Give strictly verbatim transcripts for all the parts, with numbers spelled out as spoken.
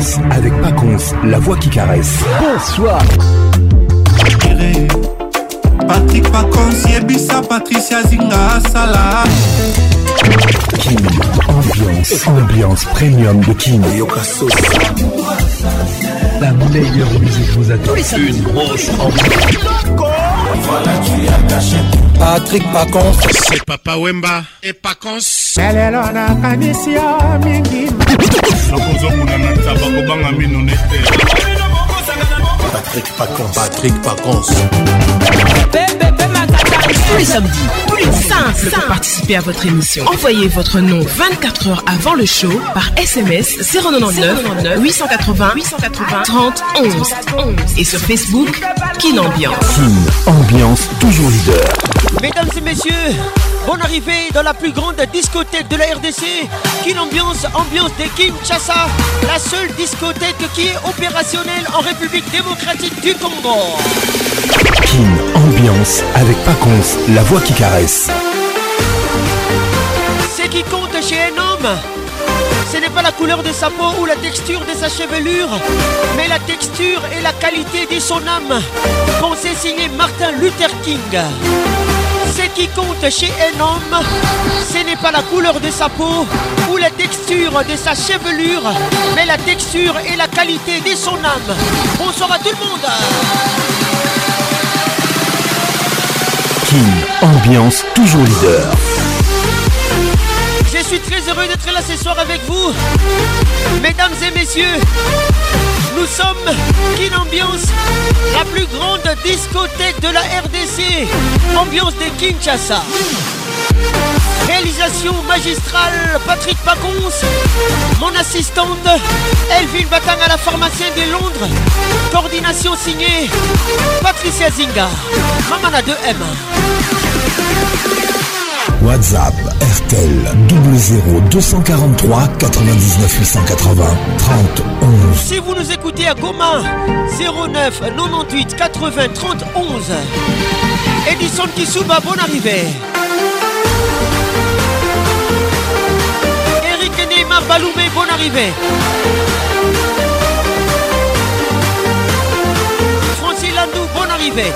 Ambiance avec Paconce, la voix qui caresse. Bonsoir. Patrick Paconce, Yebisa, Patricia Zinga, Salah. Kin Ambiance, ambiance premium de Kin. La meilleure musique vous attend. Une grosse ambiance. Patrick Paconce, c'est Papa Wemba et Paconce. Elle est là, la Patricia Mingi. Patrick Paconce, Patrick Paconce. Tous les samedis, tous les simples pour participer à votre émission. Envoyez votre nom vingt-quatre heures avant le show par S M S zéro neuf neuf huit cent quatre-vingts trente onze et sur Facebook Kin Ambiance. Kin Ambiance, toujours leader. Mesdames et messieurs, bonne arrivée dans la plus grande discothèque de la R D C, Kin Ambiance, ambiance de Kinshasa, la seule discothèque qui est opérationnelle en République démocratique du Congo. Kin Ambiance avec Paconce, la voix qui caresse. Ce qui compte chez un homme, ce n'est pas la couleur de sa peau ou la texture de sa chevelure, mais la texture et la qualité de son âme. Pensez signé Martin Luther King. Ce qui compte chez un homme, ce n'est pas la couleur de sa peau ou la texture de sa chevelure, mais la texture et la qualité de son âme. Bonsoir à tout le monde. Kin Ambiance, toujours leader. Je suis très heureux d'être là ce soir avec vous, mesdames et messieurs. Nous sommes Kin Ambiance, la plus grande discothèque de la R D C, ambiance de Kinshasa. Réalisation magistrale Patrick Paconce, mon assistante Elvin Batanga, la pharmacienne de Londres. Coordination signée Patricia Zinga, Mamana deux M. WhatsApp R T L zéro zéro deux quatre trois neuf neuf huit huit zéro trente onze. Si vous nous écoutez à Goma, zéro neuf quatre-vingt-dix-huit quatre-vingts trente onze. Edison Kisuba, bonne arrivée. Eric Neymar Baloumé, bonne arrivée. Francis Landou, bonne arrivée.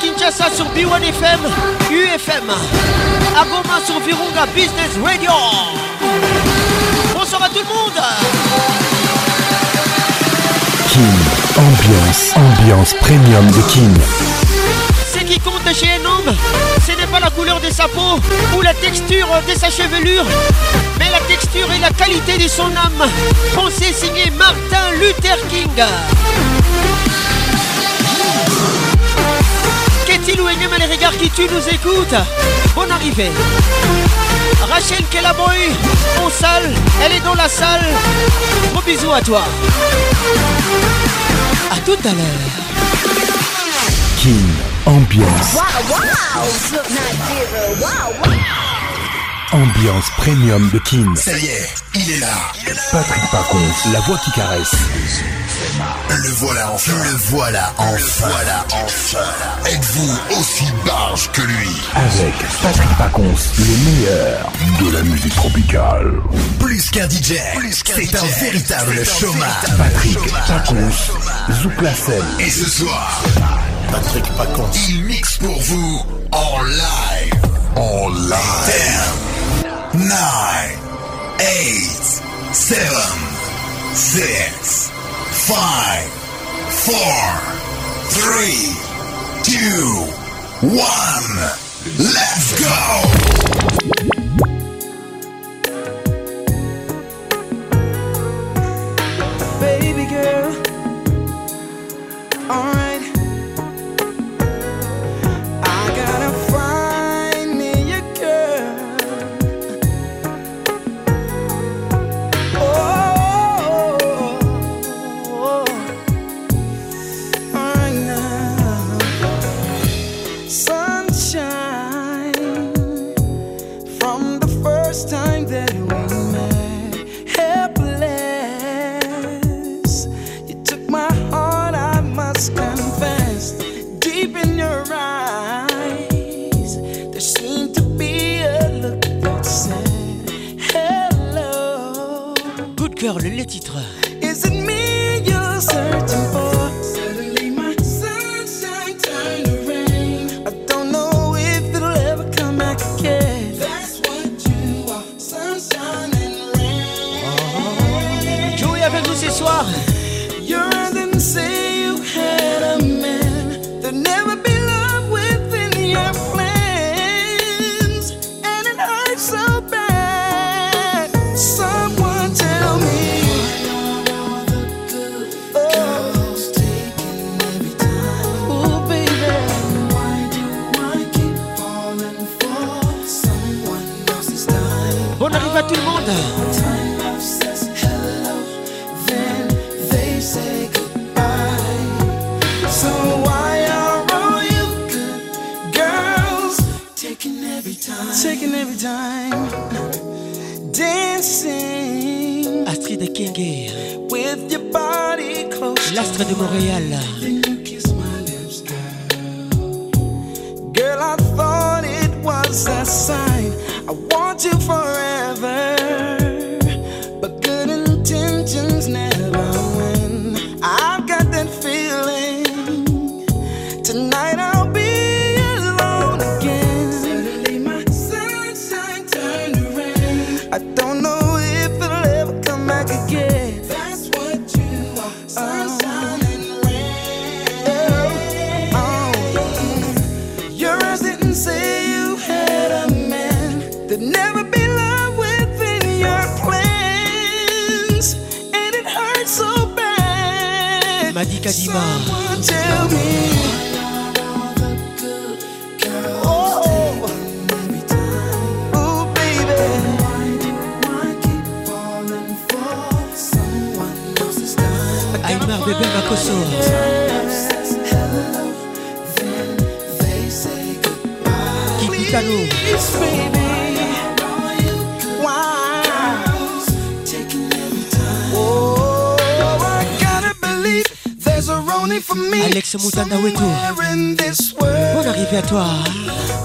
Kinshasa sur B un F M, U F M, à Goma sur Virunga Business Radio. Bonsoir à tout le monde. Kin Ambiance, ambiance premium de Kin. Ce qui compte chez un homme, ce n'est pas la couleur de sa peau ou la texture de sa chevelure, mais la texture et la qualité de son âme. Pensez signé Martin Luther King. Qu'est-il ou énième à les regards qui tu nous écoutes? Bonne arrivée. Rachel Kellaboy, en salle, elle est dans la salle. Gros bisous à toi. A tout à l'heure. Kin Ambiance. Wow, wow. Wow, wow. Ambiance premium de Kin. Ça y est, il est là. Il est là. Patrick Paconce, la voix qui caresse. Le voilà enfin. Le voilà enfin. Le voilà enfin. Êtes-vous aussi barge que lui? Avec Patrick Paconce, le meilleur de la musique tropicale. Plus qu'un D J, Plus qu'un c'est D J. Un véritable chômage. Patrick Paconce, Zouklacel. Et ce soir, Patrick Paconce, il mixe pour vous en live. En live. ten, nine, eight, seven, six, five, four, three, two, one, let's go! les titres. Is it me you're searching for? Suddenly my sunshine turned to rain. I don't know if it'll ever come back again. That's what you are, sunshine and rain. Jouez avec nous ce soir. Your eyes didn't say you had a man. There'd never be love within your plans. And it hurts so bad. À tout le monde. Astrid Kenge, l'astre de Montréal. Girl, I thought it was a sign. I want you forever, but good intentions never win. I've got that feeling. Tonight I'll be alone again. Suddenly my sunshine turned to rain. I don't know if it'll ever come back again. That's what you are, sunshine and rain. Oh, oh. Your eyes didn't say. Never be loved within your plans, and it hurts so bad. Madi Kadima. Someone tell me. Oh, oh, baby. Why do I keep falling for someone else's time? Aymar Bebel Makoso. Kiki Kano. Alex Moutanda Weto, bonne arrivée à toi.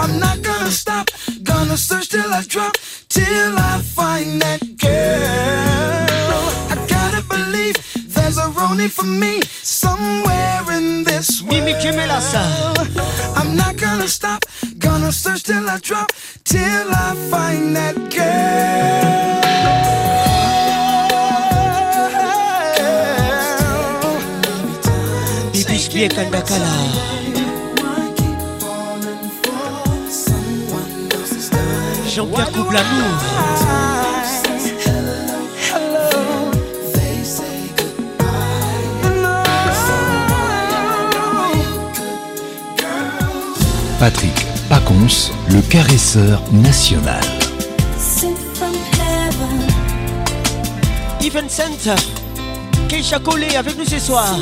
I'm not gonna stop, gonna search till I drop, till I find that girl. I gotta believe there's a Roni for me somewhere in this world. I'm not gonna stop, gonna search till I drop, till I find that girl. Jean-Pierre Coupe l'amour. Patrick Paconce, le caresseur national. Yvan Center, Keisha Colet avec nous ce soir.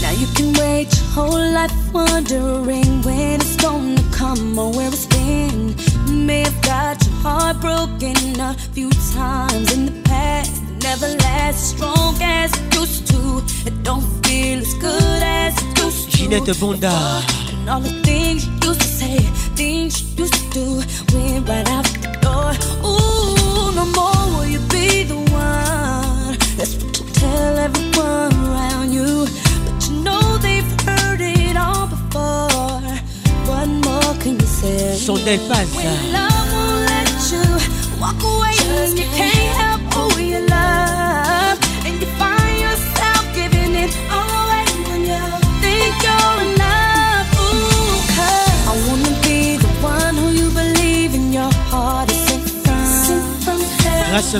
Now you can wait your whole life wondering when it's gonna come or where it's been. You may have got your heart broken a few times in the past. It never lasts as strong as it used to. It don't feel as good as it used to. Ginette de Bonda. And all the things you used to say, things you used to do, went right out the door. Ooh, no more will you be the one. That's what you tell everyone around you. Know they've heard it all before. What more can you say? So they pass. When love won't let you walk away, cause you can't help who you love, and you find yourself giving it all away when you think you're enough. Ooh, cause I wanna be the one who you believe in your heart is sent from. Sent from heaven. That's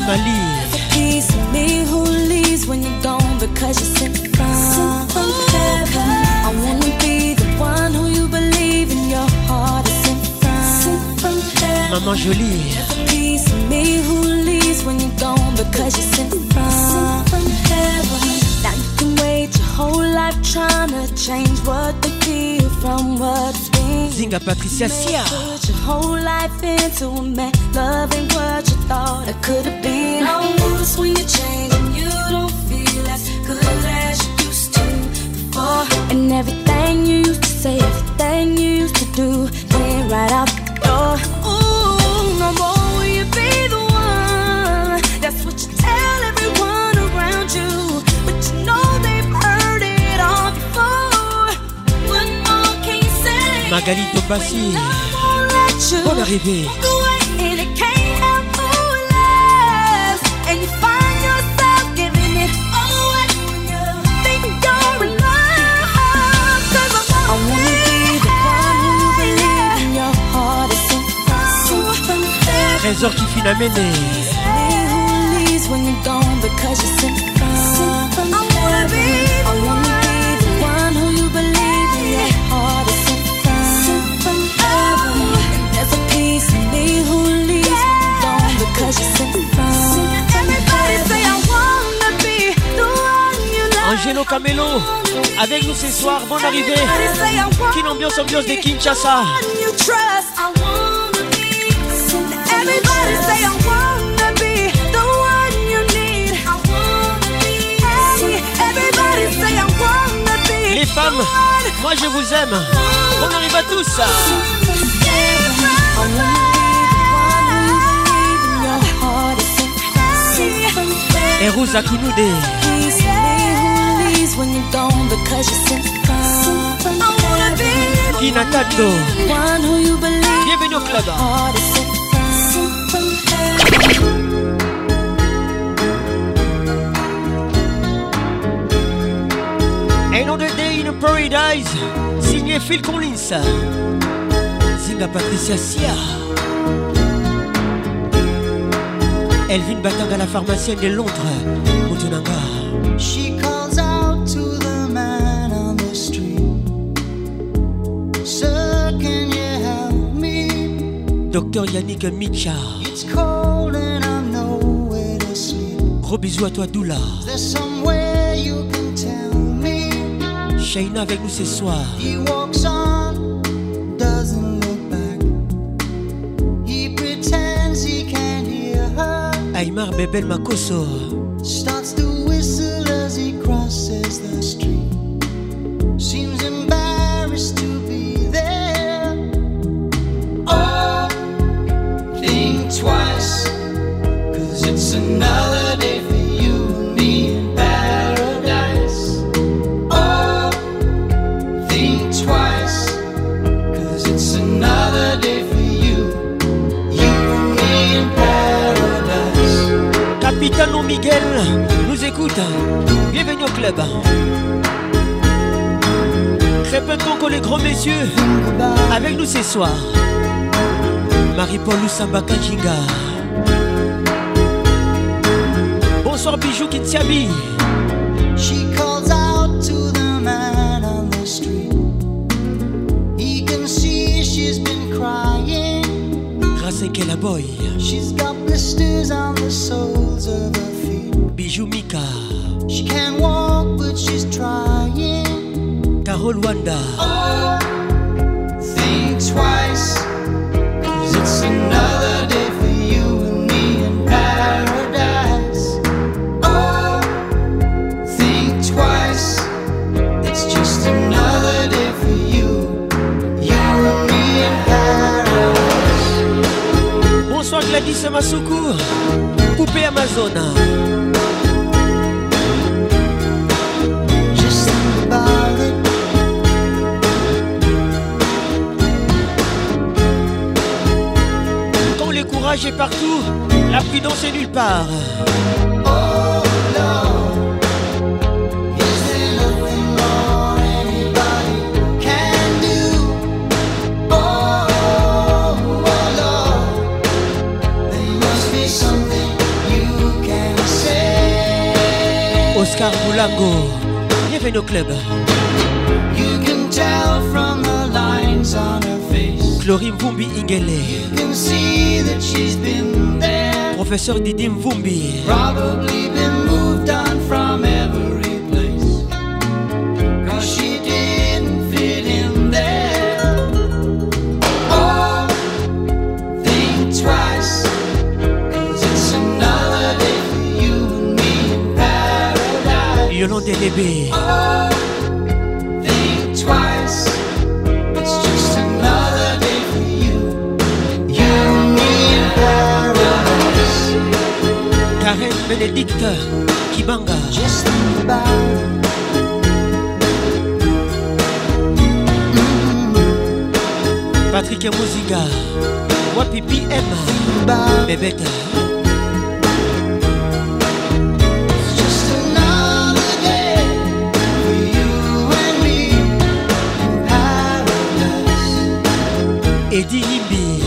a piece of me who leaves when you're gone because you're sent from. Sent from heaven. I wanna be the one who you believe in your heart is sent from. Sent from heaven. Maman Jolie. Piece of me who leaves when you're gone because you're sent from. Sent from heaven. Now you can wait your whole life trying to change what they feel from what's been. Zinga Patricia Zinga. Put your whole life into a man. Love ain't what you thought it could have been. I was when you change and you don't feel as good as you used to before. And everything you used to say, everything you used to do, went right out the door. Ooh, no more will you be the one. That's what you tell everyone. Magali Tombassi, bonne arrivée. Trésor qui finit à mener. Géno Camelo avec nous ce soir, bonne arrivée. Kin Ambiance, ambiance de Kinshasa. Everybody say I wanna be the one you need. Hey, everybody say I wanna be. Les femmes, moi je vous aime. On arrive à tous. Et Rose Akounoudé. Kinakato. Bienvenue au club. Another Day in Paradise, signé Phil Collins. Zinga Patricia Zinga. Elvin Batanga, la pharmacienne de Londres, Motonanga. She calls out to the man on the street. Sir, can you help me? Docteur Yannick Micha. It's cold and I'm nowhere to sleep. Gros bisous à toi, Doula. Shaina avec nous ce soir. He walks on, doesn't look back. He pretends he can't hear her. Aymar Bebel Makoso. Starts to whistle as he crosses the street. Seems embarrassed to be there. Oh, think twice, cause it's another day for you and me in paradise. Twice, cause it's another day for you, you and me in paradise. Capitaine Miguel nous écoute, bienvenue au club. Répétons que les gros messieurs avec nous ce soir. Marie-Paul Lusambaka Jinga. Bonsoir Bijou Kitsiabi. She calls out to the man on the street. She's been crying. Rachel Kellaboy. She's got blisters on the soles of her feet. Bijou Mika. She can't walk, but she's trying. Carol Wanda. Oh, think twice, cause it's another day for you and me in paradise. Oh, think twice, it's just another day for you. Bonsoir Gladys Massoukou, Coupé Amazonas. Just think about it. Quand le courage est partout, la prudence est nulle part. Oh no. Oscar Boulango, bienvenue au club. You can tell from the lines on her face. Chlorine Vumbi Ingele. You can see that she's been there. Professeur Didim Vumbi. Probably been moved on from every place. Cause she didn't fit in there. Oh, think twice. Yolande L B. Oh, think twice, it's just another day for you, you and me in paradise. Karen Benedict Kibanga. Just think about it. Mm-hmm. Patrick Amuziga, Wapi P M, Bebetta. Eddie Himbi.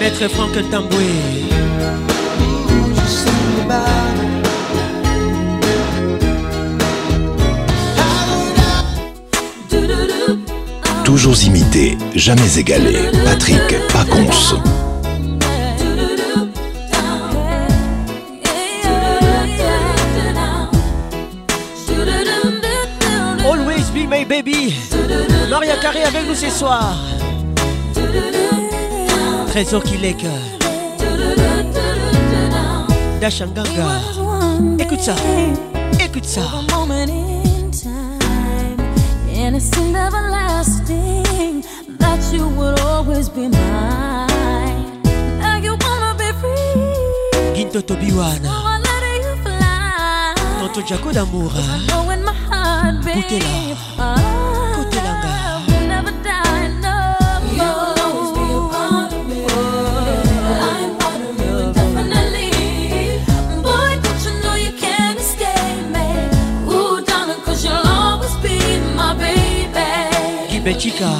Maître Franck Tamboué. Toujours imité, jamais égalé. Patrick Paconce. Always be my baby. Maria Carré avec nous ce soir. Trésor Kileka. Dachanganga. Écoute ça. Écoute ça. Innocent everlasting, that you would always be mine. Now you wanna be free. Ginto Tobiwana. So I'm letting you fly. Tonto Jaco d'amour. Oh, in my heart, babe. Côté-là. Côté-là. We'll never die, no. You'll always be a part of me. I'm part of you, definitely. Boy, don't you know you can't escape me. Ooh, darling, cause you'll always be my baby. Betchika,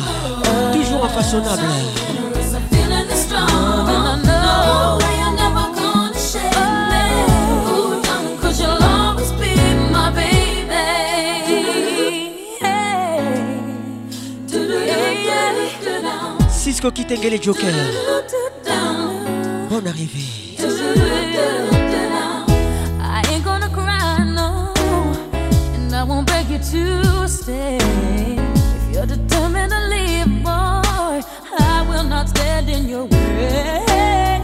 toujours infaçonnable. Cisco qui t'engue les jokers. Bonne arrivée. I ain't gonna cry, no. And I won't beg you to stay. You're determined to leave, boy. I will not stand in your way.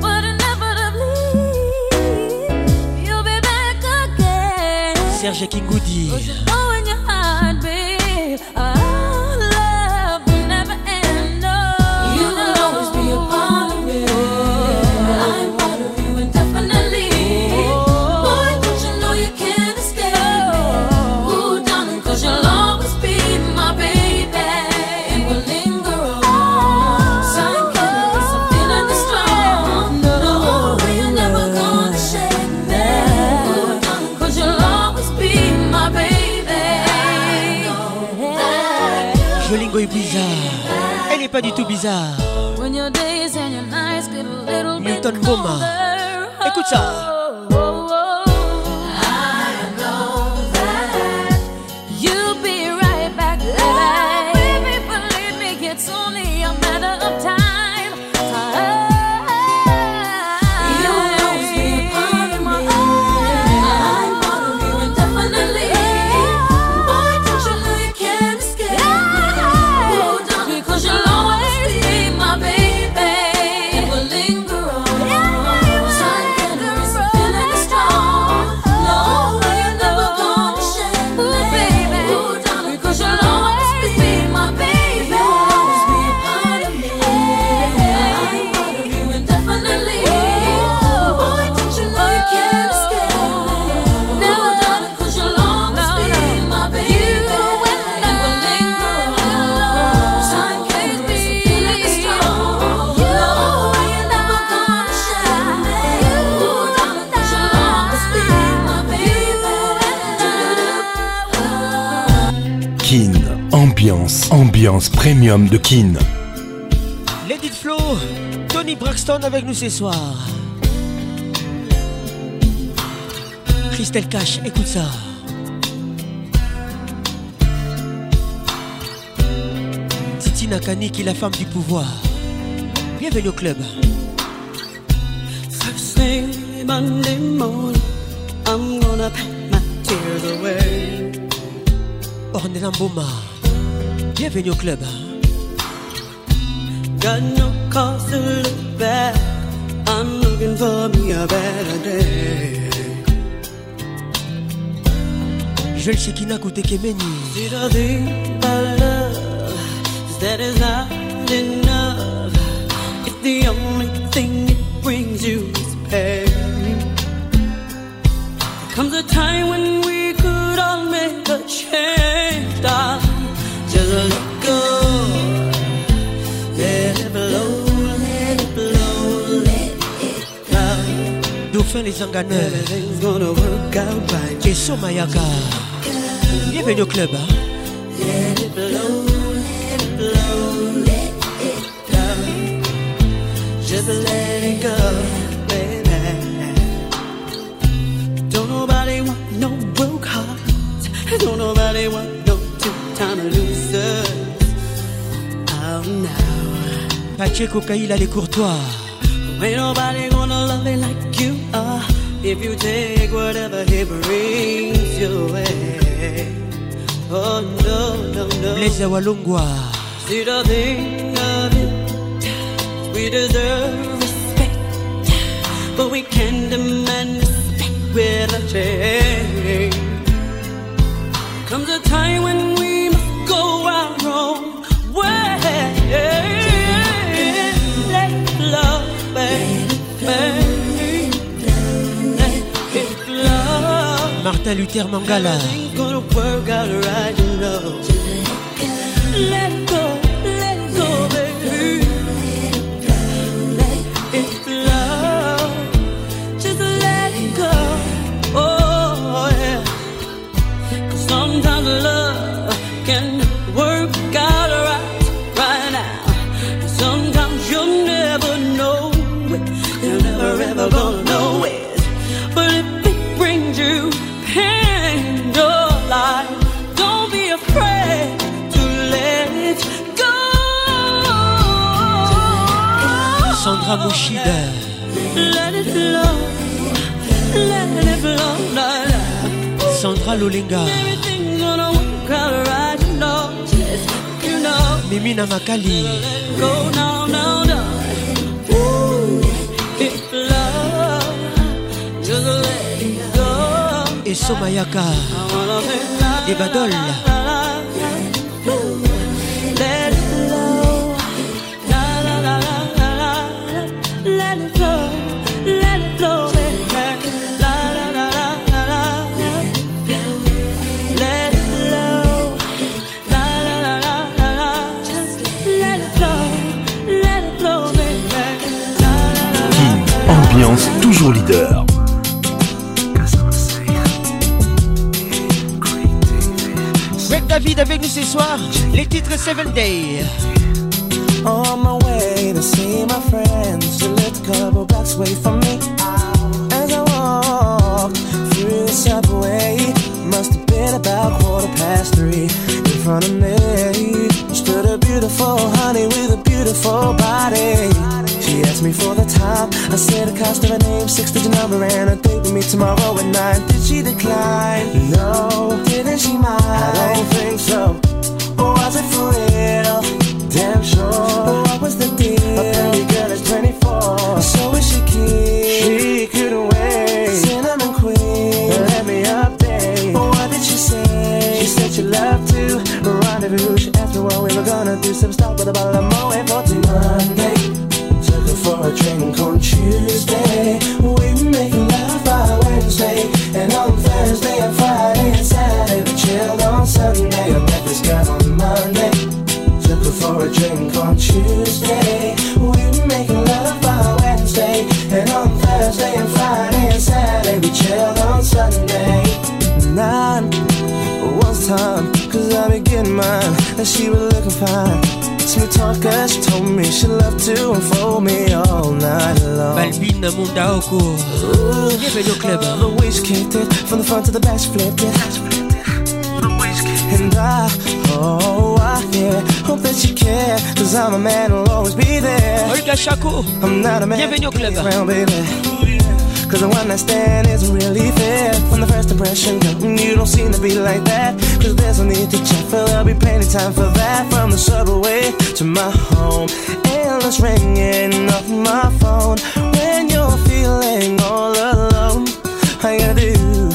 But inevitably, you'll be back again. Serge Kingoudi. Cause you know in your heart, babe, our love will never end. No, you will always be a part of me. I'm part of you indefinitely. Boy, don't you know you can't escape me. Ooh, darling, cause you'll always be my baby. Bizarre. Elle n'est pas du tout bizarre. Newton Boma. Écoute ça. Kin Ambiance, ambiance premium de Kin. Lady Flo, Tony Braxton avec nous ce soir. Christelle Cash, écoute ça. Titi Nakani qui est la femme du pouvoir. Bienvenue au club. Thursday, Monday morning, I'm gonna pack my tears away. Ornella Mboma, bienvenue au club. Got no cause to look back. I'm looking for me a better day. Joel Shekina Koutekemeni. See the thing about love is that it's not enough. If the only thing it brings you is pain. Dauphin les enganeurs. Kesso Mayaka. Bienvenue au club. Let it blow, let it blow, let it blow. Just let it go, baby. Don't nobody want no broke heart. Don't nobody want no two-time losers. Oh no. Pacheco Kaila les courtois. Ain't nobody gonna love me like you are. If you take whatever he brings your way. Oh no, no, no. Blaise Walungwa. See the thing of it. We deserve respect. But we can't demand respect with a change. Comes a time when we must go our own way. Martin Luther Mangala. Sandra Mouchida. Sandra Lolenga. Mimi Namakali. Et Somayaka. Et Badol. Toujours leader. Avec David avec nous ce soir, les titres Seven Day. On my way to see my friends, she lived a couple blocks away from me. As I walked through the subway, must have been about quarter past three. In front of me stood a beautiful honey with a beautiful body. She asked me for the time, I said the cost of her name, six-digit number, and a date with me tomorrow at nine. Did she decline? No. Didn't she mind? I don't think so. Was it for real? Damn sure. What was the deal? A pretty girl is twenty-four, so is she keen? She couldn't wait. Cinnamon queen, let me update. What did she say? She said she loved to rendezvous. She asked me what we were gonna do, some stuff with a bottle of Moët for Monday. For a drink on Tuesday, we make love by Wednesday, and on Thursday and Friday and Saturday we chill on Sunday. I met this guy on Monday. Took her for a drink on Tuesday, we make love by Wednesday, and on Thursday and Friday and Saturday we chill on Sunday. Nine was time, 'cause I be getting mine, and she was looking fine. Smooth talker, she told me she loved to unfold me all night long. Balbina Mundaoko. Bienvenue au club. The way she kicked it, from the front to the back, she flipped it. And I, oh, I, yeah, hope that you care, 'cause I'm a man who'll always be there. I'm not a man who'll be around, baby, 'cause the one I stand isn't really fair. From the first impression, girl, you don't seem to be like that. 'Cause there's no need to check, for there'll be plenty time for that. From the subway to my home, endless ringing off my phone. When you're feeling all alone, all you gotta do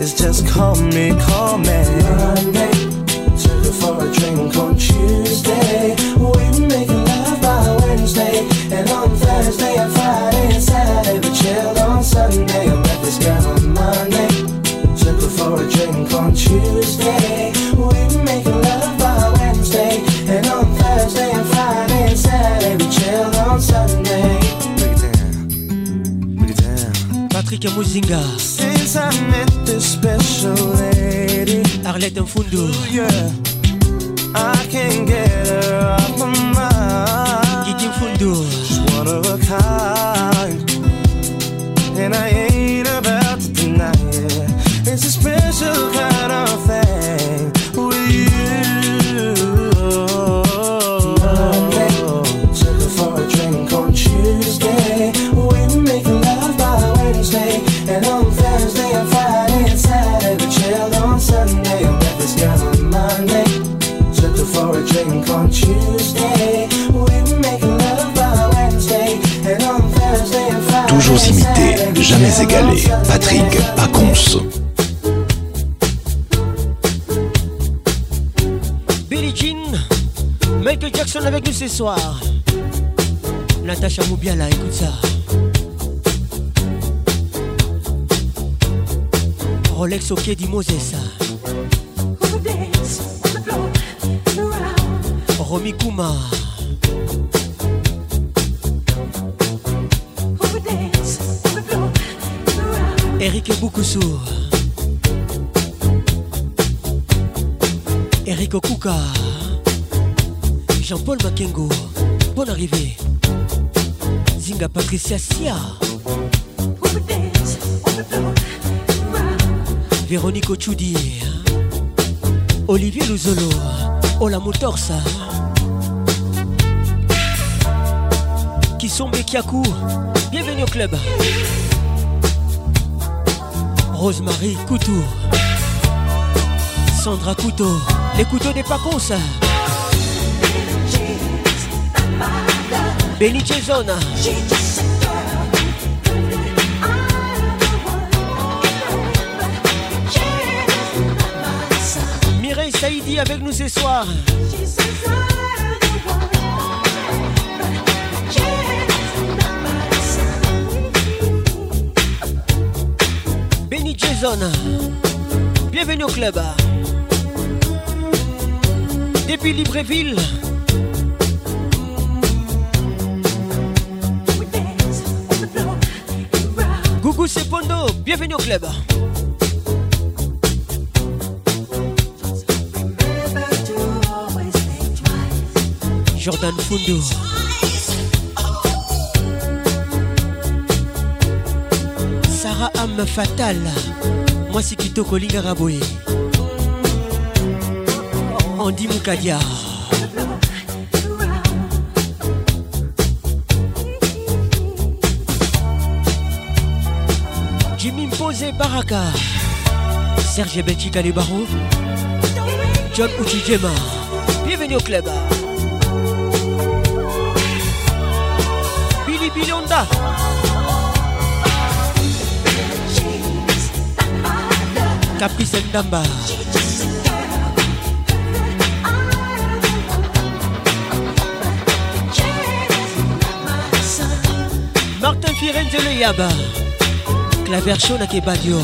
is just call me, call me. Monday, took her for a drink on Tuesday. We make love by Wednesday, and on Thursday and Friday and Saturday we chill. Sunday, I met this guy on Monday. Took her for a drink on Tuesday. We make love by Wednesday, and on Thursday and Friday and Saturday we chill on Sunday. Break it down, break it down. Patrick Amuziga. Since I met this special lady, Arlette Mfundo. Yeah, I can't get her off my mind. Kiki Mfundo. She's one of a kind, and I ain't about to deny it. It's a special kind of thing. Drink on Tuesday, we make love by Wednesday, and on Thursday and Friday. Toujours imité, jamais égalé. Patrick Paconce. Billie Jean, Michael Jackson avec nous ce soir. Natacha Moubiala, écoute ça. Rolex au pied du Moses. Romy Kuma. Eric Boukoussou. Eric Okouka. Jean-Paul Makengo. Bonne arrivée. Zinga Patricia Sia. Véronique Ochoudi. Olivier Luzolo. Ola Motorsa. Kisombe Kiakou, bienvenue au club. Rosemary Coutou, Sandra Couteau, les couteaux des Paconce. Benny Jason, Mireille Saïdi avec nous ce soir. Jason, bienvenue au club. Depuis Libreville, Gougou Sepondo, bienvenue au club. Jordan Fundo. Sarah Am Fatale, moi c'est Kito Kolinga Raboé, Andy Moukadia, Jimmy Mposé Baraka, Serge Benchi Kalibaro, John Uchijema, bienvenue au club. Billy Bilonda. Caprice Ndamba, Martin Firenze le Yaba, Claverchon à Kebadio,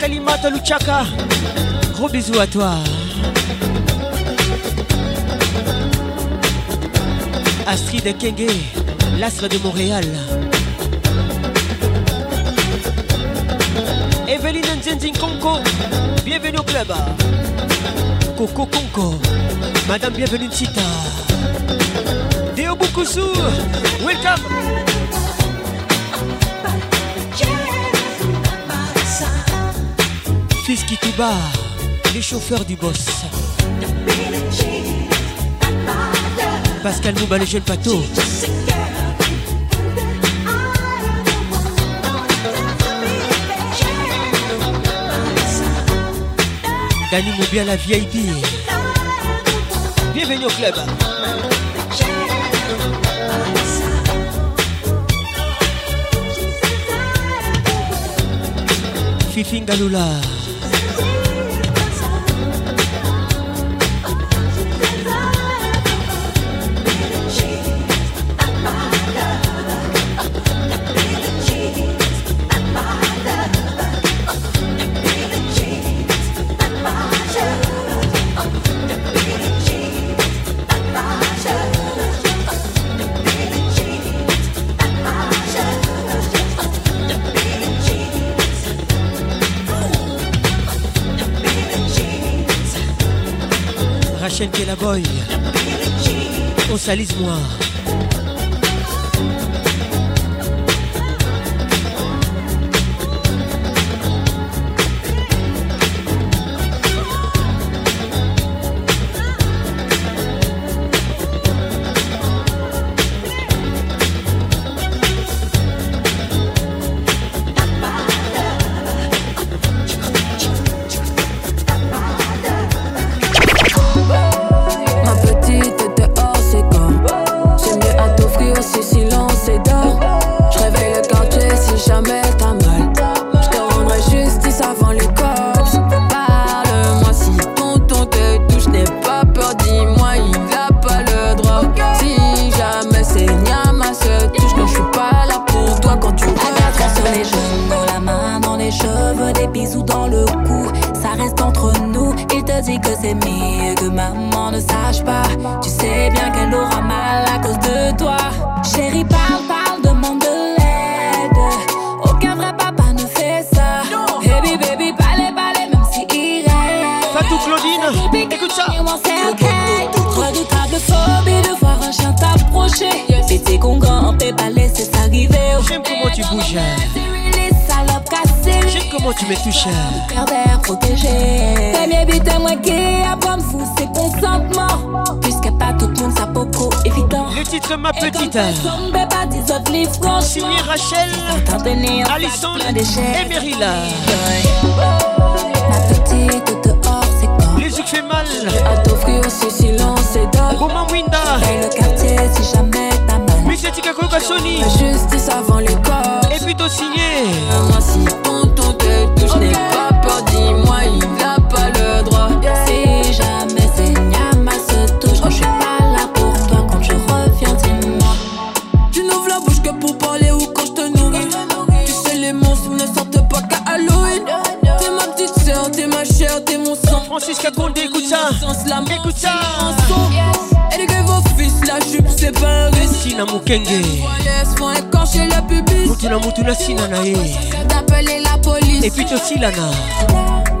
Kalimata Luchaka, gros bisous à toi. Astrid Kenge, l'astre de Montréal. Eveline Nzenzin Konko, bienvenue au club. Coco Konko, Madame Bienvenue Sita. Deo Bukusu, welcome. Fils Kitouba, les chauffeurs du boss. Pascal Mouba, le jeune pato. Dani Moubia, la V I P. Bienvenue au club. Fifi Ngaloula. Rachel Kellaboy. Oh, salise-moi. Et Merila. Les yeux fait mal. Romain Winda. Musique à Coca Sony. Justice avant le corps. Et puis t'as signé. Moi si tonton te touche, n'ai pas peur, dis-moi, il n'a pas le droit. Si jamais c'est Nyama se touche, je suis pas là pour toi quand je reviens, dis-moi. Tu n'ouvres la bouche que pour parler ou quand je te nourris. T'es mon sang, Francis Kakonde, écoute ça, écoute ça. Et les gars, vos fils, la jupe, c'est pas un risque. Sina Moukenge, laisse-moi écorcher le pubis. Moutouna, Moutouna, Sina Nae. D'appeler la police. Et puis aussi Lana.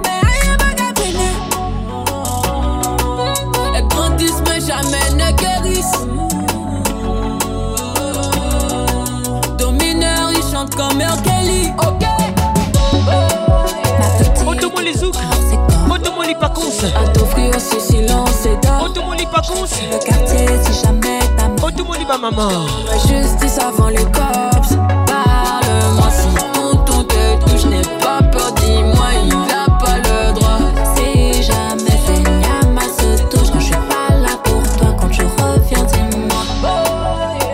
Mais aïe, magabine. Elles grandissent, mais jamais ne guérissent. Domineur, ils chantent comme R. Kelly. Ok. Monte-moi les zouk, monte-moi les paconces. A t'offrir ce silence et d'or. Monte-moi les paconces. Le quartier, si jamais ta mort. Monte-moi les bamama. Justice avant le corps. Parle-moi si tonton te touche, n'ai pas peur, dis-moi, il n'a pas le droit. Si jamais c'est Nyama se touche, quand je suis pas là pour toi, quand je reviens, dis-moi.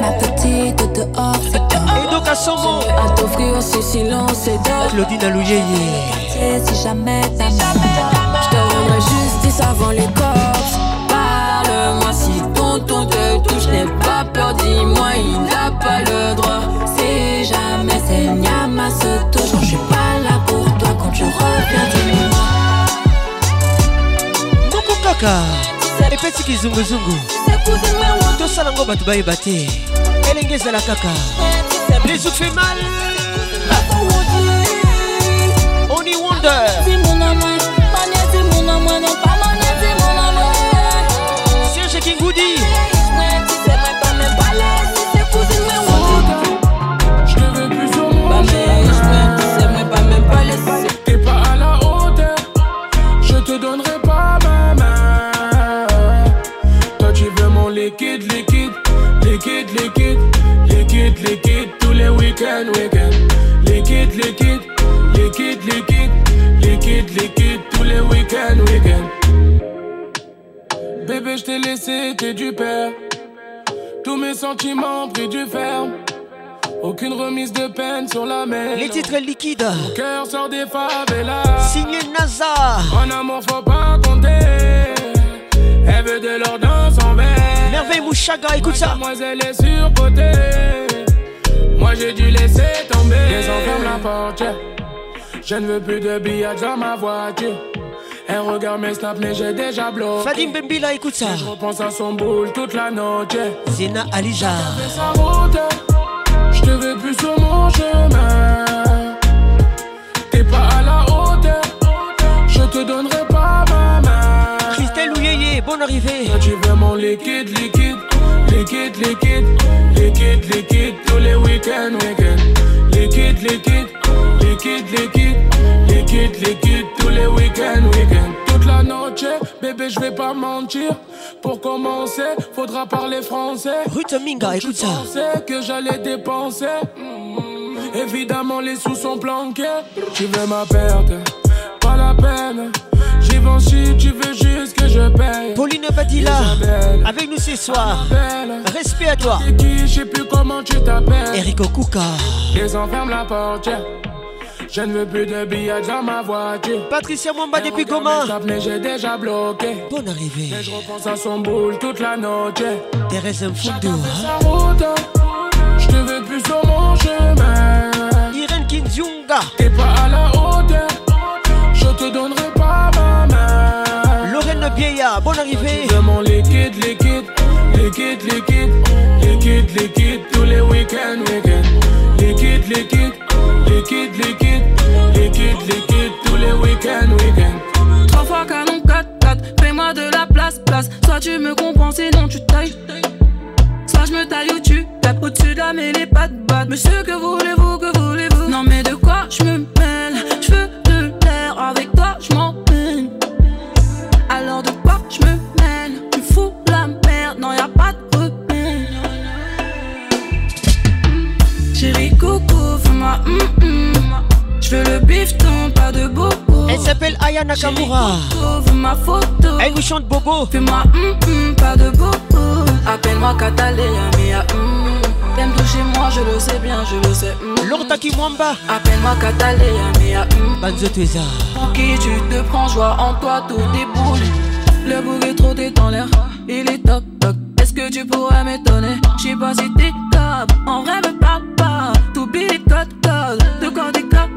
Ma petite dehors, c'est dehors. Et donc à son mot. A t'offrir ce silence et d'or. Claudine Alouyeye. Si jamais t'as mal, je te rendrai justice avant les corps. Parle-moi si tonton te touche, n'ai pas peur, dis-moi, il n'a pas le droit. Si jamais c'est Nyama se touche, quand je suis pas là pour toi, quand je reviens, dis-moi. Coucou caca, et petit qui zungu zungu. Tout ça l'ango bat baye baté. Elle engage la caca. Les yeux fait mal. C'est mon amour, c'est mon amour, non pas mon c'est mon amour. C'est Serge Kingoudi. C'est moi pas mes balais, c'est cousine mes. Je ne veux plus sur moi. C'est moi pas mes balais. T'es pas à la hauteur, je te donnerai pas ma main. Toi tu veux mon liquide, liquide, liquide, liquide, liquide, liquide, tous les week-ends, week-ends, liquide, liquide, liquide, liquide. Liquide, liquide, tous les week-ends, week-ends. Bébé, je t'ai laissé, t'es du père. Tous mes sentiments pris du ferme. Aucune remise de peine sur la mer. Les titres liquides. Mon cœur sort des favelas. Signé NASA. En amour, faut pas compter. Elle veut de l'or dans son verre. Merveille Mouchaga, écoute ça. Mademoiselle est surcotée. Moi, j'ai dû laisser tomber. Les enfermes la portière. Je ne veux plus de billets dans ma voiture. Elle regarde mes snaps, mais j'ai déjà bloqué. Fadim Bembila, écoute ça. Je repense à son boule toute la noche. Zina Alija. Je te veux plus sur mon chemin. T'es pas à la hauteur. Je te donnerai pas ma main. Christelle Ouyeye, bonne arrivée. liquide, liquide, liquide, liquide, liquide, liquide, tous les week-ends, week-ends. Liquide, liquide, liquide, liquide, liquide, liquide, tous les week-ends, week-ends. Toute la noche, bébé, je vais pas mentir. Pour commencer, faudra parler français. Ruth Minga, écoute ça. Je pensais que j'allais dépenser. Évidemment, les sous sont planqués. Tu veux ma perte, pas la peine. J'y vais si tu veux juste que je paye. Pauline Badila, avec nous ce soir. Respect à toi. C'est qui, je sais plus comment tu t'appelles. Eric Okouka. Désenferme la portière. Je ne veux plus de billets dans ma voiture. Patricia Mwamba depuis Goma. Mais j'ai déjà bloqué. Bonne arrivée. Et je repense à son boule toute la noche. Thérèse Mfoudou. Je te veux plus sur mon chemin. Irène Kinziunga. T'es pas à la hauteur. Je te donnerai pas ma main. Lorraine Biella, bonne arrivée. Je demande liquide, liquide, liquide, liquide, liquide, liquide, tous les week-ends, week-ends. Liquide, liquide, liquide, liquide, liquide, liquide, tous les week-ends, week-ends. Trois fois canon, quatre, quatre, fais-moi de la place, place. Soit tu me comprends, sinon tu tailles. Soit je me taille ou tu tapes au-dessus de la mêlée, pas de batte. Monsieur, que voulez-vous, que voulez-vous? Non, mais de quoi je me mêle? Je veux de l'air, avec toi je m'en mêle. Alors de quoi je me mêle? Tu fous la merde, non, y'a pas de repère. Chérie, coucou, fais-moi hum-hum. Je veux le bifton, pas de bobo. Elle s'appelle Aya Nakamura. Chérie, coucou, ma photo. Elle vous chante bobo. Fais-moi hum-hum, pas de bobo. Appelle-moi Cataléa, mea, hum. T'aimes toucher moi, je le sais bien, je le sais, hum. Lortaki Mwamba. Appelle-moi Cataléa, mea, hum. Banzoteza. Pour qui tu te prends, joie en toi, tout déboule. Le bouc est trop t'es dans l'air, il est toc toc. Est-ce que tu pourrais m'étonner? J'sais pas si t'es top, en vrai me parle pas. T'oublies les codes codes, de quand t'es capable,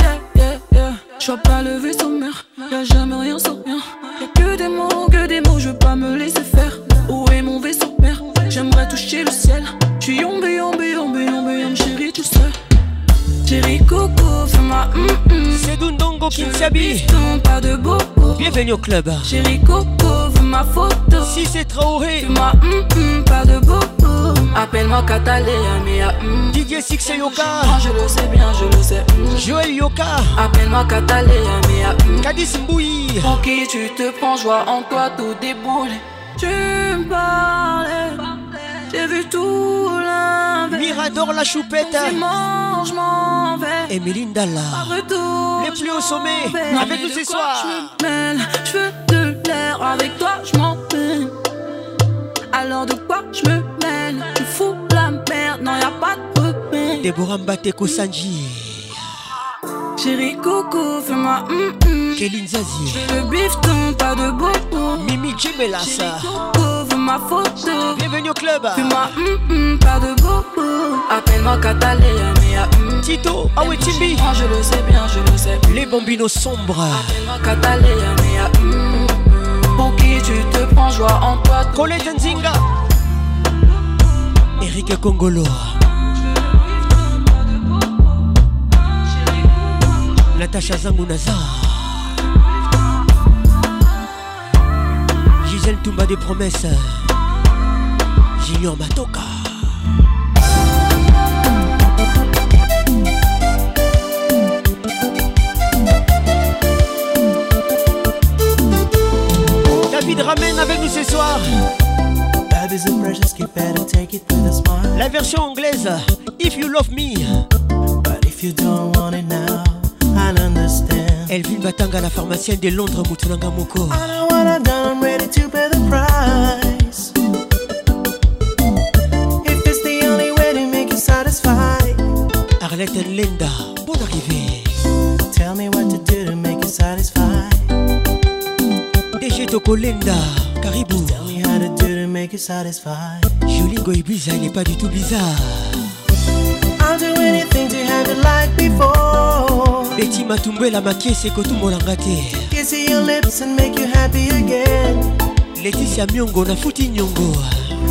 yeah, yeah, yeah. J'vois pas le vaisseau mère, y'a jamais rien sans rien. Y'a que des mots, que des mots, j'veux pas me laisser faire. Où est mon vaisseau père? J'aimerais toucher le ciel. J'suis yombe, yombe, yombe, yombe, yombe, chérie, tu sais. Chérie, coco, fais-moi hum-hum. C'est Dundongo Kitsiabi. Pas de bobo. Bienvenue au club. Chérie, coco, veux ma photo. Si c'est Traoré. Fais-moi hum-hum, pas de bobo. Appelle-moi Cataléa, mea, hum. Didier Six Yoka. Je le sais bien, je le sais, hum. Joël Yoka. Appelle-moi Cataléa, mea, hum. Kadis Mboui. Pour qui tu te prends, joie en toi, tout déboule. Tu me parlais, j'ai vu tout l'inverse. Mirador la choupette. Dimanche, je m'en vais. Et Melinda là. Les plus au sommet. Non, avec nous ce soir. Je me mêle, je veux de l'air. Avec toi, je m'en mêle. Alors de quoi je me mêle? Tu fous la merde, non, y'a pas de repère. Déborah Mbaté Kosanji. Chérie, coucou, fais-moi hum-hum. Kéline Zazie. J'veux le bifton, pas de bobo. Mimi Djemelassa. Chérie, coucou, veux ma photo. Bienvenue au club. Fais-moi hum-hum, pas de bobo. Appelle-moi Cataléa, mea, hum. Tito, ah oui, Timbi. Je le sais bien, je le sais. Les bambinos sombres. Appelle-moi Cataléa, mea, hum. Pour qui tu te prends, joie en toi. Colet Zinga. Eric Kongolo. Natacha Zangounaza. Gisèle Toumba des promesses. Junior Matoka. David ramène avec nous ce soir. La version anglaise. If you love me. But if you don't want it now. Elvin Batanga, la pharmacienne de Londres, Moutoulanga Moko. I know what I've done, I'm ready to pay the price. If it's the only way to make you satisfied. Arlette and Linda, bonne arrivée. Tell me what to do to make you satisfied. D J Toko Linda, Caribou. Tell me how to do to make you satisfied. Jolingo est bizarre, il n'est pas du tout bizarre. I'll do anything to have it like before. Betty Matumbe la maquille c'est que tout mon langate. Kiss your lips and make you happy again. Laetitia Myongo na fouti nyongo.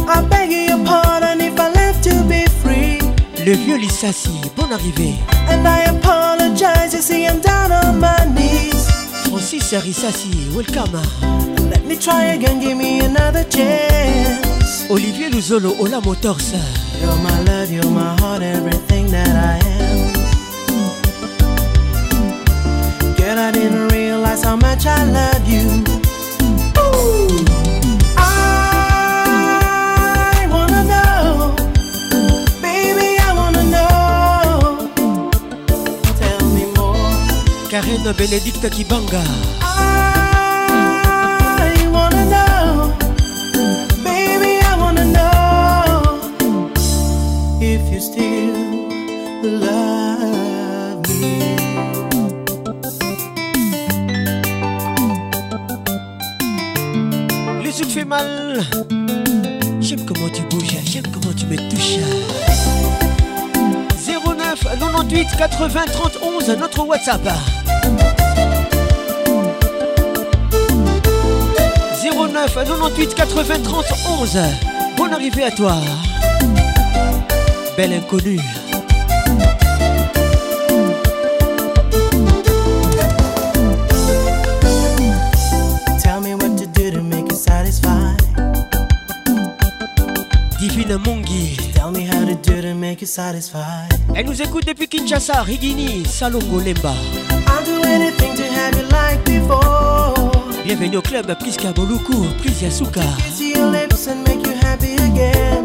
I beg your pardon if I left you be free. Le vieux Lissassi, bonne arrivée. And I apologize, you see I'm down on my knees. Francis Rissassi, welcome. Let me me try again, give me another chance. Olivier Luzolo Ola Motors. You're my love, you're my heart, everything that I am. Girl, I didn't realize how much I love you. Ooh. I wanna know, baby, I wanna know. Tell me more. Karen Benedict Kibanga. If you still love me. Les yeux te font mal. J'aime comment tu bouges, j'aime comment tu me touches. zéro neuf quatre-vingt-dix-huit quatre-vingts trente et onze, notre WhatsApp. zéro neuf quatre-vingt-dix-huit quatre-vingts trente et onze. Bonne arrivée à toi. Belle inconnue. Tell me what to do to make you satisfied. Divine Mongi. Tell me how to do to make you satisfied. Elle nous écoute depuis Kinshasa, Rigini, Salongo, Lemba. I'll do anything to have you like before. Bienvenue au club Priska Boluku, Pris Yasuka. Kiss your lips and make you happy again.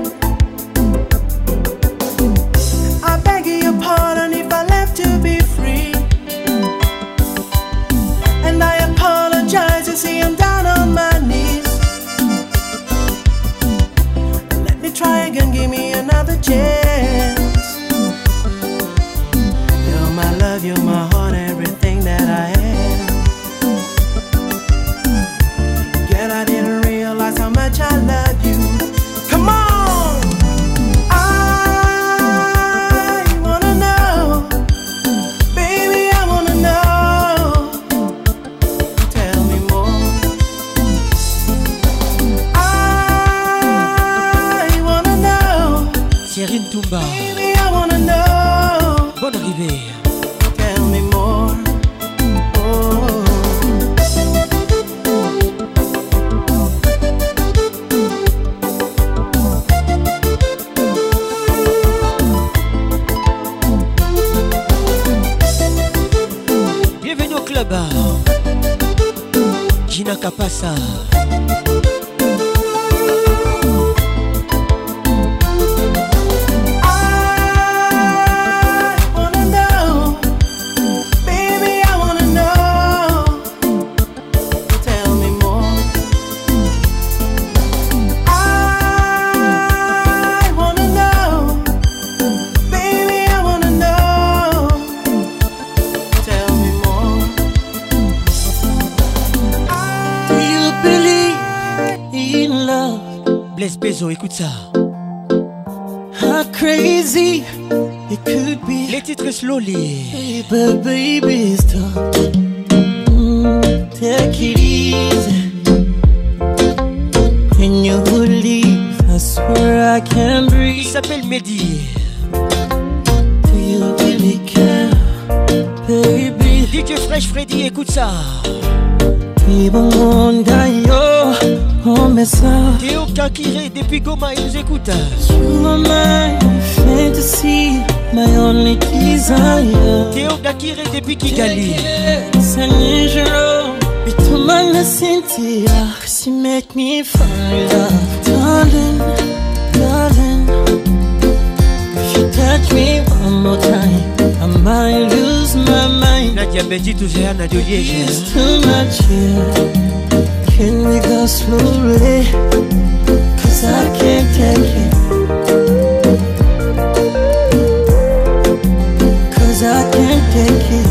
Pardon if I left to be free, and I apologize. You see, I'm down on my knees. Let me try again, give me another chance. You're my love, you're my heart, everything that I am. Yet I didn't realize how much I love you. Come on. Baby, I wanna know. Bonne arrivée. Tell me more. Oh. Bienvenue au club. Gina Kapasa. Écoute ça. How crazy it could be. Les titres slowly. Baby, baby, stop. Mm, take it easy. When you leave, I swear I can't breathe. Il s'appelle Mehdi. Do you really care, baby? D J Fresh Freddy, écoute ça. People wonder you. Oh, mais ça. Théo Kakiré depuis Goma, il nous écoute. You are my fantasy, my only desire. Théo Kakiré depuis Kigali. San Angelo, to my Cynthia. Cause you make me fall in love. Darling, darling, if you touch me one more time, I might lose my mind. Nadia Benji, tout ça, Nadia Liège. It's too much here. Can we go slowly? Cause I can't take it. Cause I can't take it.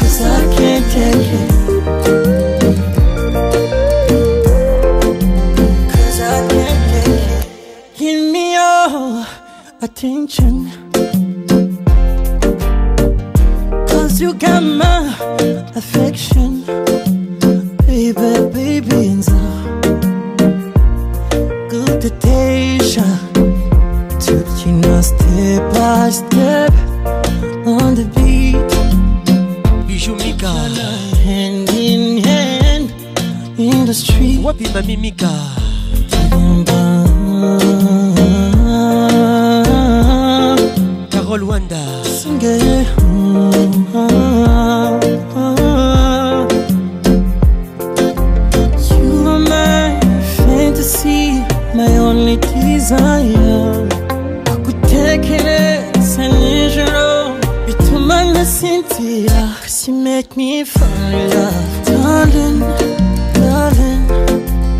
Cause I can't take it. Cause I can't take it. Give me your attention. Cause you got my affection, baby, baby, and so good temptation. Touching us step by step on the beat. Bijou Mika. street. Wapi Mami Mika. Carol Wanda. You are my fantasy, my only desire. I could take it as an angel. Between my Cynthia, cause you make me fall in love. Darling, darling,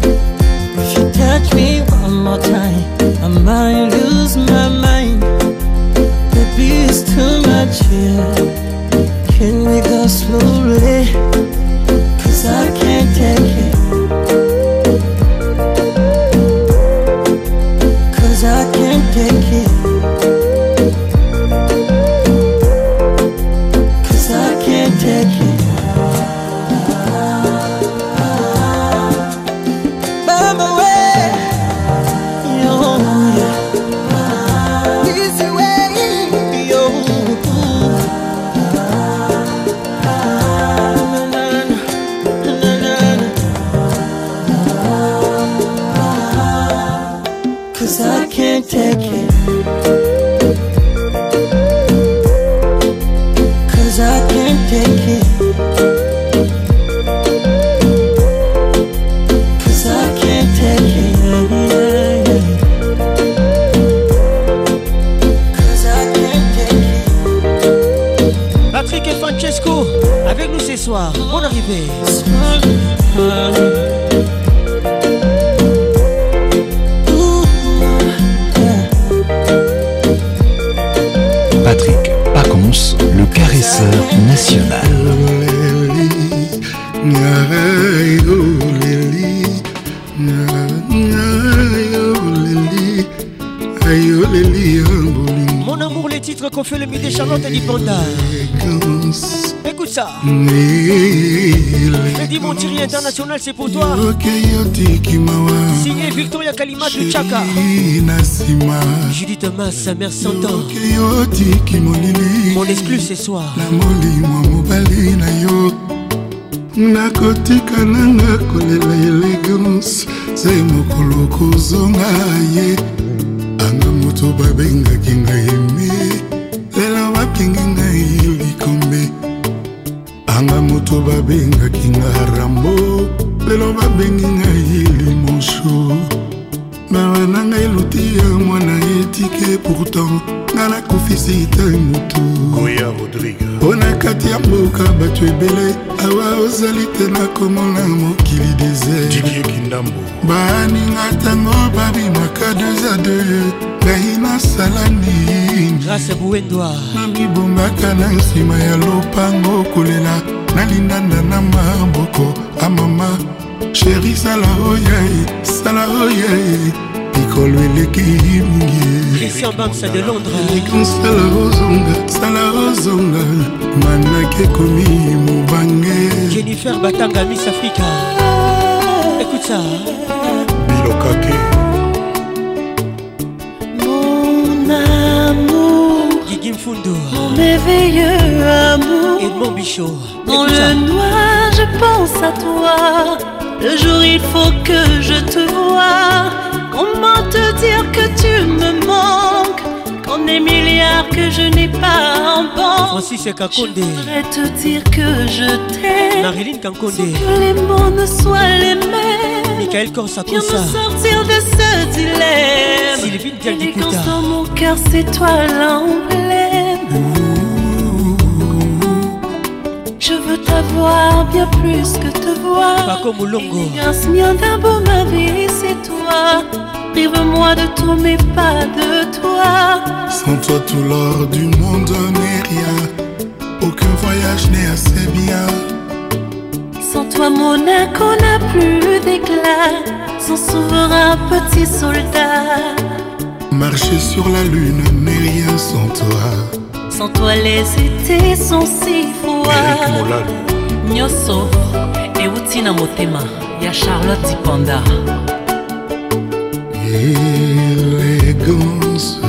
if you touch me one more time, I might lose my mind. Baby, it's too much here. Can we go slowly? Cause I can't take it. Cause I can't take it. Avec nous ce soir, bonne arrivée. Patrick Paconce, le caresseur national. Mon amour, les titres qu'on fait le midi Charlotte et Dibonda. Écoute ça. Le Dimontier international, c'est pour toi. Signé Victoria Kalima du Tchaka. Judith Thomas, sa mère s'entend. Mon exclu ce soir. Anga moto babenga kinga rambo lelo babenga yili monsho mama nanga iluti mwana etike pourtant ngala kufisita mutu Goya Rodriguez ona katia mboka batu ebele awa ozali tena komona mokili désert Didier Kindambo bani ngatango babi maka deux à deux Kahina salani grâce à Bouendoa Nami bombaka na nsima ya lopango kolela nalindanda na maboko amama chéri sala oyaye sala oyaye pikolo eleki mingi Christian Banks de Londres ekonsala ozonga sala ozonga manake komi mobange Jennifer Batanga Miss Africa écoute ça Bilokake mon merveilleux amour et mon bichot. Dans le noir je pense à toi. Le jour il faut que je te vois. Comment te dire que tu me manques? Qu'en des milliards que je n'ai pas en banque. Francis Kakonde. Je voudrais te dire que je t'aime. Marilyn Kakonde. Sans que les mots ne soient les mêmes. Michael Corsa Corsa. Viens me sortir de ce dilemme. Sylvie Dialdicuta. L'élégance dans mon cœur c'est toi l'emblème. Je veux t'avoir bien plus que te voir. Pas comme Longo. D'abord ma vie c'est toi. Prive-moi de tout mais pas de toi. Sans toi tout l'or du monde n'est rien. Aucun voyage n'est assez bien. Sans toi Monaco n'a plus d'éclat. Sans souverain petit soldat. Marcher sur la lune n'est rien sans toi. Sans toi les étés sont si froids. Nyoso et Outina Motema, y'a Charlotte Panda. Élégance,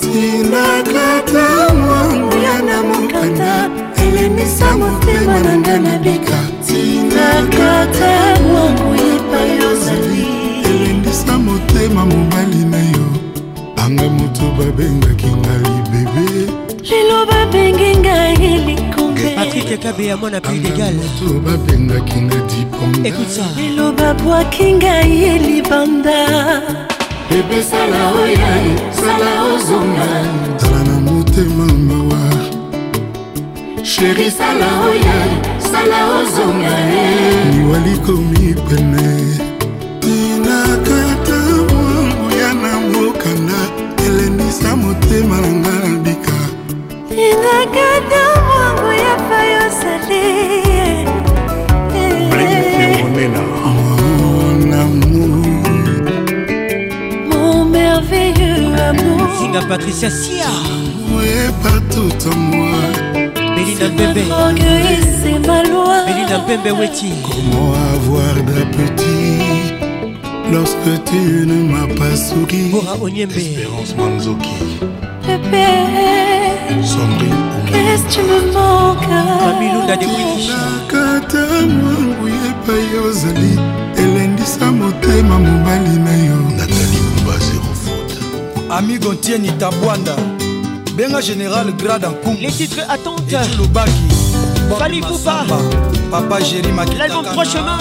Tina kata mwanguya na mokanda Eleni samote mananga nabika Tina kata mwanguya payo zali Eleni samote mamobali na yo Anga moto babenga kingali bebe Lilo babengi ngaili Patrick et Kabea, mon appui d'égal. Écoute ça. Hello, Babwa Kinga, Yeli Banda. Bébé Sala Oyaï, Sala Ozonga. Salana Moute Mamawa. Chérie Sala Oyaï, Sala Ozonga. Niwali Komi Pene. Tina Kata Muyana Mokana. Eleni Samote Malangara Bika. Tina Kata Mon amour, mon merveilleux amour. Zinga Patricia Sia. Oui, partout en moi. Belinda Bébé. C'est ma loi. Belinda Bébé Weti. Comment avoir d'appétit lorsque tu ne m'as pas souri? Bora Onyembe. Espérance Manzoki. Bébé. Qu'est-ce que tu me manques? Mamilunda de Wiki. Nakata mwangu yepa yozali. Elendisa motema mobali na yo. Nathalie Mumba zéro faute. Amigo Tieni Tabwanda. Benga Général Grade en Koum. Les titres attentes. Eti Lubaki. Fali Koupa. Papa Jerry Makita. L'album Prochemain.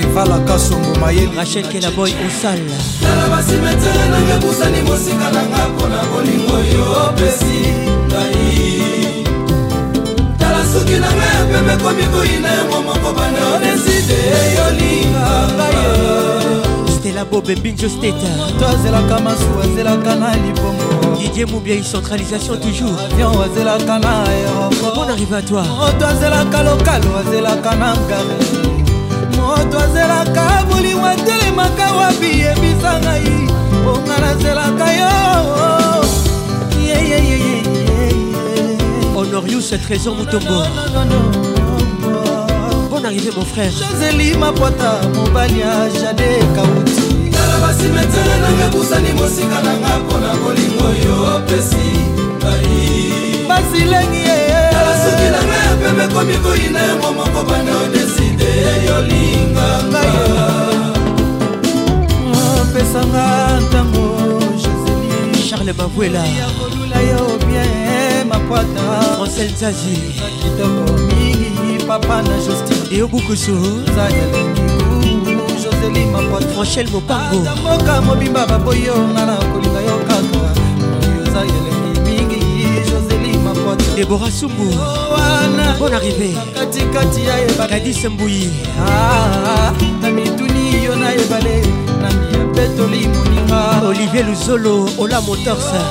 Eva Lakasongo Mayeli. Rachel Kellaboy au sale. Nalaba simetele nange busani mosika nanga pona bolingo yo pesi. Tala soki na mea pepe komi kuine Momo kobane oneside yolinga Stella Bob et Binjo Steta Toi zela kama sou, zela kana lipongo Didier Moubiaï, centralisation toujours Avion, zela kana aéroport Bon arrive à toi Toi zela kalokalo, zela kana ngare Mo toi zela kabuli watele maka wabi ebisangai Ongana zela kayo Yeah yeah yeah yeah Honorius, cette raison, Moutombo. Bonne arrivée, mon frère. Jazeli, ma poita, mon bagna, Jade, Kaouti. Kalabasi, maintenant, n'a pas poussé, ni moussé, kananga, konangoli, moyo, pessi, bahi. Basi, l'engie, kalasouki, n'a pas, bébé, komi, koine, momo, kobano, décide, yolinga. Pesanga, tango, Jazeli. Charles Mabouela. Francel Zazie Papa na Justine Et au Boukousou Joséline ma pote Franchel Mopango Moka mobimba baboyo Nana kolinga yo kaka Yoza yeleki mingi Joséline ma pote Deborah Sumbu Bonne arrivée Kati kati ya ebale Kadis Mbouyi Na mituni yo na ebale Na miya betoli muninga Olivier Luzolo Ola Motorsa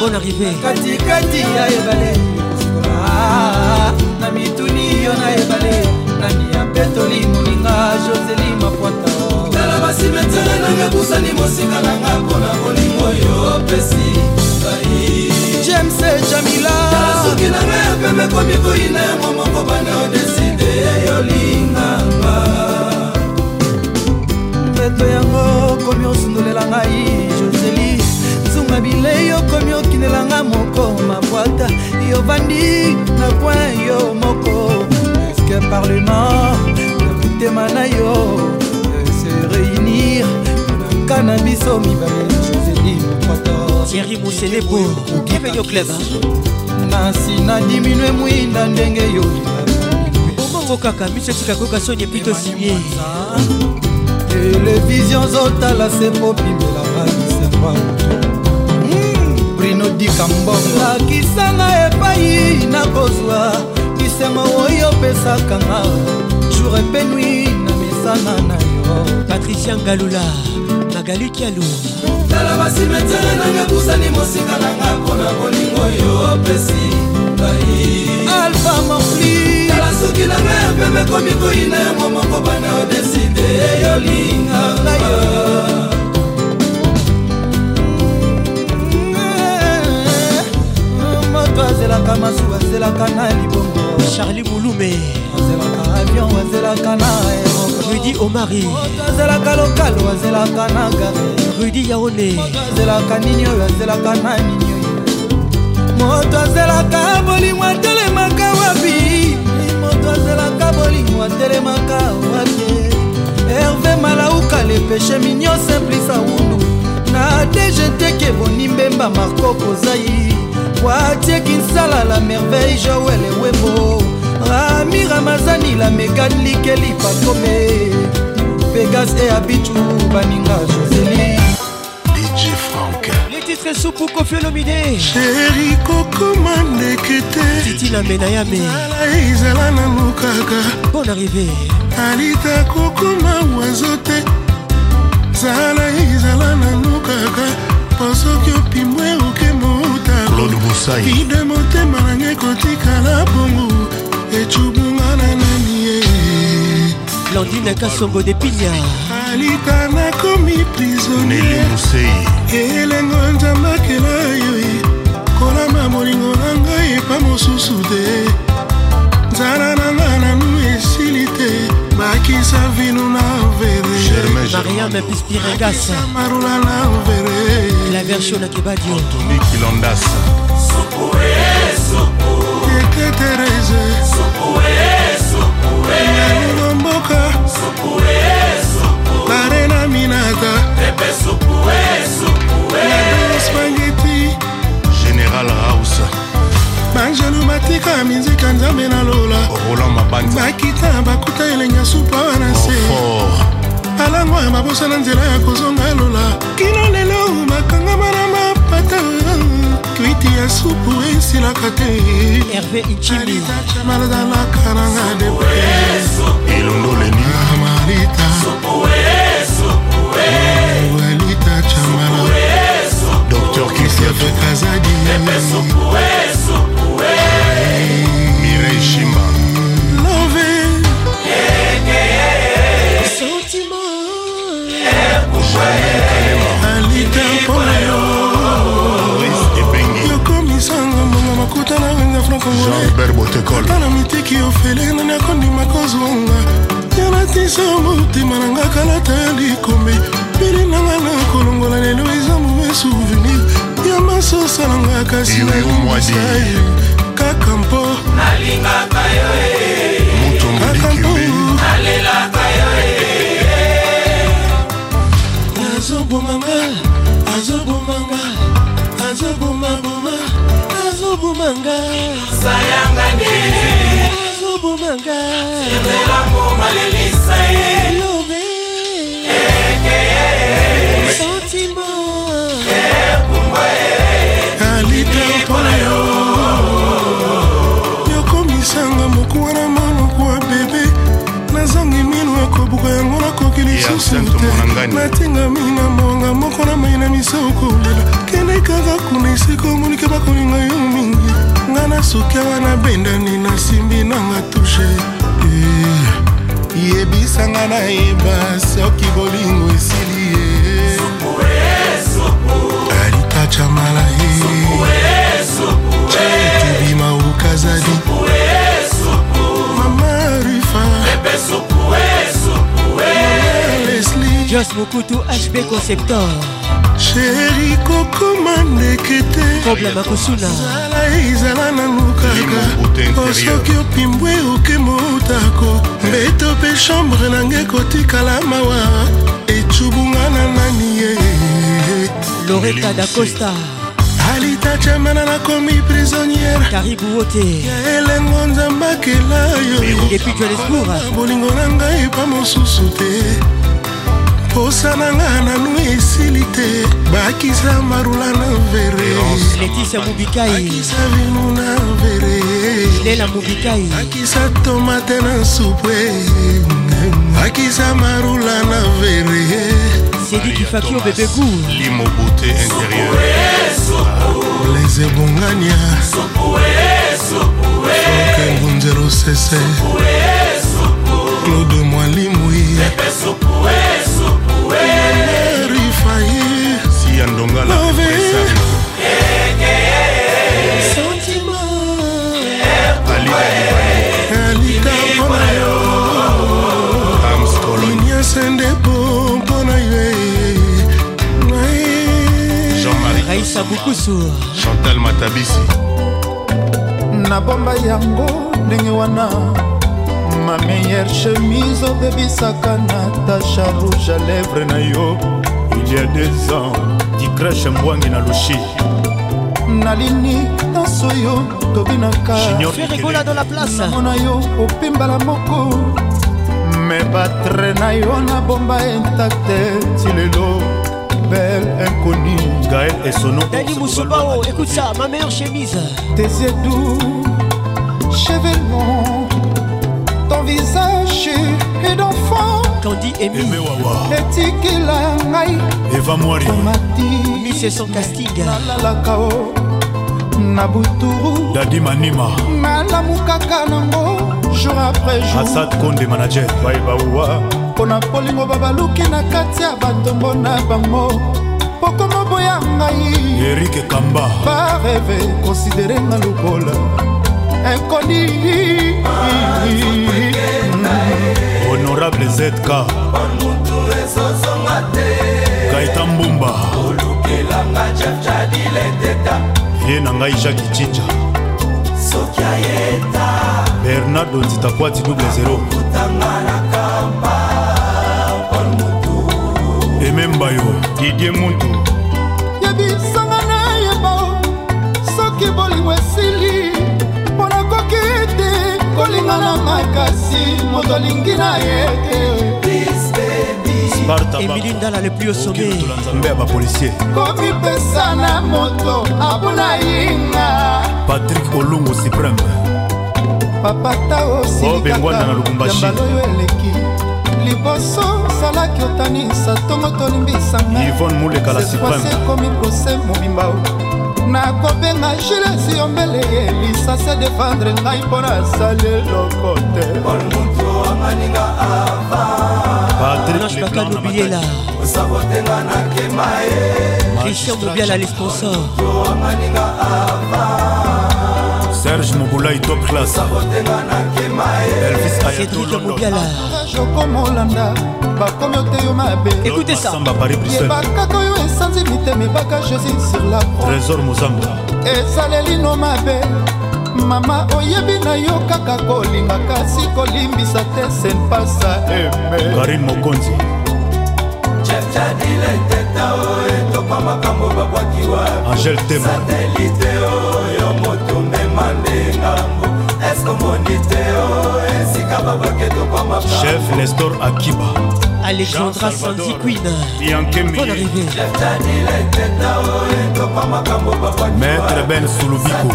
Bonne arrivée. Kati kati ya ebale. Ah, na mituni yo na ebale. Na miya betoli muninga Joseli makwata. Tala basi metele nanga busani mosika nanga pona bolingo yo pesi. James Jamila. Tala soki nanga pembe komi koine momo kobane odeside yo lingamba. Beto yango komi osundulela ngai Joseli. Mabile yo komi okinelanga moko mabwata Yo bandi na kwen yo moko Eske parlement na mutema na yo Se reunir na kanabiso mibale Joseli Mokoto Thierry Mousselebo Kevin yo club Nansi na diminue mwinda ndenge yo Obongo kaka Michel Tikakoka sonye pito signé Television zotala se popimela Radise mwa La kisana epayi na kozwa Kisema woyo pesa kanga Jour et nuit na misana na yo Patricia Ngalula Mosika Lukialou. Tala basi metere nanga kusani mosika nanga kona bolingo yo pesi kai. Alpha Mafli. Tala suki nanga peme komiko ina momo ko bana o decide yo linga. Charlie Mouloumé Rudy Omari Rudy Yaone Hervé Malaouka les péchés mignons simplice à Oulu Na D G T que Bonimbemba Marco Kozaï Watier Kinsala la merveille Joël et Webo Rami Ramazani la Mégane Likeli Pakome Vegas et Abitu Baninga Joseli D J Frank Les titres sous pour Kofiolomide Chéri Coco Mandekete Titi la Menayame Alaïzala Nanukaka Bonne arrivée Alita Coco Mawazote Zalaïzala Nanukaka Poso Kyopimwe Okemo Claude Moussaï Ide mote marange kotika la bongo Echubunga na nanie Landine Kasongo de Pigna Alita na komi prisonnier Nelly Moussaï Elengo njamba kela yoye Kolama moringo nanga epa mosusu te Zara nanga nanu esilite Bakisa vinu na vere Mariam Pispiregas Marula na vere La version à Kebadio Anthony Kilondas Soupoué, soupoué Tete Thérèse Soupoué, soupoué Nani Nomboka Soupoué, soupoué Barena Minata Tepe soupoué, soupoué Nani Spaghetti Général House Bangelou Matika Mizika Nzambe na Lola Roland Mabanda Bakita Bakuta Elenya Soupawa na Se Confort Alangwa ya mabosa na nzela ya kozonga lola Kino lelo makanga mana mapata Kwiti ya supu ensi la kate Hervé Ichimi Alita chamala da la karanga depe Ilondo leni Amalita Supue, supue Alita chamala Docteur Christophe Kazadi Tepe supue, supue Mireille Shimba Love Sentiment Alita Polayo Yokomi Sango Munga Makuta na wenga Franco-Mole Jean-Bert Botekol Tala mitiki ofele Nani akondi makozonga Yana tisa umuti Mananga kalata yalikome Bili nanga na kolongola Nelo izamu me souvenir Yamaso salanga kasi Iwe umwadi Kakampo Nalinga kayoe Mutumbi kiwe Nalela kayoe Azobumanga, Azobumanga, Azobumabuma, Azobumanga, Sayangane, Azobumanga, Sirelamu malelisae, Love, Eke, Sentimo, Ekumbae, Alita Polayo, Yokomisanga mokuwana mano kwa bebe, Nazangi minwa kobuka yangu na kokili susute Natinga mina monga moko na maina misa ukulila Kene kaga kuna isi komunike bako ninga yu mingi Ngana sukia wana benda nina simbi na ngatushe Yebisa ngana ebasa okibolingo esili Supue, supue Alita chamala hee Supue, supue Chai tubima ukazadi Supue, supue Mama rifa Jos Mokutu H B Conceptor Chéri Coco Mandekete Kobla Makosuna Zala Izala Nanukaka Osoki Opimbwe Okemo Utako Beto Pe Chambre Nange Koti Kalamawa Echubunga Nananie Loretta Da Costa Alita Chamana Nakomi prisonnière Karibu Ote Yaele Ngonza Mbakela Yo Depuis tu as l'espoura Bolingo Nanga Epa Mosusute Osananga nanu esilite Bakisa marula na vere Letisa Mubikai Bakisa vinu na vere Lela Mubikai Bakisa tomate na supwe Bakisa marula na vere Zedi qui facture bébé goût. Limo beauté intérieure. Les ebongania. Foke Bunzero C C. Claude Moi Limoui. Rifaï. Si Andonga la presse. Sentiment. Ali Alita. Jean-Marie Raïssa Boukoussou Chantal Matabisi Nabomba yango Nengewana Ma meilleure chemise au bébé Sakana Tacha rouge à lèvres Nayo Il y a deux ans Di crèche mbwangi na lushi Nalini Tansoyo Tobinaka Fais rigola dans la place Namonayo Opimba la moko Mais battre na yo na bomba intacte Tilelo Belle inconnue Gaël et son nom Dali Moussoubao, écoute ça, ma meilleure chemise Tes yeux doux, cheveux longs Ton visage est d'enfant Candy et Mi Et Tikila Ngaï Eva Moari Tomati Mi c'est son casting Nalalakao Nabuturu Dadi Manima Malamukaka Nango Jour après jour Assad Konde manager Baibaoua Pona polingo babaluki na katia batombo na bango Poko moboya ngai Eric Kamba Pas rêver considérer na lokola Inconnu Honorable Z K Kaita Mbumba Olukela nga chafcha dileteta Vie na ngai Jackie Chicha Sokia yeta Bernardo Zitakwati double zéro Et même Bayo Didier Moutou Yabi Sangana Yabo Soki Boliwesili Ponakokete Kolingana Makasi Motolingina Yeke Please baby Emilie Ndala le plus au sommet Komi Pesana Moto Abuna Yinga Patrick Olungo Siprembe Papa Tao Silikaka Yambaloyo eleki Liboso Salaki otanisa Tongo tolimbisanga Yvonne Mouleka la Sipana C'est quoi c'est comme procès Mobimbao Nakobenga Jilesi Yombele Elisa Se défendre Ngai pona Sale lokote Olmuntu Amaninga Ava Patrick Leplan Amaninga Osabotenga Nakemae Christian Moubiala les sponsors Olmuntu Amaninga Ava Serge Mouboula top class Elvis Ayatou London Joko Molanda Bakomiote yo mabe Écoutez ça Samba Paris Bruxelles Bakako yo esanzi miteme baka Jésus sur la croix Trésor Mozamba Ezaleli no mabe Mama oyebi na yo kaka kolinga kasi kolimbisa te sen pasa eme Karine Mokonzi Chefcha dile teta o eto pa makambo babwakiwa Angel Tema Satelite o yo moto Chef Nestor Akiba Alexandra Sandy Queen Bonne arrivée Maître Ben Sulubiko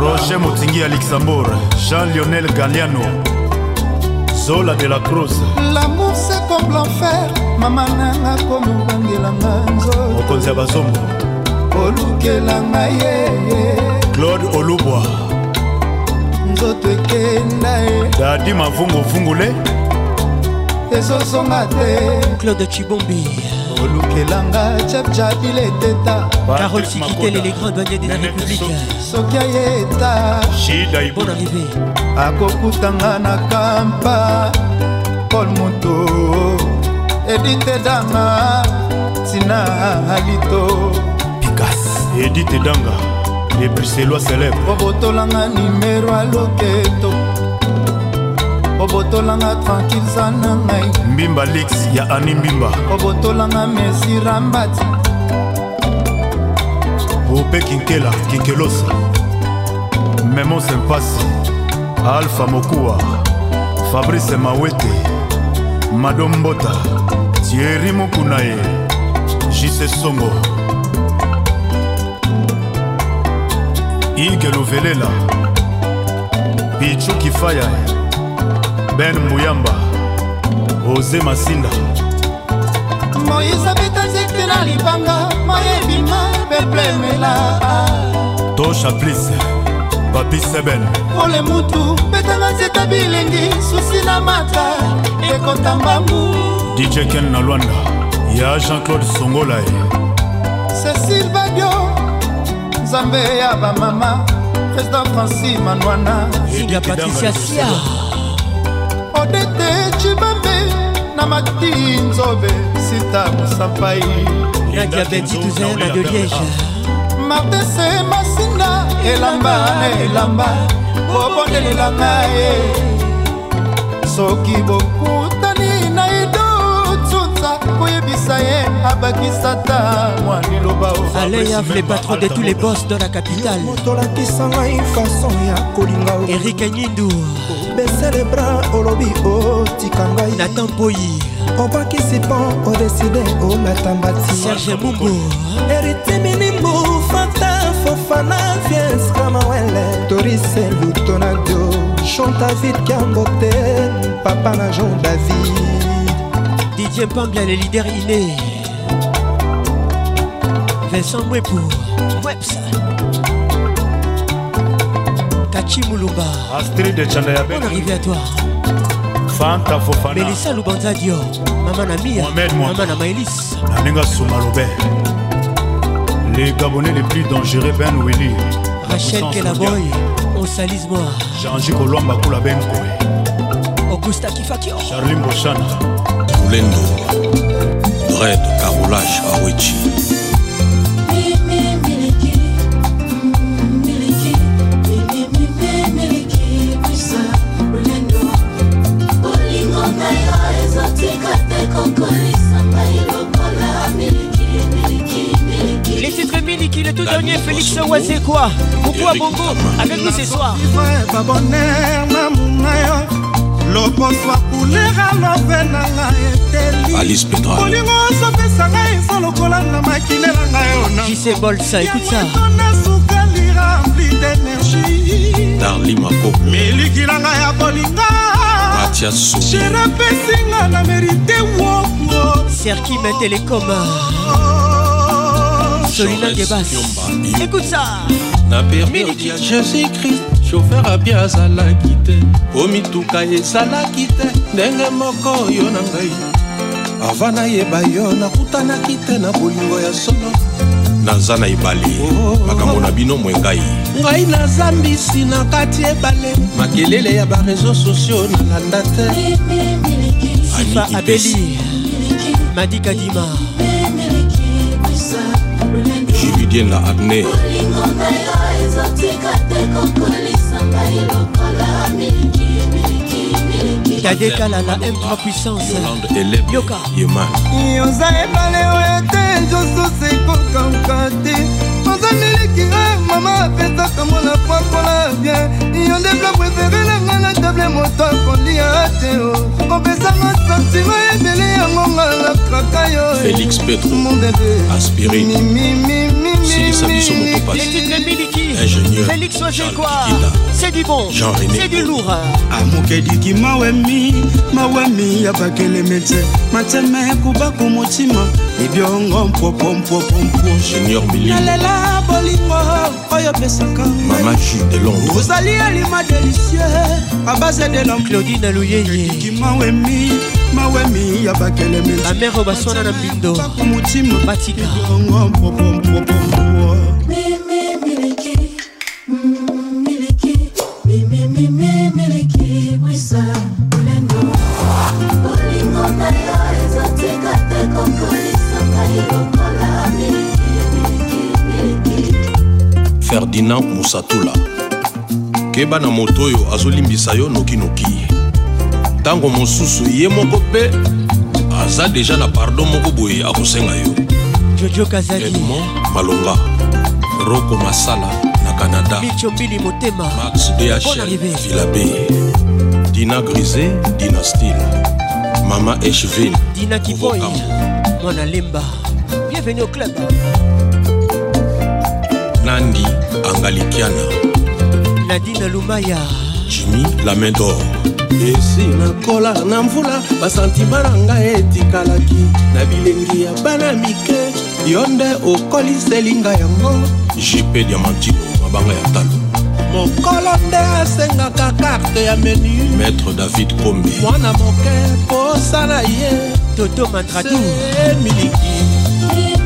Roger Motingi à Luxembourg Jean-Lionel Galliano Zola de la Cruz L'amour c'est comme l'enfer Mama nana komu bangela manzo Okonza bazombo Olukela maye Claude Olubwa Nzoto ekenda e Dadi mavungo vungule Ezosonga te Claude Chibombi Olukela nga chep chabile teta Carole Sikitele les grands douaniers de la République Sokia yeta Shida Ibu Bon arrivé Akokutanga na kampa Paul Muto Edith Danga, Tina Alito, Picasso, Edith Danga, les Bruxellois célèbres. Obotolanga numéro à l'oketo. Obotolanga tranquille sanangai. Mbimba Lix, ya Animbimba. Obotolanga Messi Rambati. Ope Kinkela, Kinkelosa. Memon Sempasi, Alpha Mokua, Fabrice Mawete. Madame Bota, Thierry Mokunae, J C Songo, Iguelo Velela, Bijou Kifaya, Ben Muyamba, Jose Masinda, Moïse Abita Zekina Libanga, Maébima, Beplemela, Tosha Please, Papi Seben, Ole Moutou, Betana Zeta Bilengi, Susina Mata, Ekotambamu, D J Ken Nalwanda, Ya Jean-Claude Songolae, Cécile Badio, Zambé Yaba Mama, Président Francis Manwana, Zinga Patricia Sia, Odete Chibambe, Namati Nzobe, Sita Moussapai, Nadia Bedi Touzema de Liège, Martin C. Massinda, Elamba, Elamba, Obondele Langae, Soki Bokutani, Naido, Tsutsa, Kouyebisaye, Abakisata, Mwaniloba, Aléav, les patrons de tous les boss de la capitale, Eric Anindou, Baissez les bras, Olobi, O, Tikangaï, Nathan Poyi, Obakisipan, Odeside, O, Natambati, Serge Mungo, Erite Minimbo, Fanta, Fofana, Fies, Kamawele, Doris, Lutonado, Chanta vite, Kambote, Papa Najon, David, Didier Pambia, les leaders innés, Vincent Mwepo, Webs, Kachi Moulumba, Astrid de Chandayabe, on arrive à toi, Fanta, Fofana, Melissa Lubanza Dior, Maman Amia, Maman Amaelis, Naminga Soumarobe. Les Gabonais les plus dangereux, Ben Willy, Rachel Kellaboy, Osalismo, Jean-Jacques Colomba Koula Benko, Augusta Kifakio, Charline Bochana, Boulendo, Red Carolage Awechi, les titres Miliki, le tout dernier Félix Ouazé quoi pourquoi Bongo avec nous ce soir. Alice Pedra Jissé Bolsa, écoute ça Darli Mako Mathias Sou Serki Télécom Solina Gebas. Écoute ça. Na permis Jésus-Christ, chauffeur à Biaza la quitte. Omi Toukaye Sala quitte. Dengue Moko Yonangai. Avana Yebayo, Nakutana quitte, Napolingo ya Solo. Nazana Ibali, Makamona Bino Mwengai. Ngai na Zambi si na kati ebale. Makelele ya ba réseaux sociaux na landate. Sifa Abeli. Madi Kadima. Julien la Agne Kadeka la M trois puissance Yoka Yeman Yoza ebale oyate njoso seko kankate Oza milikira mama apesa kamola kwa kola bien Yonde bla preferé la ngana table moto kondi ateo Kopesa masantima ebele ya monga la krakayo Félix Petro Aspirine Mimimimim les titres Miliki, Félix Oje quoi, c'est du bon, c'est du lourd. Amokeli mawemi, mawemi yabakele mete, mateme kubako motima, ibiongo popo popo Junior Miliki. Nalela bolingo, oyo pesaka. Maman Ju de Londres. Vous allez à l'ima délicieux, à base de l'homme Claudine Alouyeye. Kiki mawemi, mawemi yabakele mete. La mère Obaswana na Bindo. Batika. Ibiongo popo popo. Ferdinand Moussatoula Keba na moto yo azolimbisa yo noki noki Tango mosusu ye moko pe aza deja na pardon moko boye akosenga yo Jojo Kazali Edmond Malonga Roko Masala na Canada Micho Mbili Motema Max D H L Villabe Dina Grisé Dina Style Mama Echevin Dina Kiboy Mwana Lemba bienvenue au club Nandi Angalikiana Nadine Lumaya Jimmy la main d'or. Esi na kola na mvula basantima nanga etikalaki na bilengi ya bana mike yonde okoliselinga yango J P Diamantino mabanga ya talo mokola nde asengaka carte ya menu Maître David Kombe mwana moke posala ye Toto Matraki miliki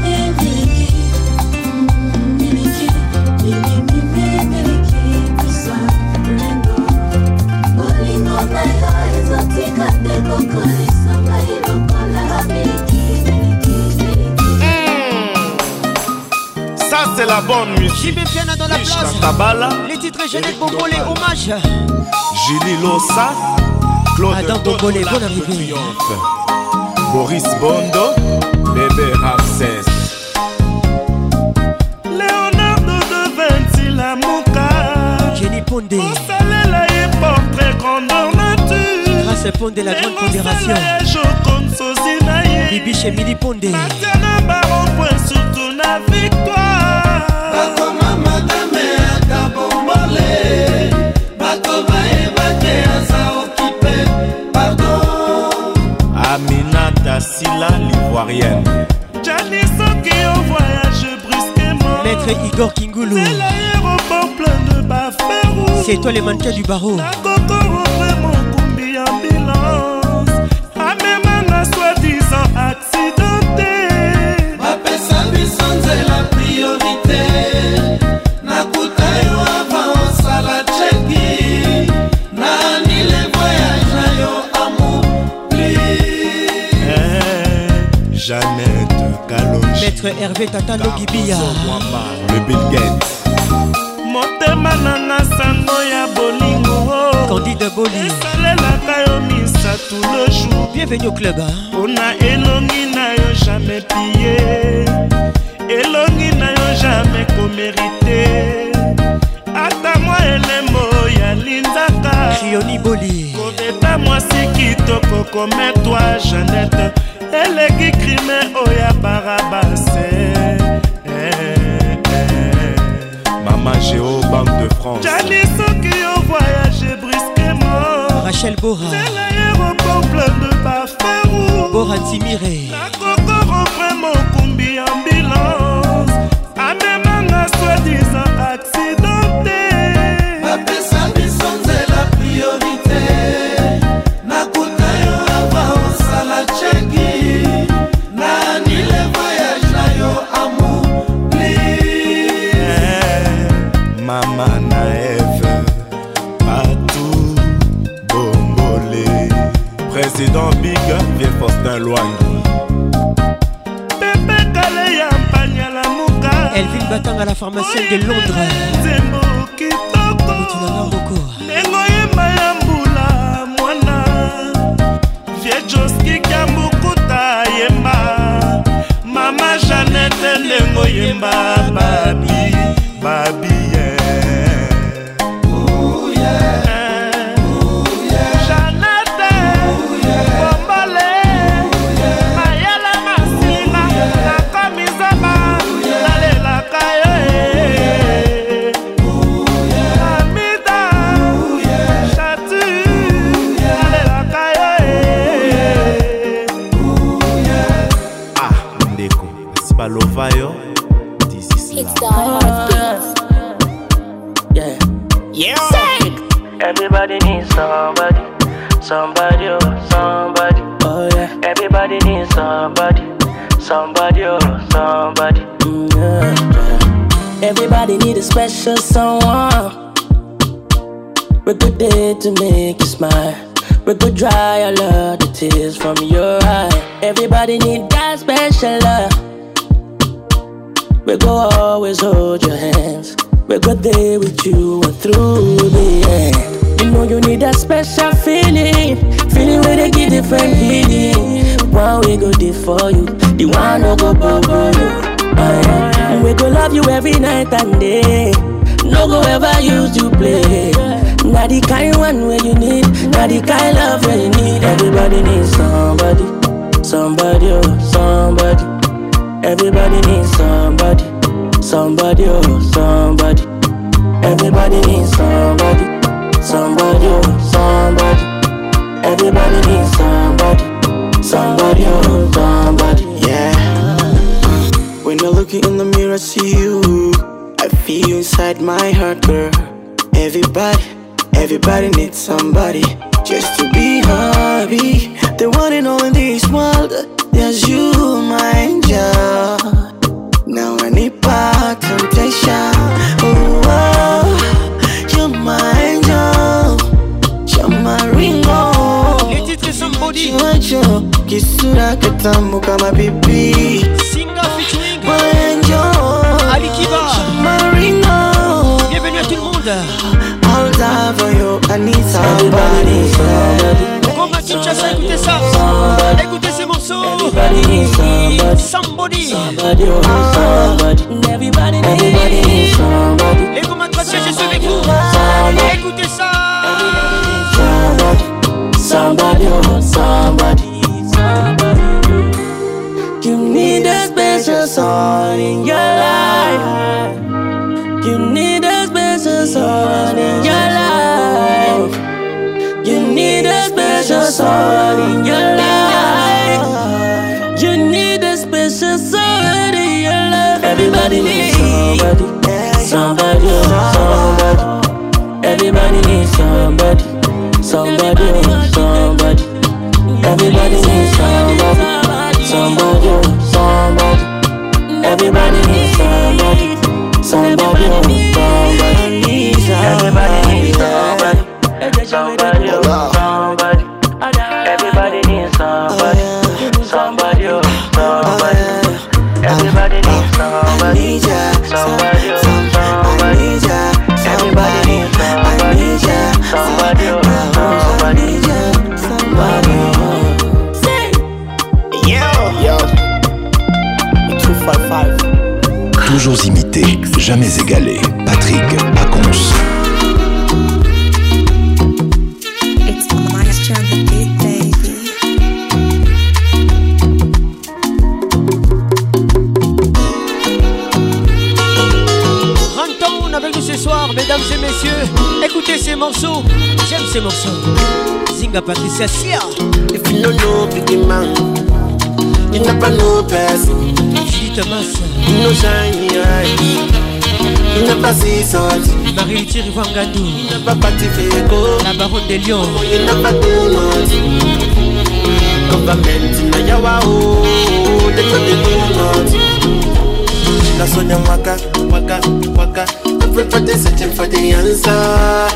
ça c'est la bonne musique. J B Piana dans la place. Tabala. Les titres Jeannette Bongolé, hommage. Julie Lossa, Claude Adam Bongolé, bonne arrivée. Boris Bondo, Bébé Ramsès. Leonardo de Vinci la Mouka. Jenny Pondé. Osalela est portrait grandeur nature. C'est Pondé la grande pondération. Bibi chez Mili Pondé. Maintenant, baron point surtout la victoire. Bakoma madame et ta bombolée. Bakoma et baté à sa occupée. Pardon. Aminata Silla, l'ivoirienne. Janisso qui en voyage brusquement. Maître Igor Kingoulou. C'est l'aéroport plein de bafferous. C'est toi les mannequins du barreau. Maître Hervé Tatano Gibia, le Bill Gates. Motema nana sano ya bolingo. Candide Boli. Sale la kayomi sa tout le jour. Bienvenue au club. On a elongi na yo jamais pillé. Elongi na yo jamais commérité. Ata moi elemo ya lindaka. Kioni Boli. Kobeta moi sikito koko toi Jeannette. Elle est qui crime Oya Barabasé. Maman Géo, Banque de France. Janisso qui a voyagé brusquement. Rachel Bora. C'est l'aéroport plein de Bafarou. Bora Timiré. La coco rentre mon combi ambulance. Amémanga soi-disant accidenté. Papé Sabison, c'est la priorité. Président Big, vieux Faustin Loangi. Pepe Kaleya Mpanyala Mouka. Elvin Batanga à la pharmacienne de Londres. Zembo Kitoko. Moutouna Mboko. Nengoye Mayambula Mwana. Vieux Joski Kambukuta Yemba. Mama Jeannette Nengoye Mba Babi. Babi Fire. This is it's the heartbeat. Yeah. Yeah. Sing. Everybody needs somebody. Somebody, oh, somebody. Oh, yeah. Everybody needs somebody. Somebody, oh, somebody. Mm-hmm. Everybody needs a special someone. With the day to make you smile. We could dry a lot of tears from your eye. Everybody needs that special love. We go always hold your hands. We go there with you and through the end. You know you need that special feeling. Feeling where they give different healing. One we go there for you. The one no go bubble you. And we go love you every night and day. No go ever use you play. Not the kind one where you need. Not the kind love where you need. Everybody needs somebody. Somebody, oh, somebody. Everybody needs somebody, somebody, oh, somebody. Everybody needs somebody, somebody, Everybody needs somebody, somebody on somebody, yeah. When I look in the mirror, see you, I feel you inside my heart, girl. Everybody, everybody needs somebody, just to be happy. The one and all in this world, there's you, my angel. Now I need back temptation. Oh, oh, you're my angel, you're my ringo. Les titres sont maudits. Kisura ketamu kama bibi. Singa featuring Ali Kiba. My ringo. Bienvenue à tout le monde. I'll die for you. I need somebody. Somebody. Comme à Kinshasa, écoutez ça. Somebody. Écoutez ces morceaux. Somebody. Somebody. Everybody needs somebody. Les commentaires, je suis avec vous. Écoutez ça. Somebody. Somebody. Somebody. You need a special song in your life. You need a special song in your life. You need a special song in your life. You need a special song in your life. Everybody needs somebody, somebody, somebody. Everybody needs somebody, somebody, somebody. Everybody needs somebody, somebody, somebody. Everybody needs somebody, somebody, somebody. Everybody needs somebody, somebody, somebody. Everybody needs somebody, somebody, somebody. Everybody needs somebody, somebody, somebody. Everybody needs somebody, somebody, somebody. Toujours imité, jamais égalé. Patrick Paconce. Rentre avec nous ce soir, mesdames et messieurs. Écoutez ces morceaux. J'aime ces morceaux. Zinga Patricia Sia. If you don't know big man, you never know person. You know shine your eyes. You never see such. Marie-Thierry Wangandou. You never party fake. La Baronne des Lions. You never do nothing. Government in a yawa oh, they don't do nothing. That's when them waka, waka, waka. Everybody searching for the answer.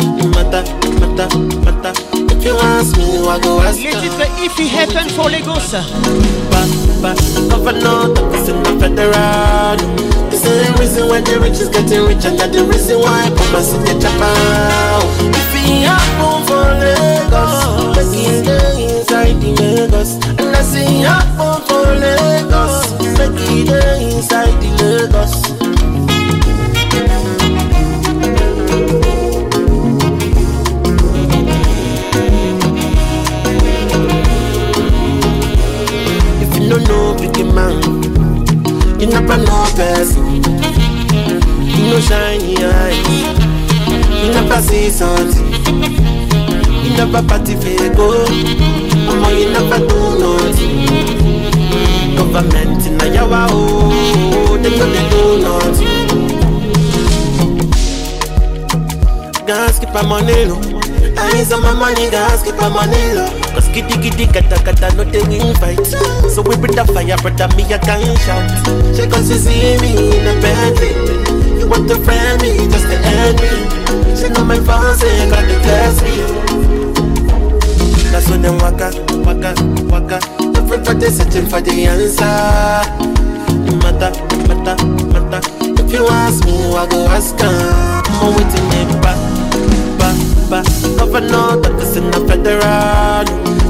No matter, matter, matter. If you ask me, I go ask you. Les titres If It Happen for Lagos. Governor, the president, federal. This is the reason why the rich is getting rich, and that's the reason why Papa sing the chapel. If it happen for Lagos, the kids they inside the Lagos, and I say happen for Lagos, the kids they inside the Lagos. You never know person. You know shiny eyes. You never see something. You never party for gold. Mama, you never do nothing. Government in a yawa oh, they don't do nothing. Gas keep a money low. I need my money. Gas keep a money low. Cause kitty kitty kata kata no they invite. So we bring the fire, brother, me I can shout. She cause you see me in a Bentley. You want to friend me, just to end me. She know my fancy, got to test me. That's when them waka, waka, waka. Everybody searching for the answer. No matter, matter, matter. If you ask me, I go ask her. I'm waiting in back. Governor, that is in the federal.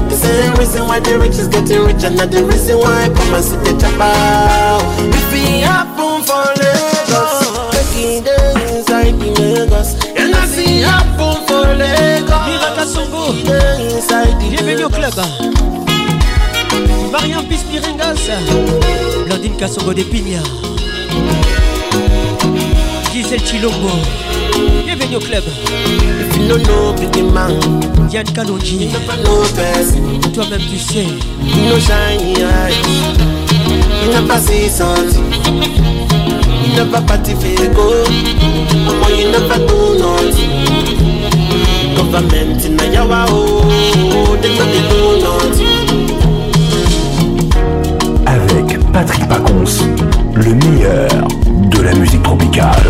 This is the reason why the rich is getting rich, and that's the reason why Papa sit the chapel. If we happen for Lagos, taking the inside the Lagos, and I see happen for Lagos. Miraka Songo, bienvenue au club. Marianne Pispiringas, Blandine Kassongo de Pigna, Gisèle Chilombo. bienvenue au club. Yann Kalonji, toi-même tu sais. Il n'a pas ses sens. Il n'a pas pâté fait go. Il n'a pas tout non. Government n'a yawa oh. Défend les non. Avec Patrick Paconce, le meilleur de la musique tropicale.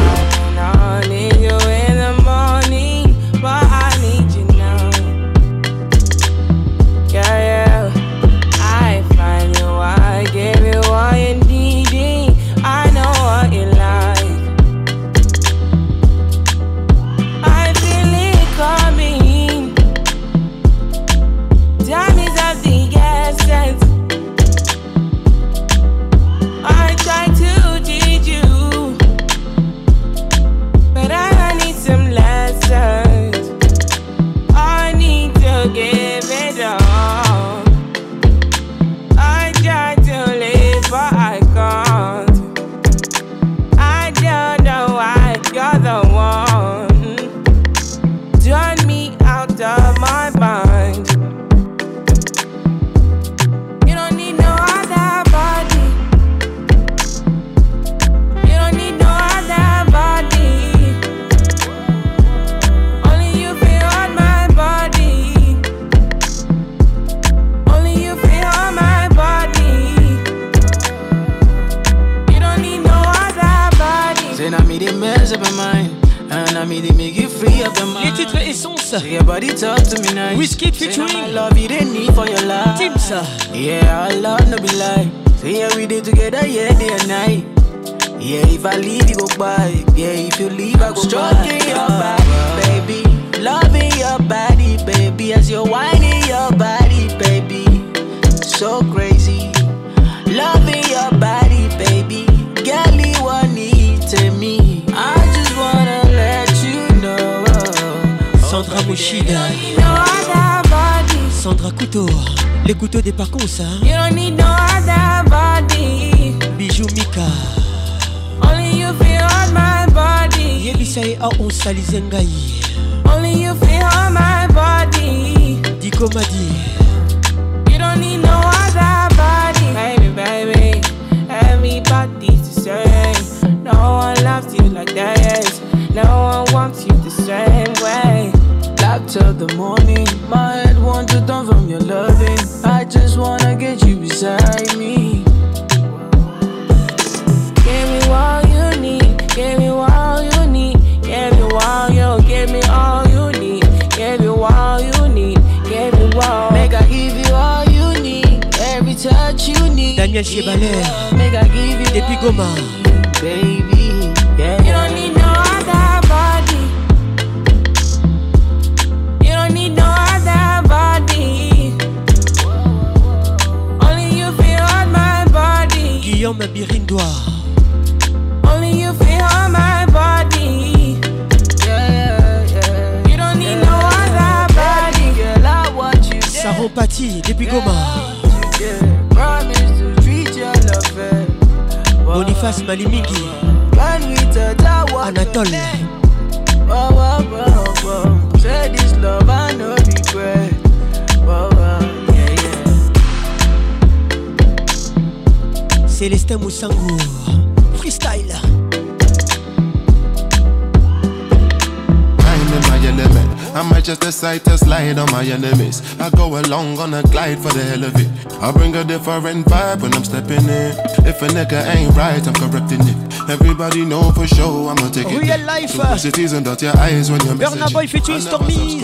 Different vibe when I'm stepping in. If a nigga ain't right, I'm correcting it. Everybody know for sure, I'ma take it. Real life. Cities and dot your eyes when you're messaging. Burna Boy featuring Stormy.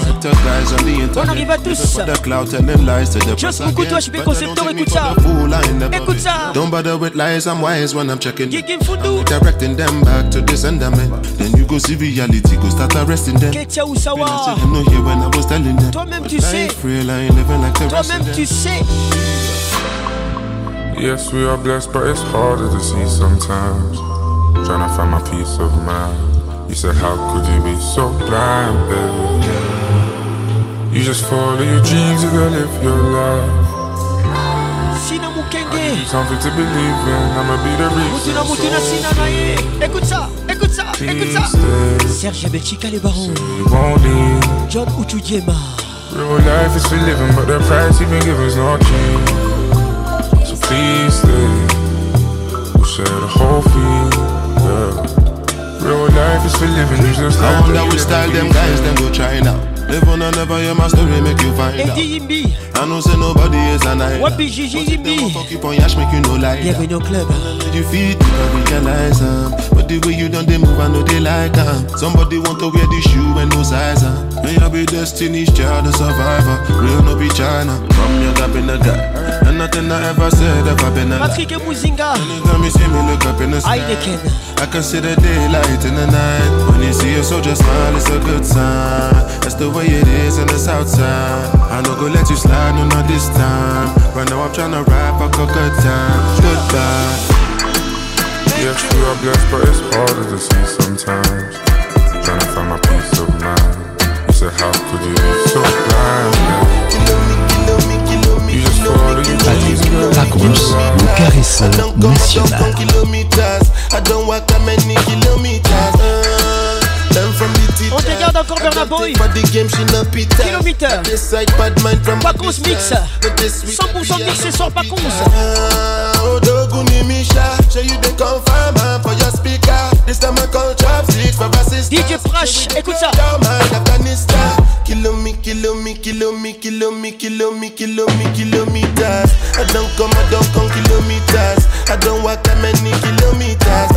On arrive à tous. Just beaucoup toi, je vais concepteur, écoute ça. Écoute ça. Don't bother with lies, I'm wise when I'm checking. Gigging Fundu. Directing them back to this endament. Then you go see reality, go start arresting them. Ketia Usawa. Toi-même tu sais. Toi-même tu sais. Yes, we are blessed, but it's harder to see sometimes. Trying to find my peace of mind. You said, how could you be so blind, baby? You just follow your dreams, you gotta live your life. I need something to believe in, I'ma be the reason. Écoute ça, écoute ça. Écoute ça. Serge Belchica les barons. John Uchudiema. Real life is for living, but the price you've been giving is not cheap. So please stay. We share the whole field. Real life is for living, it's just like I wonder which style them guys them go try now. Live on or never, hear my story, make you find out. I know say nobody is an island. What be Gigi Yimbi? Fuck you on yash, make you no lie. Yeah, we no club. You feed, you realize um, but the way you done, they move, I know they like um. Somebody want to wear the shoe and no size um. May I be destiny's child, a survivor. Real no be China. From young I've been a guy, and nothing I ever said ever been a lie. Patrick Amuziga. Anytime you see me look up in the sky, I can see the daylight in the night. When you see a soldier smile, it's a good sign. That's the way it is in the south side. I no go let you slide, no not this time. Right now I'm tryna rap, I got good time. Goodbye. Yes, we are blessed, but it's harder to see sometimes. Trying to find my peace of mind. You said, how could you be so blind? You just follow you. La grosse, le caresseur national. I don't walk that many kilometers. I'm from the teacher. On te garde encore Bernard Boy. Kilomètre. Paconce mix. cent pour cent mixé sur Paconce. Show you the confirm for your speaker. This time I call trap six for assistance. D J Prash, écoute ça. Kilo me, kilo me, kilo me, kilo me, kilo me, kilo me, kilometers. I don't come, I don't come kilometers. I don't walk that many kilometers.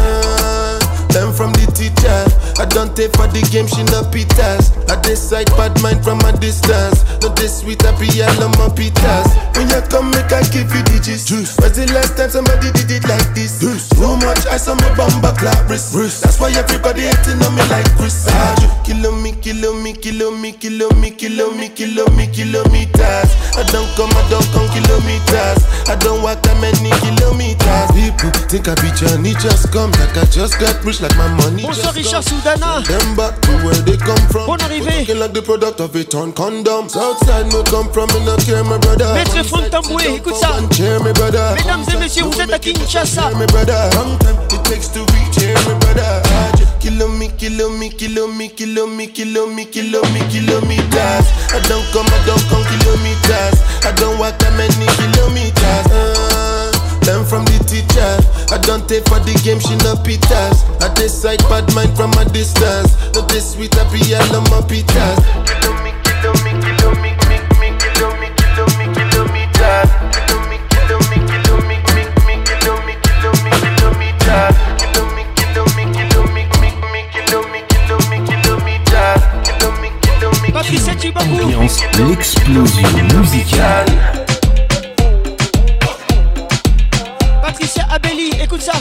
Learn from the teacher. I don't take for the game, she no pitas. I decide bad mind from a distance. Not this sweet, I be all on my pitas. When you come, make I give you the gist. Was the last time somebody did it like this? Juice. So much I saw me bumper clap wrist. That's why everybody hating on me like Chris. Ah. Kilo me, kilo me, kilo me, kilo me, kilo me, kilo me, kilometers. I don't come, I don't come kilometers. I don't walk that many kilometers. People think I be Johnny, just come like I just got rich, like my money. Bonsoir Richard Soudan. Bonne arrivée. Maître Franck Tamboué, écoute ça. Mesdames et messieurs, vous êtes à Kinshasa. Kilo me, kilo me, kilo me, kilo me, kilo me, kilo me, kilometers. I don't come, I don't come kilometers. I don't walk that many kilometers. I'm from the teacher. I don't take for the game, she no pitas. I decide bad mind from a distance. Not this sweet, I be all on my pitas. Kilo me, kilo me, kilo me, me, kilo me, kilo me, kilo me, dad. Kilo me, kilo me, kilo me, me, me, kilo me, kilo me, kilo me, dad. Kilo me, kilo me, kilo me, me, me, kilo me, kilo me, kilo me, dad. Kilo me, kilo me, Patricia Zinga. Ambiance, l'explosion musicale. Abeli, écoute ça.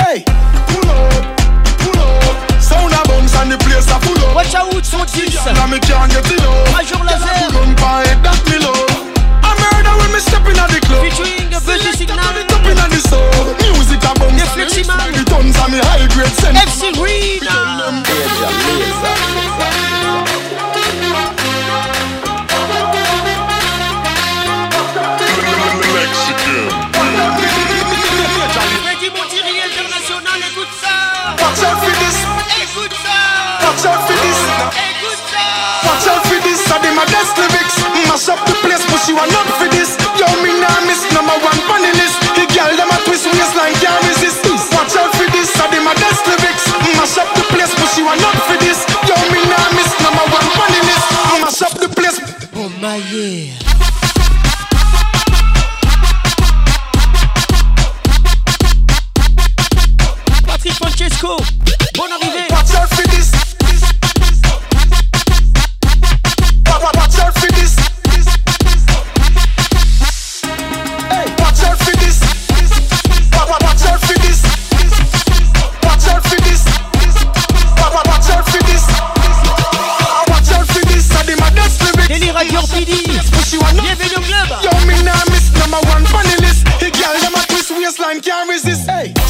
Hey, pull up, pull up. Sound a bounce and the place a pull up. Watch out, son fils. Now me can't get it up. Major Laser. Don't buy it, that me love. I murder when me step in at the club. Featuring the Virgin Signal. Music a bounce and the man. The tons and the high grade send F C Rina. Petit Montieri International, écoute ça. Watch out for this. Écoute ça. Watch out for this. Écoute ça. Watch out for this. I did my best lyrics. Mash up the place, but she want up for this. Yo, me now miss number one funny list. Girl, them a twist waistline, can't resist. Watch out for this, I did my best lyrics. Mash up the place, but she want not for this. Yo, me now miss number one funny list. Mash up the place. Oh my yeah. Patrick Francesco, bonne arrivée. Watch out for this. Watch out for this.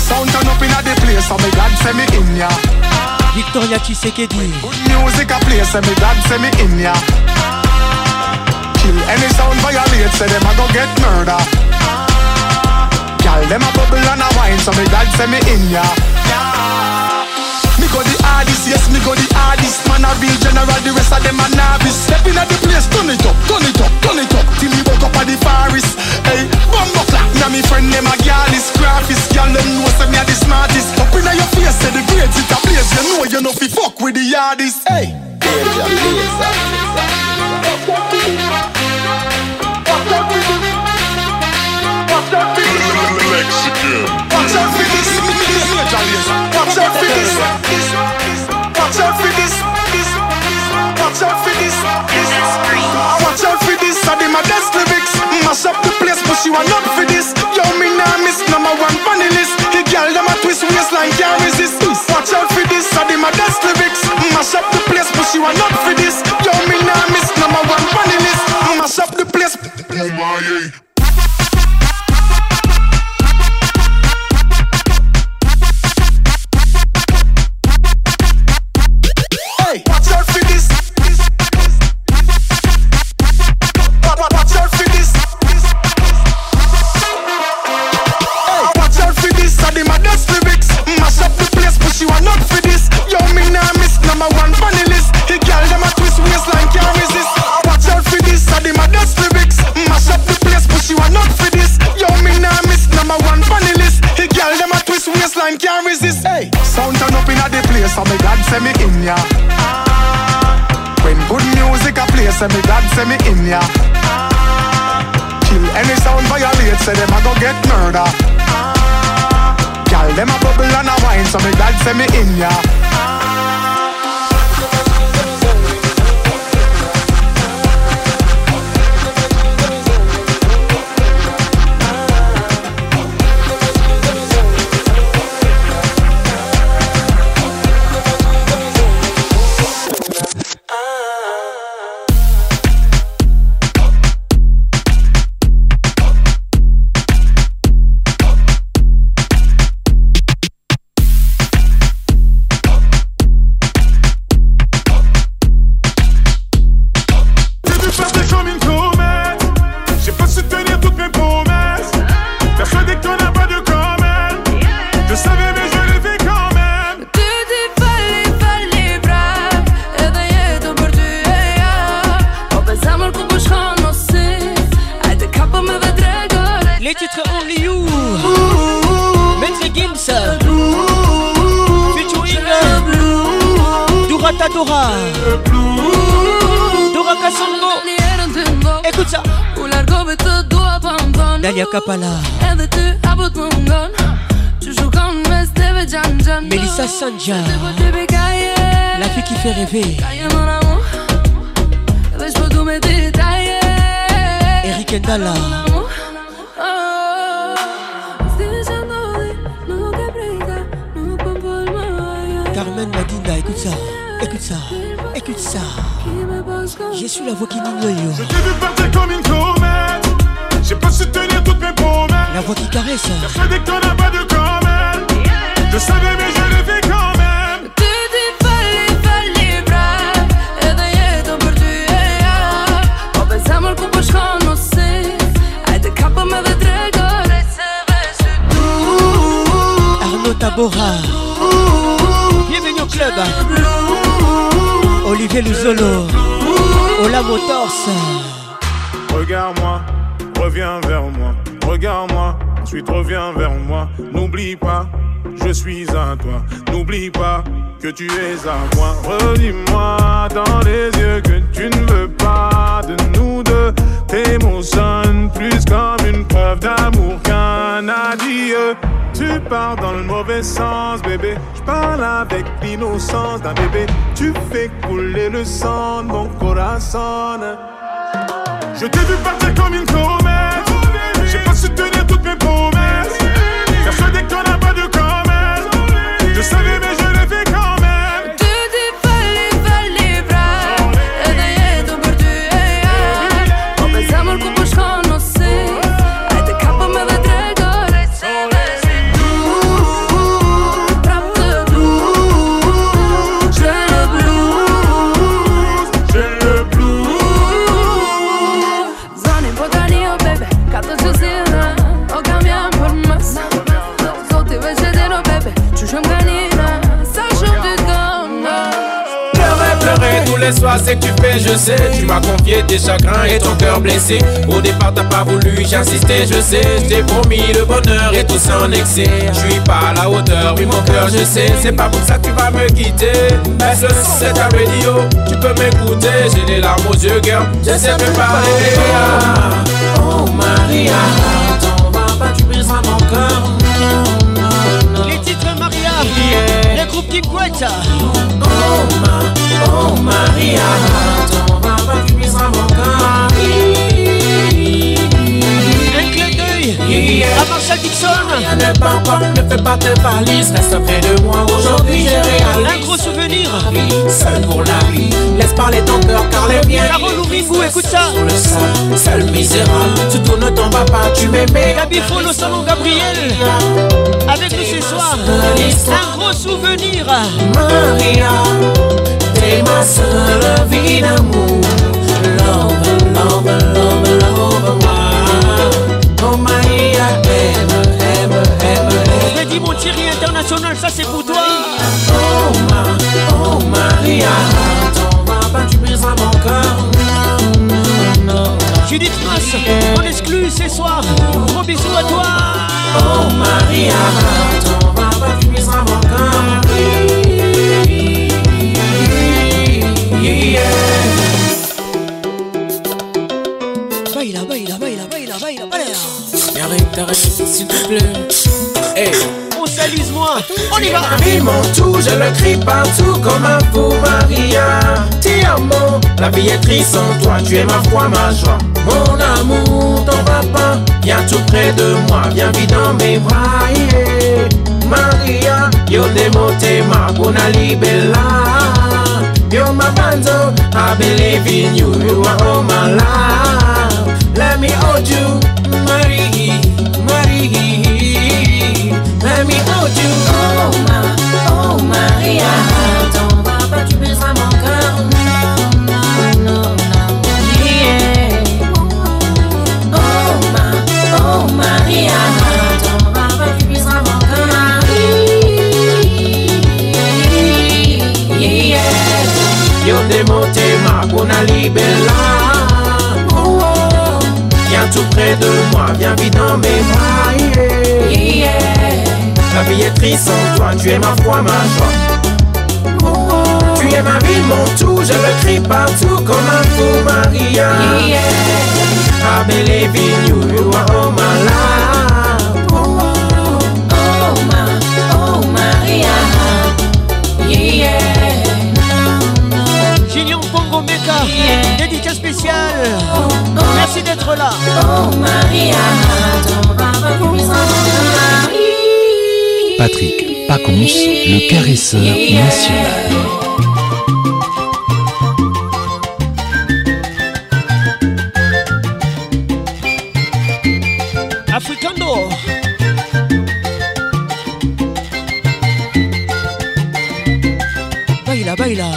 Sound turn up in a the place, so me glad say me in ya. Victoria Tshisekedi. Good music I play, say me dad, say me in ya. Kill any sound violate, say them a go get murder. Call them a bubble and a wine, so me dad say me in ya. Me go the hardest, yes me go the hardest. Man a real general, the rest of them a novice. Step in at the place, turn it up, turn it up, turn it up. Till me woke up at the forest. Hey, bumbo clap, now me friend them a girl is graphist. Girl them know say me a the smartest. Up in your face, say the grades it a place. You know you know fi fuck with the hardest. Hey, Danger Laser. Watch out with the Watch out with the Mexican. Watch out with this Danger Laser. Watch out with this. Watch out for this, this, watch out for this, this, watch out for this, I did my best lyrics, mash up the place, but you are not for this, yo, me nah miss, number one funny list, the girl them a twist waistline, can't resist, watch out for this, I did my best lyrics, mash up the place, but you are not for this, yo, me nah miss, number one funny list, mash up the place, oh, can't resist, hey. Sound turn up in a the place, so me dad say me in ya. Ah. When good music a play, so me dad say me in ya. Ah. Kill any sound violate, say them a go get murder. Ah. Girl them a bubble and a wine, so me dad say me in ya. Ah. Melissa Sanja, la fille qui fait rêver. Eric Endala. Carmen Madinda, écoute ça, écoute ça, écoute ça. Je suis la voix qui n'ignore. Je t'ai vu partir comme une comète. J'ai pas su tenir toutes mes promesses. La voix qui caresse. Persuadé que t'en as pas de comète. Je savais mais je le fais quand même. Tu dis falli, falli, brave. Et d'ailleurs ton pour tu es là. On pense à mon coup pour je connaissais. Et de cap me vedrai gore. Arnaud Tabora. Bienvenue au club. Olivier Luzolo. Ola Motors. Regarde-moi, reviens vers moi. Regarde-moi, ensuite reviens vers moi. N'oublie pas, je suis à toi. N'oublie pas que tu es à moi. Redis-moi dans les yeux que tu ne veux pas de nous deux. Tes mots sonnent plus comme une preuve d'amour qu'un adieu. Tu pars dans le mauvais sens, bébé. Je parle avec l'innocence d'un bébé. Tu fais couler le sang de mon corazon. Je t'ai vu partir comme une comète. J'ai pas su tenir toutes mes promesses. Persuadé que t'en as pas de comète. Je savais mais je l'ai fait quand même. Tu dis falli, falli, bravo. Et d'ailleurs ton pour tu es là. On baisse à mon coup pour je connaissais. Et t'es capable me vedrai gore. C'est tout, tout, tout, tout. déçois, c'est que tu fais, je sais. Tu m'as confié tes chagrins et ton cœur blessé. Au départ t'as pas voulu, j'ai insisté, je sais. J'ai promis le bonheur et tout ça en excès. Je suis pas à la hauteur, oui mon cœur je sais. C'est pas pour ça que tu vas me quitter. Est-ce que c'est ta radio? Tu peux m'écouter, j'ai les larmes aux yeux, girl. Je sais même pas rêver. Oh Maria, t'en vas pas, tu briseras mon cœur. Yeah. Le groupe qui couette. Oh, ma, oh Maria, ton papa tu briseras mon cœur. Un clé d'œil yeah. À Marshall Dixon. Rien ne part pas, ne fais pas tes valises. Reste près de moi, aujourd'hui j'ai réalisé. Un gros souvenir. Seul pour la vie, laisse parler ton cœur car les miens. Carole Ouringou, écoute ça. Sur le sol, seul misérable. Surtout ne t'en vas pas, tu m'aimais. Gabi Fon au salon Gabriel. Avec nous ce soir, un gros souvenir. Maria, t'es ma seule vie d'amour. Love, love, love, love, moi. Oh Maria, aime, aime, aime, aime. Dis mon Thierry international, ça c'est pour toi. Oh ma, oh Maria, ton papa tu briseras mon cœur. Judith Mas, on exclut ce soir. Gros bisous à toi. Oh Maria, ton papa tu briseras mon cœur. Yeah. Baila, baila, baila, baila, baila, baila. Arrête, arrête, s'il te plaît. Hey. On s'alise moi, on y va. Vis mon tout, je le crie partout comme un fou, Maria. Ti amo, la vie est triste sans toi, tu es ma foi, ma joie. Mon amour, t'en vas pas, viens tout près de moi, viens vite dans mes bras, yeah. Maria, yo nemo te ma bona libella. Yo ma bando, I believe in you, you are all my love. Let me hold you, Marie, Marie. Let me hold you, oh ma, oh Maria. T'en vas pas, tu briseras mon cœur. Oh Maria, ton papa tu briseras mon cœur. Yeah. Yo démonte ma bona libella. Oh oh. Viens tout près de moi, viens vite dans mes bras. Yeah. Yeah. La vie est triste sans toi, tu es ma foi, ma joie. Oh oh. Tu es ma vie, mon tout, je le crie partout comme un fou, Maria. Yeah. I believe in you, you are all my life. Oh, oh, oh ma, oh Maria. Yeah, yeah. Gignon Pongo Meka, yeah. Dédicace spéciale. Oh, oh, merci d'être là. Oh Maria, ton papa tu briseras mon cœur. Patrick Paconce, le caresseur yeah. national. Baila,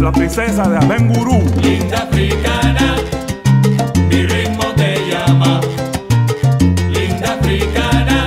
la princesa de Abengurú. Linda africana, mi ritmo te llama. Linda africana,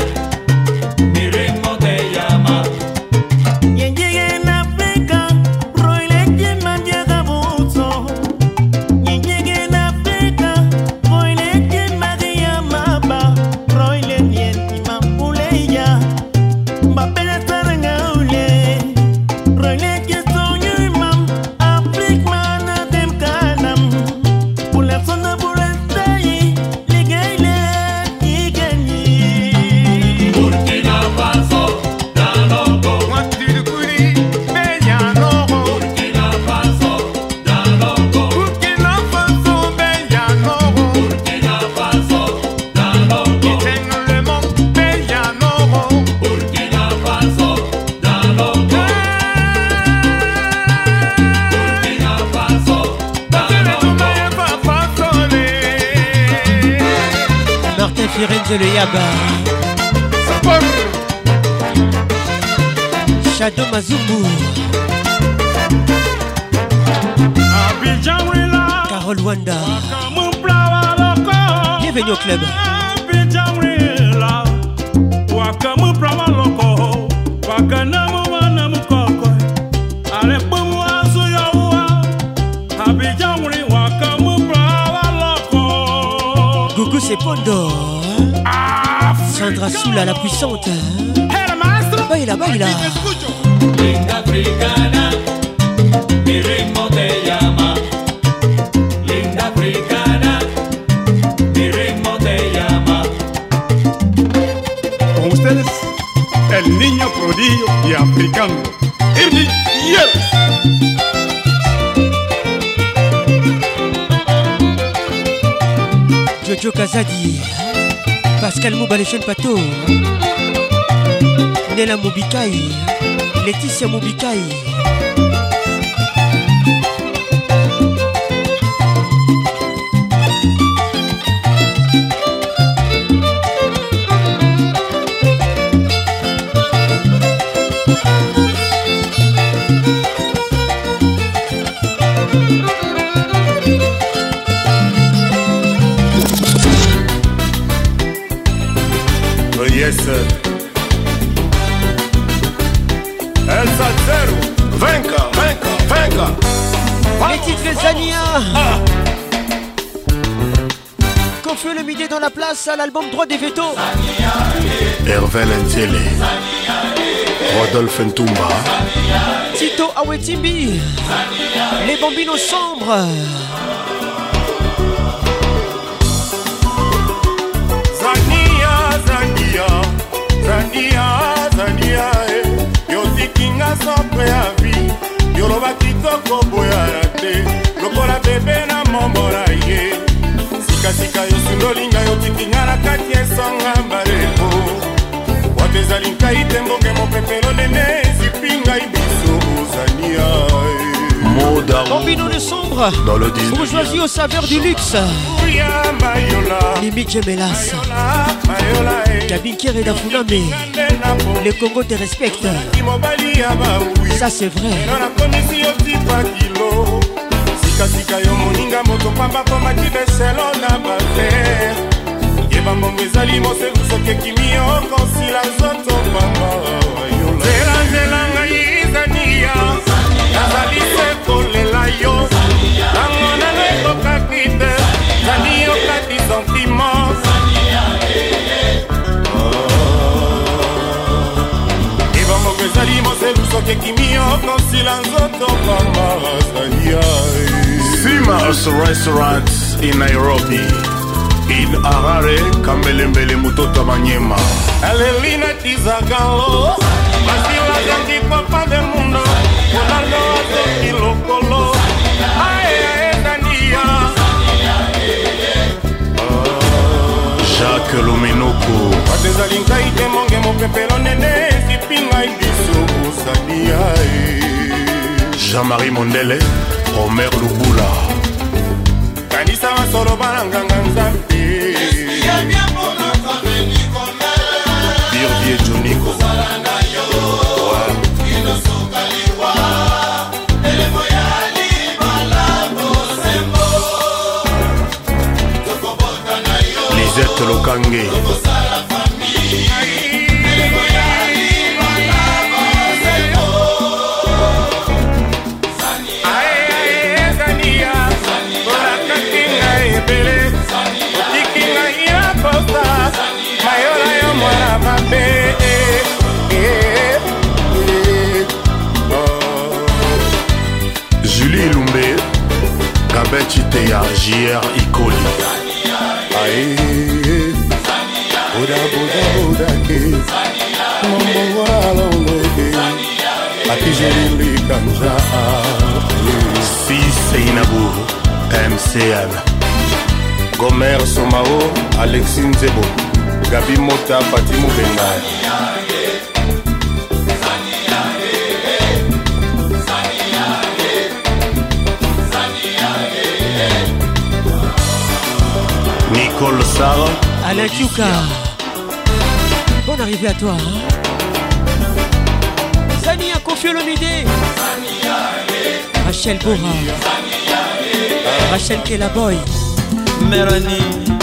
Virenzo le Yaba, Shadow Mazumbu, Carol Wanda. Bienvenue au club. Coucou c'est Pondo. Sandra Soula la puissante. Baila, baila. Linda africana, mi ritmo te llama. Linda africana, mi ritmo te llama. Con ustedes, el niño prodigio y africano. Irni Yeres. Jojo Kazadi, Pascal Moubaléchon Pato, Nela Moubikaï, Laetitia Moubikaï, Elsa Zero, venga, venga, venga. Petite Vezania. Ah. Qu'on fait le midi dans la place à l'album Droit des Vétos. Hervé Lenziele, Rodolphe Ntumba, Tito Awetimbi, les Bambinos Sombres. Zania, Zania, Yoti kinga sopre avi, Yoroba kitoko boyarate, Lokola bebe na mombora ye, Sika sika yosundolinga yoti kinga na kati esonga mbareko, Watezali nkaite mbonge mopepelo nene zipinga ibiso Zania. Moda Bambino le sombre, dans le dix-neuvième. Bourgeoisie aux saveurs du luxe. Mimi Gemelas, Kabin Kere d'Afouname, le Congo te respecte. Ça c'est vrai. Sima's Restaurant in Nairobi, in Harare, Kambelembele Mutota Manyema. Alelina Tizagalo, Masila Zangi Papa de Mundo, Ronaldo Azoki Lokolo, Ae Dania. Jacques Lomenoko, Atezalinka ite monge mo pepelo nene, Sipinga ibiso Zaniae. Jean-Marie Mondele, Omer Lubula, Kanisa Masoro Balanganga Nzambi, Birvie Juniko, Lisette Lokange, Julie Lumbe, Gabet Itea, J R Icoli. Aïe, Oda Boda Boda Ke, Mambo Wala Olege, Akijeri Likanja. Si Seinabu, M C M, Gomer Somao, Alexine Zebo. Gabi Mota, Pati Moubenga. Nicole Sarah. Alain Chouka, bonne arrivée à toi. Sania Kofiolomide, Rachel Bora, Rachel Kellaboy, Mélanie,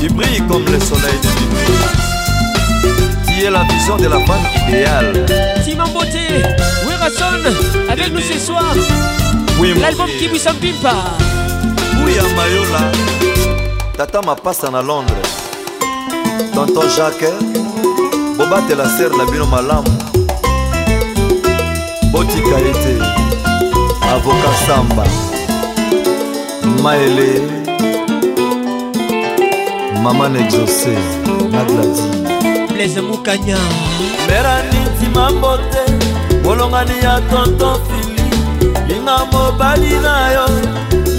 qui brille comme le soleil de minuit, qui est la vision de la femme idéale. Simon Beauté, Werason, avec nous ce soir. Oui, l'album qui vous s'en pimpa. Oui, à Mayola. Tata ma passe à Londres. Tonton Jacques, Boba te la serre la bino malam. Boti Kaïté, avocat Samba, Maëlé, Maman exaucée, Nagladi, Blaise Moukanya, Méranie Timambote, Bolongani à Tonton Fili, Inga Mobalina yo,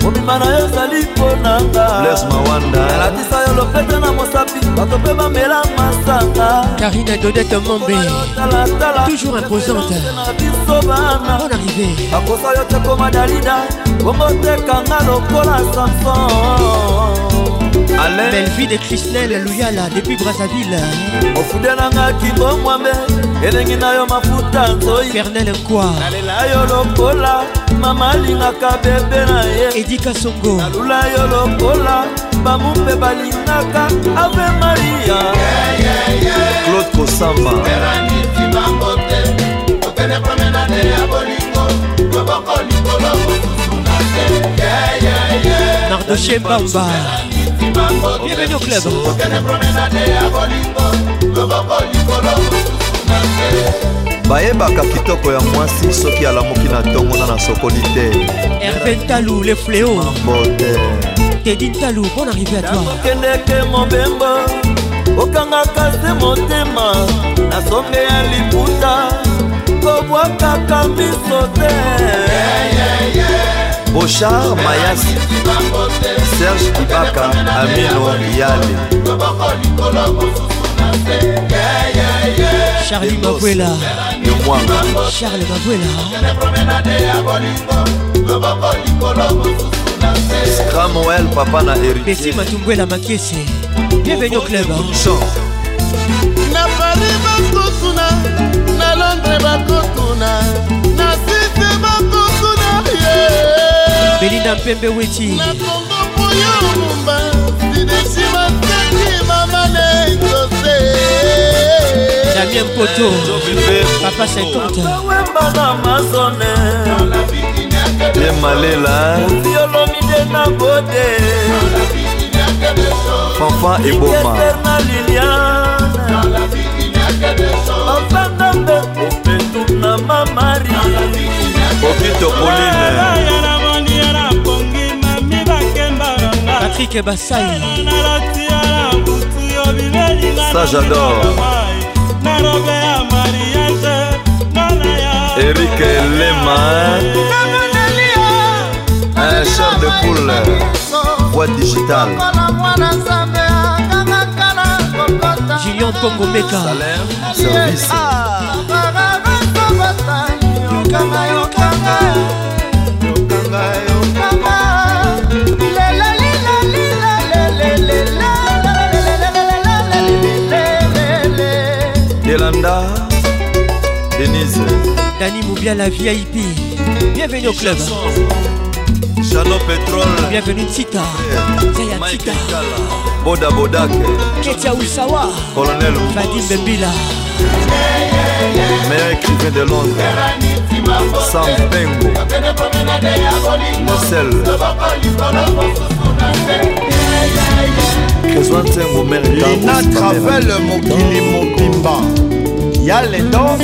Mumima na yo zali ponanga Bless Mawanda Elatisa yo lopete na mosapi Batope bamela masanga Karina Dodette Mombe Toujours imposante. Bonne arrivée Akosa yo teko madalida Belle vie de Christelle Louyala depuis Brazzaville. Fernel Nkwa Edi Kassongo Claude Kosamba Nardoche Mbamba, bienvenue au club. Bayebaka kitoko ya mwasi soki alamuki na tongo na sokoli te. Hervé Talou le fléau. Teddy Talou, bonne arrivée à toi. Keneke Mobemba, okanga kase motema, na sombe ya liputa, kobwaka kambiso te. Bochard Mayas, Serge Kibaka, Amino Yale, Charlie Mabuela, Charles Mabuela, Scramoel Papa na hérité, Bessie Matumbuela Makese, bienvenue au club. Na Paris bakotuna, na Londres bakotuna, na Cité bakotuna. Belinda Mpembe Weti Damien Poto Papa cinquante Malela Fanfan et Boma Popito Pauline Patrick Bassay. Ça j'adore. Eric Neymar. Un char de poule. Voix digitale. Julien Congo Meka. Service. Yolanda, Denise, Dani Moubia la V I P, bienvenue au club. Chano Pétrole, bienvenue Tita, Zaya Tita, Boda Bodak, Ketia Oussawa, Colonel Vadim Bembila, meilleur écrivain de Londres, Sam Pengo, Marcel, Ina Travel Mokili Mokimba Yale Don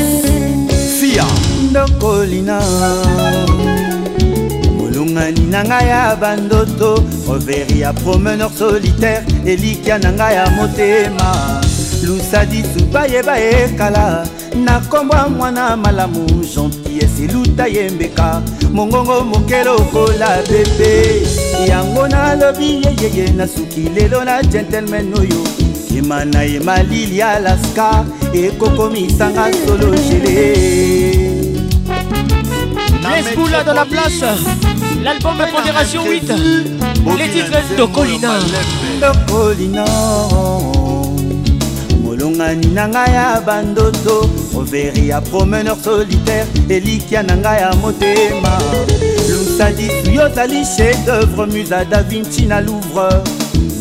Sia Ndoko Lina Mulunga Nanga ya bandoto Overi ya promeneur solitaire Elikia Nanga ya motema Lusa Disuba Yeba Ekala Nakomba mwana malamu Gentil siluta yembeka mongongo mokelo kola bebe yango na lobi yeye na suki lelo na gentleman noyo kimana emalili alaska ekokomisanga solo chele. Nesboula dans la place, l'album Pondération huit, les titres de Colina. De Colina, Molonga Ninangaya Bandoto, Overia promeneur solitaire, Elikia Nangaya Motema. L'Oussadi Yotali, chef-d'œuvre, Musa da Vinci na Louvre.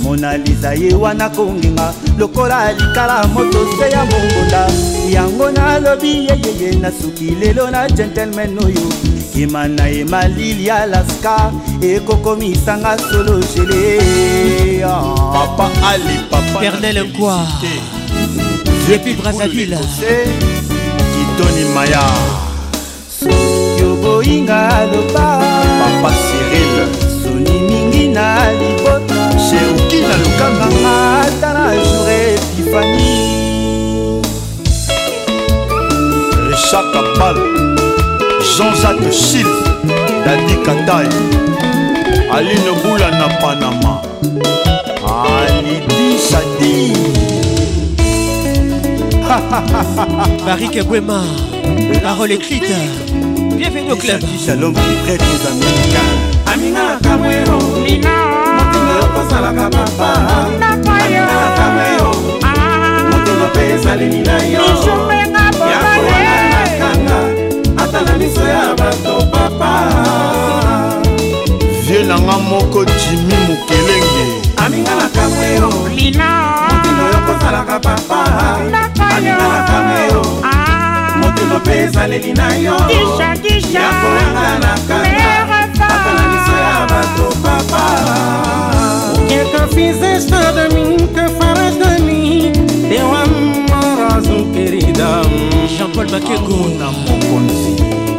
Mona Lisa Yewana Konginga, Lokola Alikala Moto Seya Mongola. Yangona Lobi Yeye Nasuki, Lelona Gentleman Noyo. Emana emalili alaska ekokomisanga solo gelé. Papa Ali, papa Pernel Nkwa depuis Brazzaville Kitoni Maya Yo boinga loba Papa Cyril Soni mingi na liboto Cheouki na lukanga Atana jure Tiffany Le Chakapal Jean-Jacques Schiff, Dadi Kataï, Ali Neboula na Panama, Ali Dishadi, Marie Kebouema, parole écrite, bienvenue au club. Shalom, prête aux Américains. Amina Kamwero, Nina, Montenegro Salaka Papa, Amina Kamwero, Montenegro Pesale Nina Yo, Yakoana Nakanga. Vieux Nangamoko Jimmy Mukelenge Aminga la Camero Lina Montino Yoko Salaka Papa Aminga la Camero Montino Pesa Lelina Yo Disha Disha Yakoanga na Kanga Atalaniso ya Bato Papa Que fizeste de mim, que farás de mim Teu amor azul querida Jean-Paul Bakego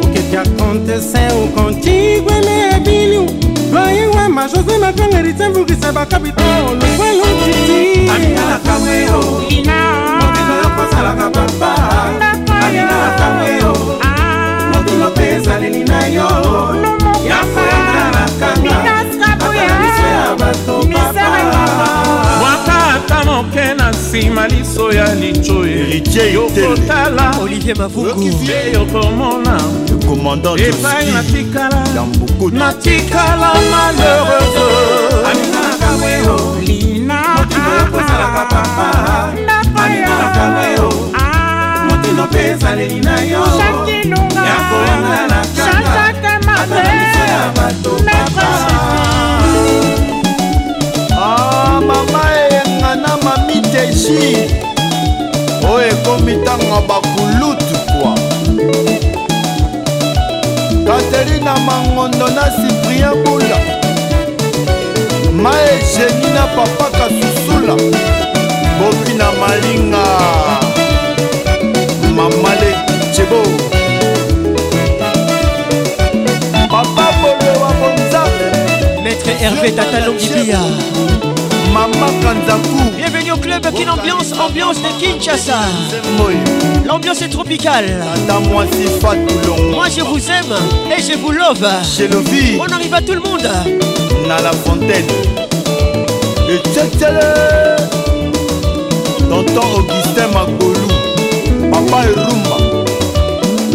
O que te aconteceu contigo é mebilho Ganhei uma José Macangar e sempre que saiba capitão No colo de ti Amina la cameo Montino la posa la capapá Amina la cameo Montino pesa lenina yo Yafana la canga Wakata moke na sima liso ya lichoye Yokotala Olivier Mavuku Yokomona Epaye natikala Natikala malheureuse Amina la Kamweo Lina Motino yokosa la kapapa Amina la Kamweo Motino pesa lelina yo Shakilunga Yakoana la kanga Atala liso ya bato papa Ah, mama engana mami teji Oe komita ngabakulutu kwa Katerina Mangondo na Cyprien Bula Mae Jenina Papa Kasusula Bokina Malinga Mamale Chebo Papa Bolewa Bonzame Maître Hervé Tatalon Gibia Maman Kanzaku. Bienvenue au club Kin Ambiance, ambiance de Kinshasa. L'ambiance est tropicale. Moi je vous aime et je vous love. On arrive à tout le monde. Na la fontaine. Et tchatchale. Tonton Augustin Magolou. Papa et Rumba.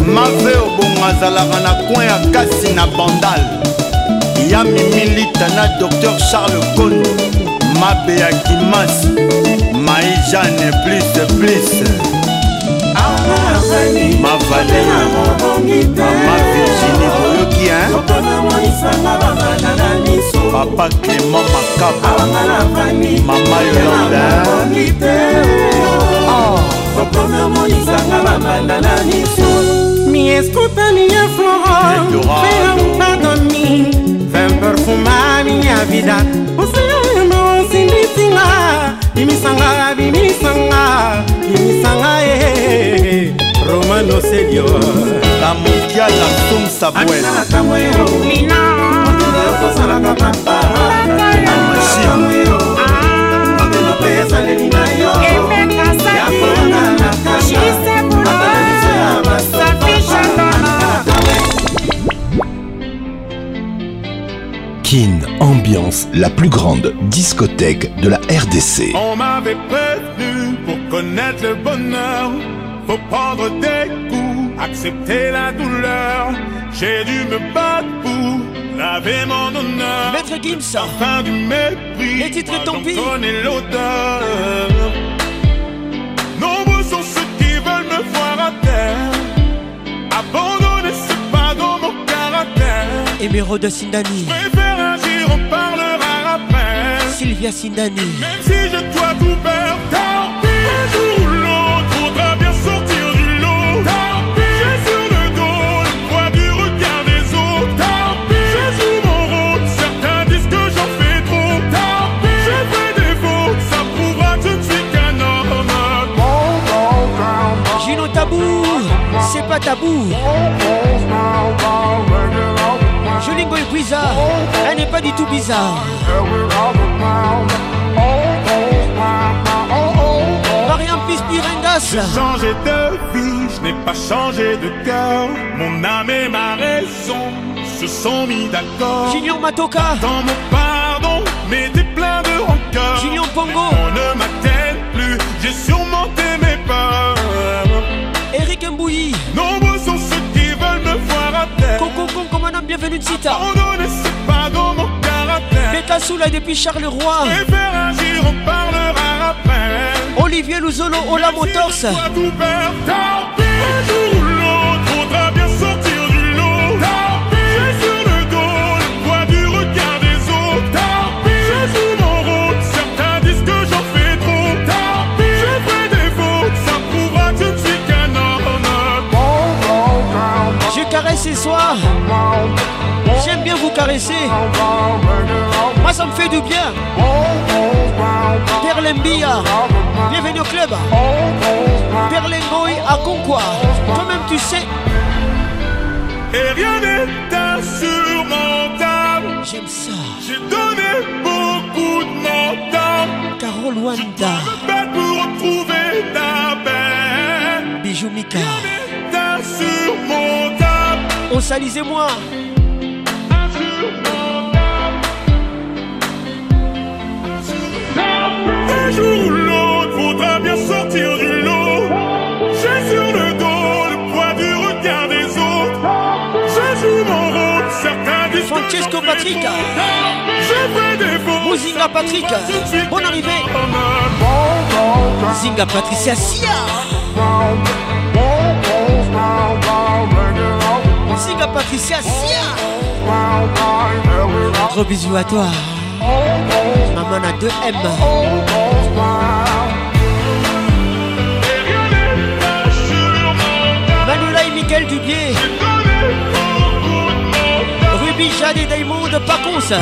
Mave Obongazalaga na coin à Kassina Bandal. Yami Militana, docteur Charles Cohn, Mabea Kimas, Maïjane, plus de plus. Ma valée, Maman Virginie Boyoki, hein? Papa Clément Macaba, Maman Yolanda. Oh! Mi escuta minha flor, vem pra dormir. Vem perfumar minha vida O Senhor não se ensina Bimisanga, bimisanga Bimisanga, eh Romano Senhor La montia la tum sabue Amina la cameo Lina Montino yokosa la kapapa Amina la cameo Montino pesa lelina yo Emekasa Yafona la kama Chisegura Ataliso ya basata Amina la cameo Kin Ambiance, la plus grande discothèque de la R D C. On m'avait prévenu, pour connaître le bonheur, faut prendre des coups, accepter la douleur. J'ai dû me battre pour laver mon honneur. Maître Gims, enfin du mépris, les titres tant pis, donner l'odeur. Nombreux sont ceux qui veulent me voir à terre. Abandonner, c'est pas dans mon caractère. Émeraude de Sindani, je préfère agir, on parlera après. Sylvia Sindani, même si je dois tout perdre, tant pis. Un jour ou l'autre, faudra bien sortir du lot. Tant pis, j'ai sur le dos le poids du regard des autres. Tant pis, j'ai joué mon rôle, certains disent que j'en fais trop. Tant pis, j'ai fait des fautes, ça prouvera que je ne suis qu'un homme. Gino Tabou, c'est pas tabou. Jolie Boy Bizarre, elle n'est pas du tout bizarre. Mariam Pispirengas, j'ai changé de vie, je n'ai pas changé de cœur. Mon âme et ma raison se sont mis d'accord. Junior Matoka, dans mon pardon, mais t'es plein de rancœur. Junior Pongo, on ne m'attelle plus, j'ai surmonté mes peurs. Eric Mbouilly, nombreux sont ceux qui veulent me voir à terre. Coco Con comme un homme, bienvenue de Sita. Abandonner, c'est pas dans mon caractère. Beta Soula depuis Charleroi, je préfère agir, on parlera après. Olivier Luzolo Amour Torse, si je dois tout perdre, tant pis. Un jour ou l'autre, faudra bien sortir du lot. Tant pis, j'ai sur le dos le poids du regard des autres. Tant pis, j'ai joué mon rôle, certains disent que j'en fais trop. Tant pis, j'ai fait des fautes, ça prouvera que je ne suis qu'un homme. Je caresse ce soir, j'aime bien vous caresser. Moi ça me fait du bien. Perlembia, bienvenue au club. Perlengoy à Concoua, toi-même tu sais. Et rien n'est insurmontable. J'aime ça. J'ai donné beaucoup de mon temps. Carol Wanda, je me bats pour retrouver ta peine. Bijou Mika, rien n'est insurmontable. On salise moi. Un jour ou l'autre, faudra bien sortir du lot. J'ai sur le dos le poids du regard des autres. Je joue mon rôle, certains disent Francesco Patrick, j'ai fait des fautes. Mon Zinga Patrick, bonne arrivée. Zinga Patricia Sia, Zinga Patricia Sia. Gros bisous à toi. Maman a deux M. Manoula et Michael Dubier, Ruby, Jade et Diamond Paconce,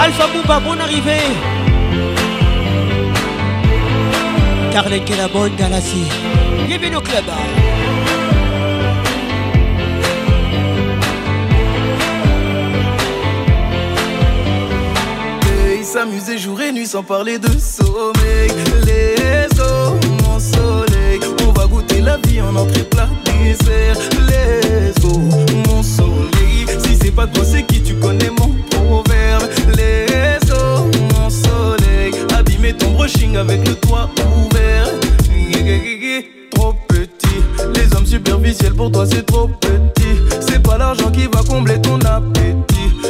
Alpha Bouba, bonne arrivée. Carlin Kellaboy Galassi, bienvenue au club. S'amuser jour et nuit sans parler de sommeil. Les eaux, mon soleil, on va goûter la vie en entrée plat dessert. Les eaux, mon soleil, si c'est pas toi c'est qui, tu connais mon proverbe. Les eaux, mon soleil, abîmer ton brushing avec le toit ouvert. Trop petit, les hommes superficiels pour toi c'est trop petit. C'est pas l'argent qui va combler ton appétit.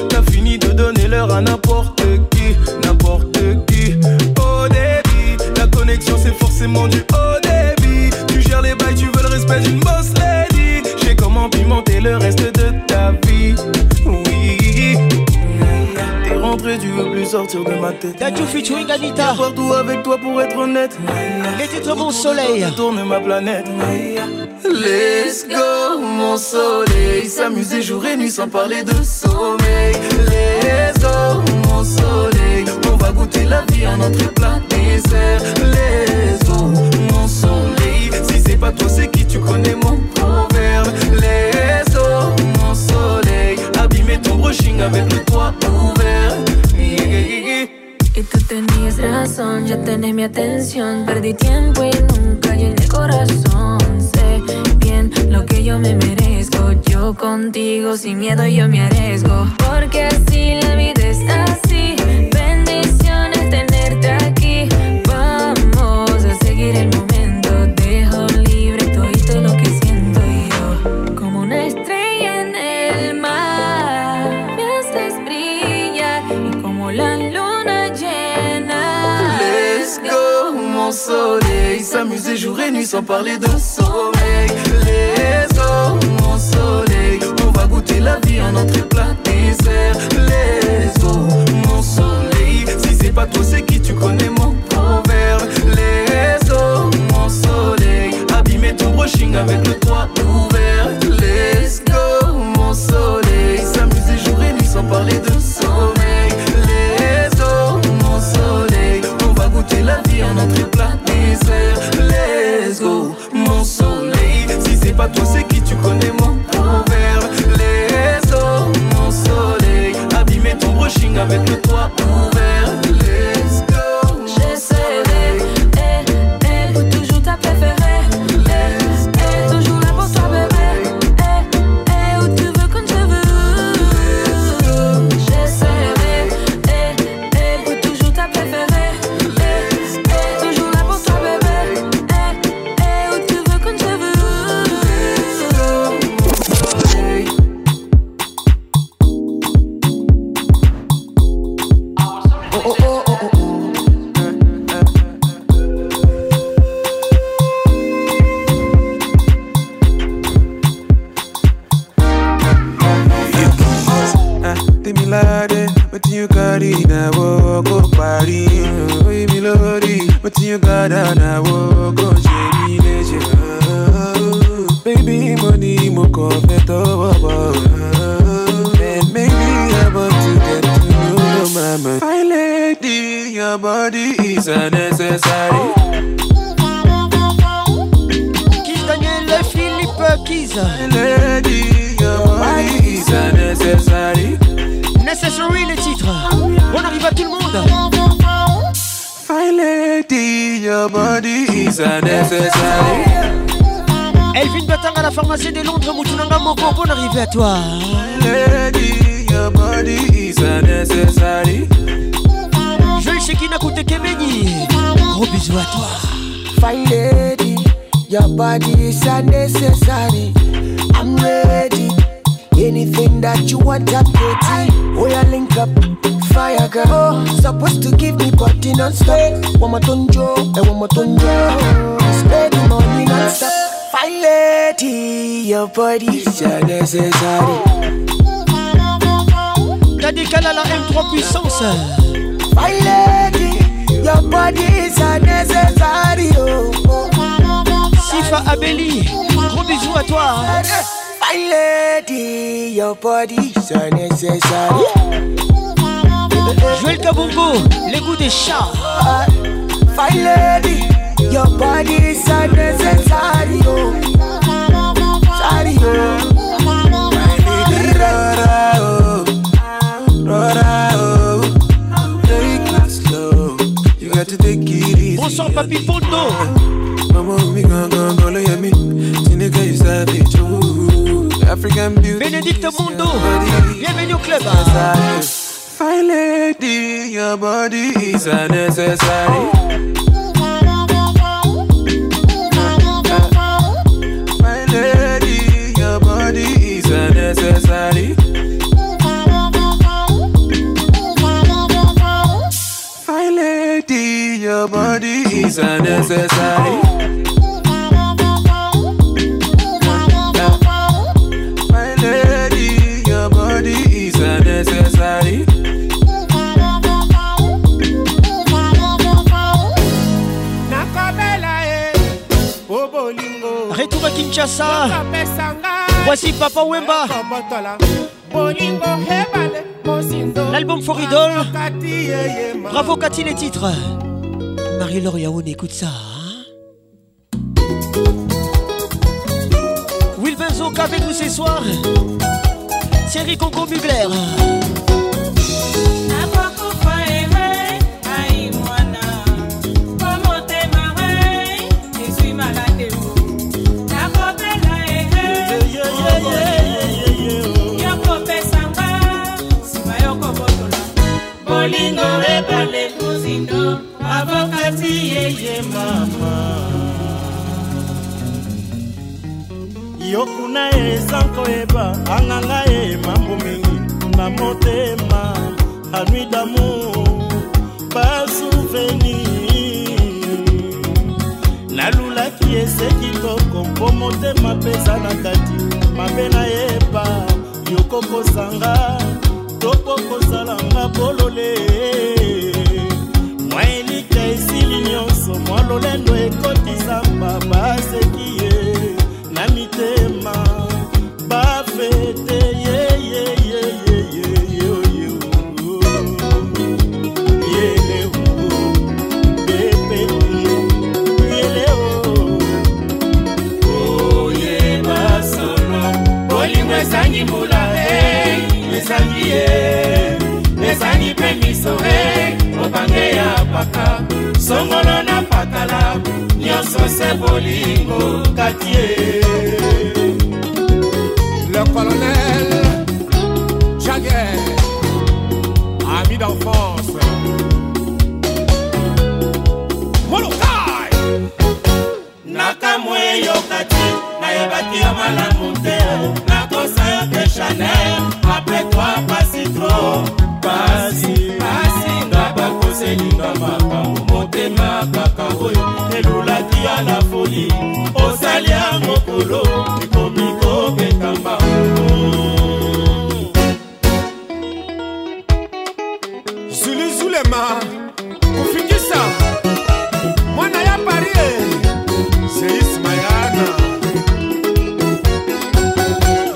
T'as fini de donner l'heure à n'importe qui, n'importe qui. Au débit, la connexion c'est forcément du haut débit. Tu gères les bails, tu veux le respect d'une boss lady. J'ai comment pimenter le reste de ta vie. Oui, t'es rentré, tu veux plus sortir de ma tête. T'as tout featuring Anita. J'ai partout avec toi pour être honnête. Les titres mon soleil, tourne ma planète. Let's go mon soleil, s'amuser jour et nuit sans parler de sommeil. Let's go mon soleil, on va goûter la vie en entrée plat dessert. Let's go mon soleil, si c'est pas toi c'est qui, tu connais mon proverbe. Let's go mon soleil, abîmer ton brushing avec le toit ouvert. Y tú tenías razón, ya tenés mi atención. Perdí tiempo y nunca llené el corazón. Sé bien lo que yo me merezco. Yo contigo sin miedo yo me arriesgo, porque así la vida es así. Bendiciones tenerte aquí. Vamos a seguir el momento. Dejo libre todo y todo lo que siento yo. Como una estrella en el mar me haces brillar, y como la luna llena. Let's go mon soleil, s'amuser jour et nuit sans parler de sommeil. Let's go mon soleil, on va goûter la vie à notre plat désert. Let's go mon soleil, si c'est pas toi c'est qui, tu connais mon proverbe. Let's go mon soleil, abîmer ton brushing avec le toit ouvert. Let's go mon soleil, s'amuser jour et nuit sans parler de sommeil. Let's go mon soleil, on va goûter la vie à notre plat désert. Let's go mon soleil, si c'est pas toi c'est qui, tu connais mon proverbe. Let's go mon soleil, abîmer ton brushing avec le toit ouvert. Let's go mon soleil, j'essaierai, eh, eh, pour toujours ta préférée. Let's eh, toujours là pour toi bébé, eh, eh, où tu veux quand je veux. J'essaierai, eh, eh, pour toujours ta préférée. Let's eh, toujours là pour toi bébé, eh, eh, où tu veux quand je veux. Let's go mon soleil. Elvin Batanga à la pharmacie de Londres, Moutounanga Moko, bonne arrivée à toi. Lady, your body is unnecessary. Joël Shekina Koute Kemeni, gros bisous à toi. Fine lady, your body is unnecessary. I'm ready. Anything that you want, I'm getting. Oh, yeah, link up. Fire girl, oh, supposed to give me body non-stop. One more tonjo, and one more tonjo. Spend the money non-stop. Fine lady, your body is unnecessary. Kadika la M trois puissance. Fine lady, your body is unnecessary. Oh. Sifa Abeli, gros bisous à toi. Fine lady, your body is unnecessary. Joël Kabongo, les goûts des chats. Fine lady, your body is unnecessary. Sorry, oh. Rora, oh. Rora, oh. Take it slow. You got to take it easy. Bonsoir, Papi Pondo. Maman, mi gangan, golo yami. Tinika, you savage, oh. African beauty. Benedict Mondo, bienvenue au club. Fine lady, your body is unnecessary. Fine lady, your body is unnecessary. Fine lady, your body is unnecessary. Fine lady, your body is unnecessary. Retour à Kinshasa. Voici Papa Wemba. L'album For Idol. Bravo Cathy les titres. Marie-Laure Yaoun, écoute ça. Hein? Will Benzoka avec nous ce soir. Thierry Congo Mugler. Come on, yeye mama Yokuna ezanko eba anganga e mambo mingi na motema anui d'amour pas souvenir na lula ki ezeki toko mpo motema pesa na kati mabena eba yokoko sanga topoko salanga bolole si l'ignorance, moi l'olendo et cotisa, papa c'est qui est, namitema, pas fêté, yeah, yeah, yeah, yeah, yeah, yeah, yeah, yeah, yeah, yeah, yeah, yeah, Songolo na patala, nyoso se bolingo katie. Le colonel Jaguer, ami d'enfance. Molokai! Nakamwe yo kati, na yabati yama la monte. Nakosa yo ke Chanel, après toi pasi trop. Pasi, pasi, ngaba kose lingama pamo. Ma kaka oyo elula kia la folie osalia mokolo ikomiko betamba Zulu Zulema kufikisa mwana ya Paris c'est Ismayana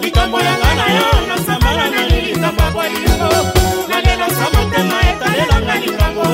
likambo ya kana yo na samala na lilita babwa iko na lelo samata maeta lelo ngani kambo oyo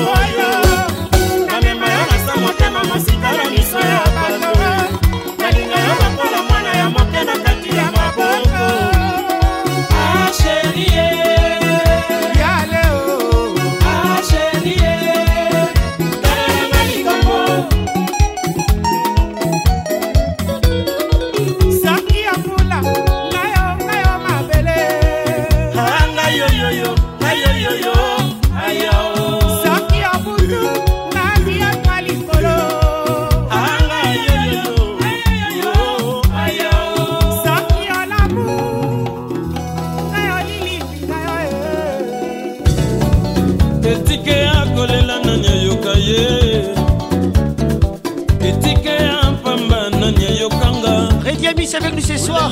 avec nous ce soir.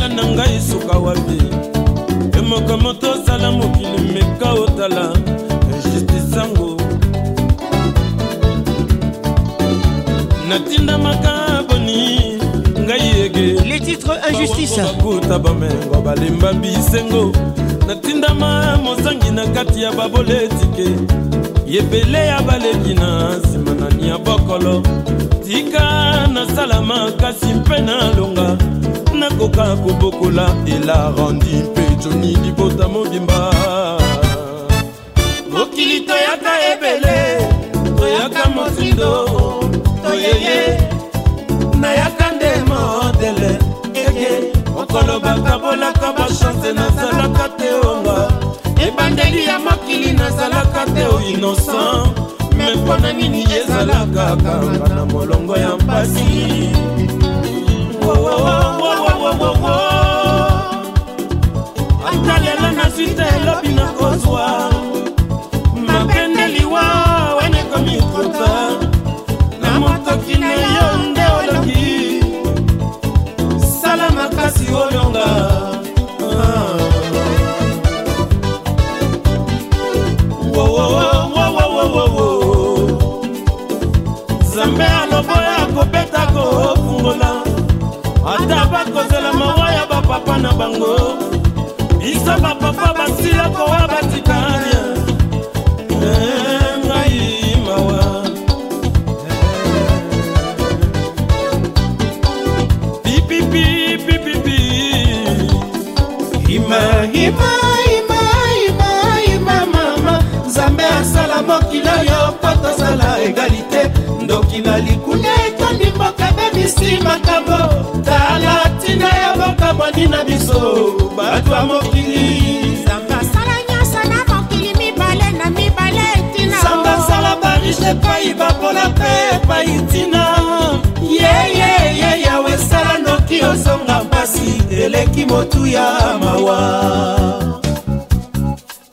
Les titres Injustice. Tika na salama kasi pena longa na koka kobokola et la rendi petoni di bota mobimba Okilito yaka ebele toyaka mosindo toyeye na yakande modele ege okolo baka bola ka ba chance na sala kate onga e bandeli ya makili na sala kate o innocent mais pour la mini yezala kaka na molongo ya pasi wo wo wo wo wo wo atalela na suite lobi na kozwa mapendeli wa wene komi kota na motoki na yonde oloki salama kasi olonga. Papa na bango isa papa papa sila ko abatikanya ngai mawa pipi pipi pipi ima ima ima ima ima mama zambe asala mokila yo pata sala egalite ndoki na likuneta mboka baby sima kabo tala Nina biso bato amokili samba sala nyasa na mokili mi bale na mi bale tina samba sala barista epai bapola pe epai tina yeyeye yawe esala noki ozonga mpasi eleki motu ya mawa.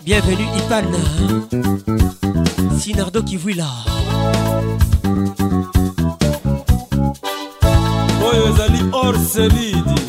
Bienvenue Ipan Sinardo qui vouille là. Oyo ezali Orselidi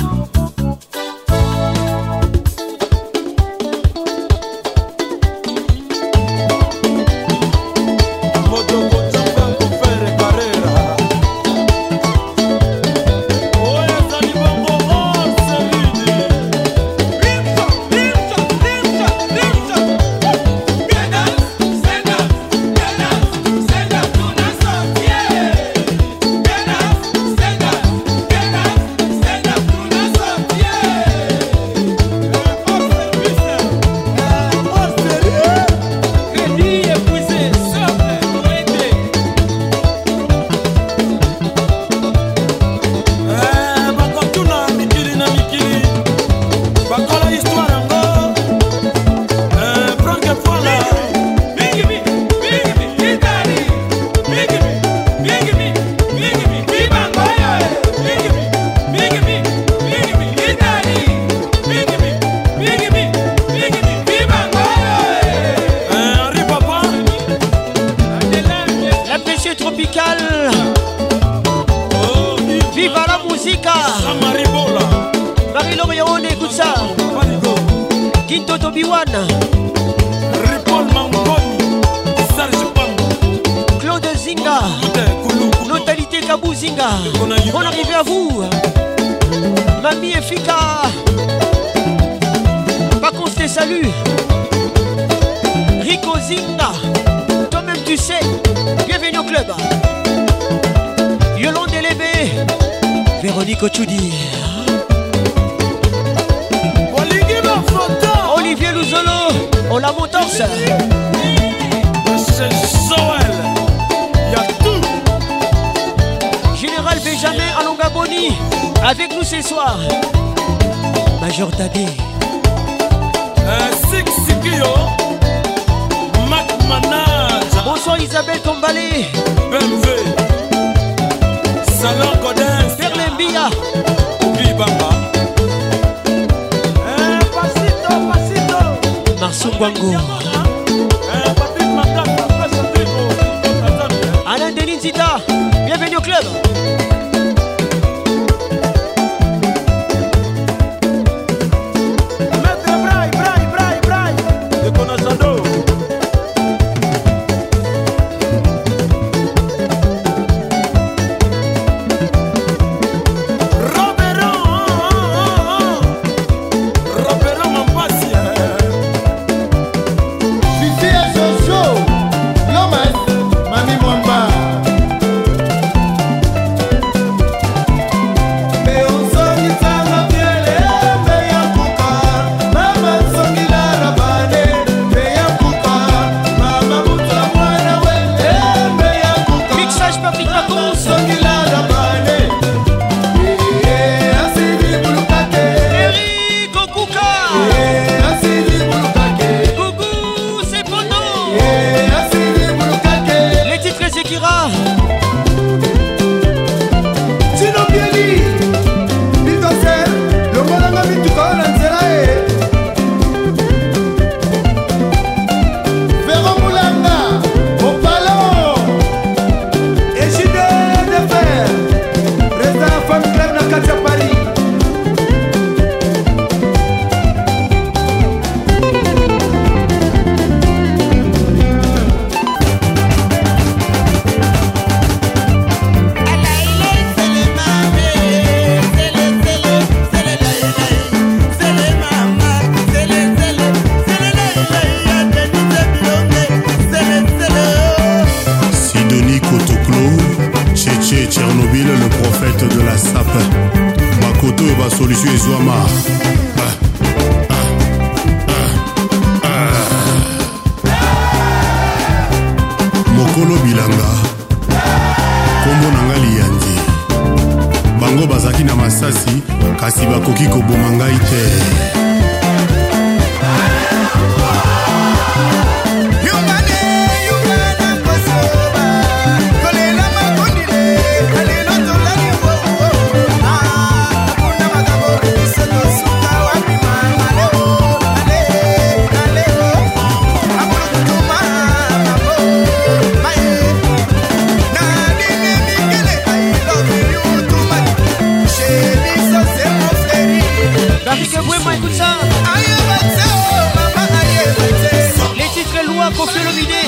confié le dîner.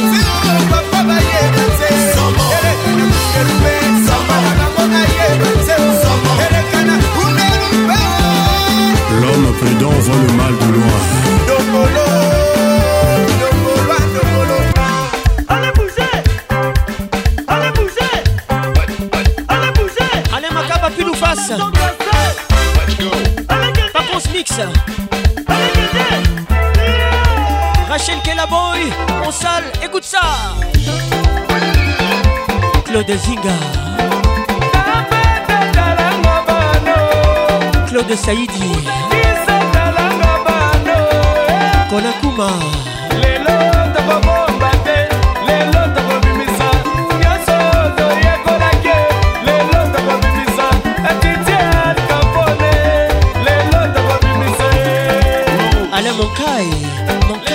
L'homme prudent voit le mal de loin. Paconce Mix, Rachel Kellaboy, on sale, écoute ça. Claude Zinga, Claude Saïdi, Konakuma, mon kai, mon kai.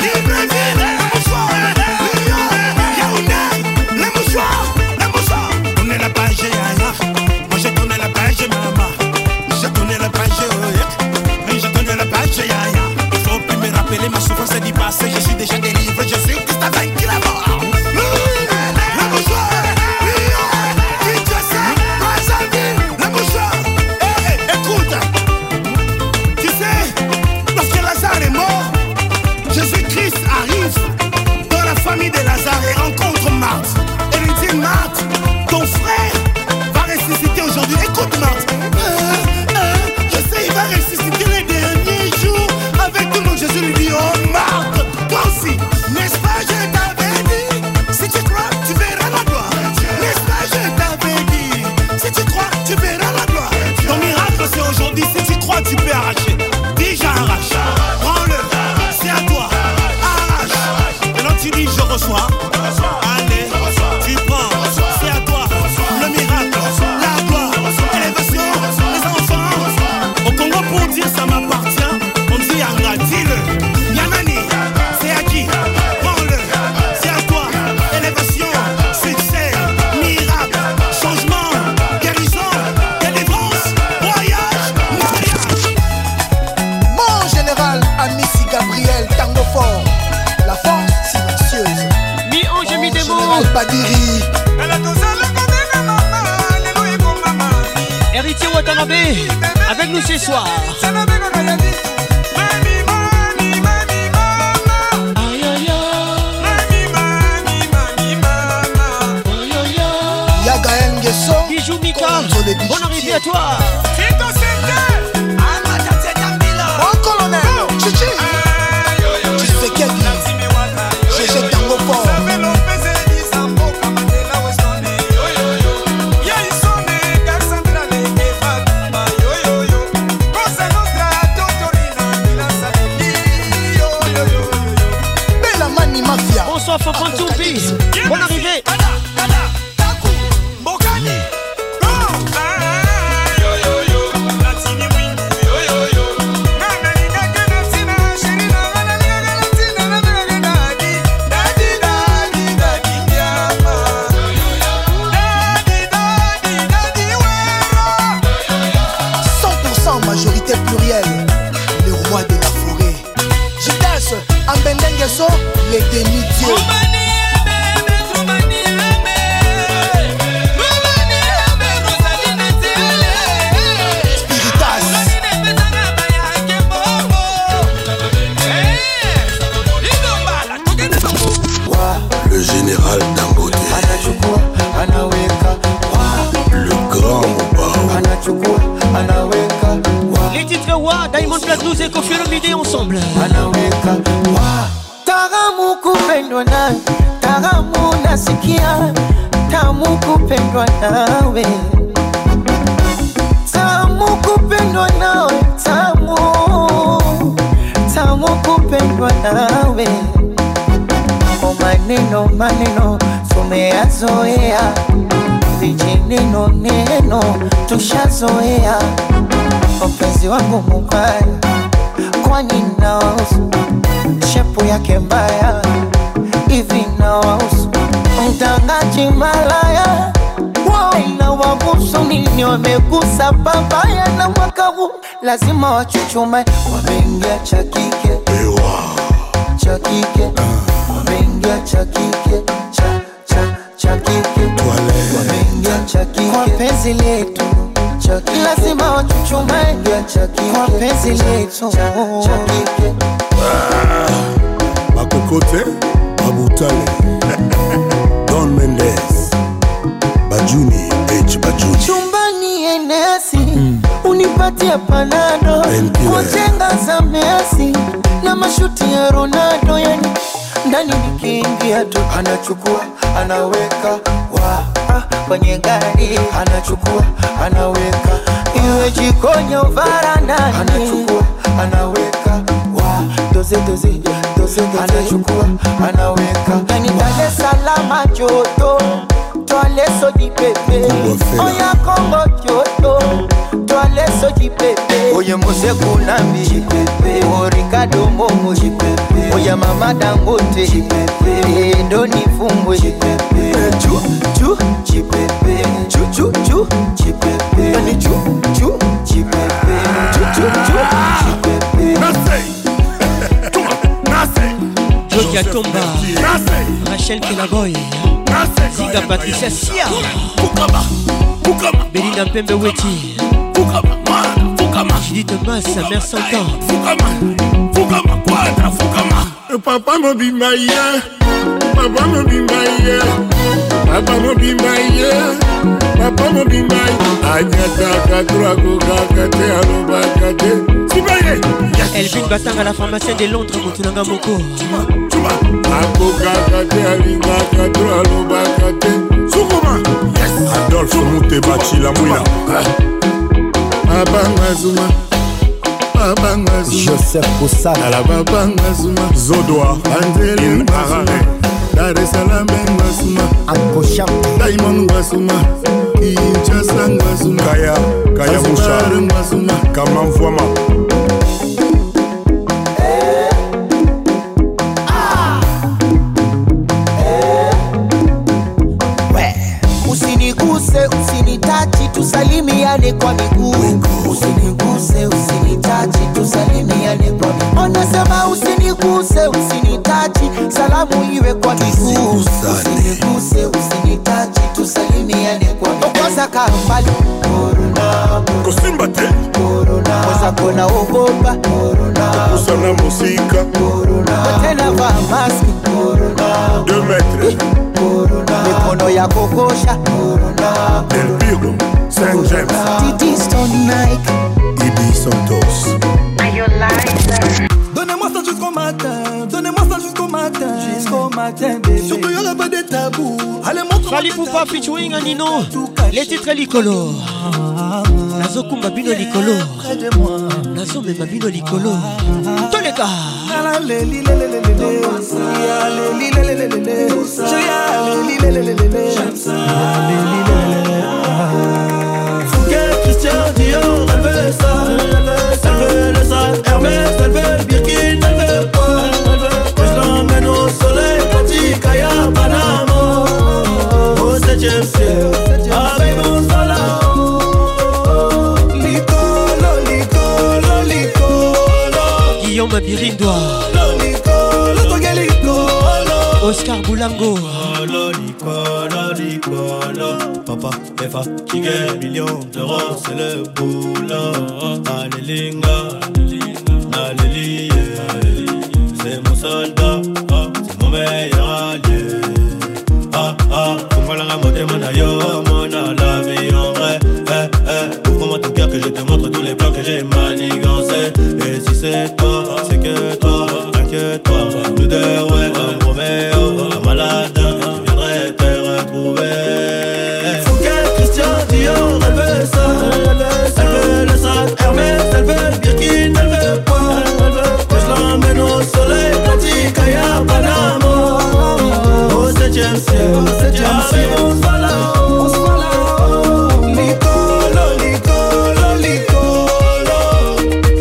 Libre, vivre, bonsoir. Pitié Watanabe avec nous ce soir. Bijou Mika, bonne arrivée à toi. Zoea mpenzi wangu mubaya, kwani nausu shepu yake mbaya hivi nausu mtangaji malaya na wabusu nini wamegusa babaya na mwaka huu lazima wachuchume wameingia cha kike cha kike wameingia cha kike cha cha cha kike wameingia cha kike wapenzi letu lazima wachuchume wapenzi letu Makokote Mabutale Don Mendes Bajuni H. Bajuni chumbani enesi mm. Unipatia panado kujenga za Messi na mashuti ya Ronaldo yani ndani nikiingia tu anachukua anaweka wa kwenye gari anachukua anaweka iwe jikoni au varandani anachukua anaweka wa doze doze doze anachukua anaweka ndani Dar es Salaam joto toale sodi pepe oya Kongo joto toale sodi pepe oya mose kunambi pepe o Ricardo Momo pepe oya mama Dangote pepe ndo nifumbo pepe chu chu pepe chu chu chu pepe ani chu chu pepe chu chu chu pepe nasei tu nasei Jokia Tomba Rachel Kellaboy Zinga Patricia Sia Fukama Fukama Belinda Mpembe Weti Fukama Fukama Ginette Massa Mère Santan Fukama Fukama Quadra Fukama Papa Mobimaya Papa Mobimaya Papa Mobimaya Papa Mobimaya Anyata Katura Kukakate Alobakate Sibaye Elvin Batanga la pharmacienne de Londres Moutoulanga Moko Akokakate Alinga Katura Alobakate Soukoma Adolphe Moute Bachi la Mouila Abangazuma Abangazuma Joseph Koussana Abangazuma Zodoa Angeline Parare Dar es Salaam Basuma Akosha Diamond Basuma Kinshasa Basuma Kaya Kaya Musha Basuma Kamamvwama eh. Ah. eh. We usiniguse usinitachi tusalimiane kwa miguu usiniguse usinitachi tusalimiane kwa miguu onasema usiniguse usinitachi salamu iwe kwa miguu usiniguse usinitachi tusalimiane kwa miguu Kambali Corona Kosimba te Corona Kozakona okopa Corona Kusana musika Corona Kotena va maski Corona Deux mètres Corona Mikono ya kokosha Corona Del Pigo Saint James Titi Stone Nike Ibi Santos Ayo Liza. Donnez-moi ça jusqu'au matin, donnez-moi ça jusqu'au matin, jusqu'au matin, bébé. Surtout il n'y aura pas de tabou. Allez, montre-moi. Salut Poupa, featuring Anino. Les titres licolores. Nazo Kumba Bino licolore. Nazo Mema Bino licolore. Tous les gars. J'aime ça. Fouquet, Christian Dior, elle veut ça. Elle veut le sang, Hermès, elle veut le Birkin, elle veut quoi? Moi je l'emmène au soleil, Kati, Kaya, Panama. Au septième ciel, avec mon salaud. Licolo, licolo, licolo. Guillaume Birindois. Licolo, licolo. Oscar Boulango. Licolo, licolo, licolo. Papa, F A, Kigé, millions d'euros, c'est le boulot. Alléluia, alléluia, c'est mon soldat, c'est mon meilleur allié. Ah ah, pourquoi la ramoter mon aïeux, mon alami en vrai. Eh eh, ouvre-moi ton cœur que je te montre tous les plans que j'ai manigancés. Et si c'est toi, c'est que toi, rien que toi. Nous deux, ouais, un Roméo, un maladin, je viendrai te retrouver. Elle veut ça, elle veut le sac Hermès, elle veut le Birkin, elle veut quoi? Moi je l'emmène au soleil, Plati, Kaya, Panama. Au septième ciel, au septième ciel, on se voit là, on se voit là. Licolo, licolo, licolo.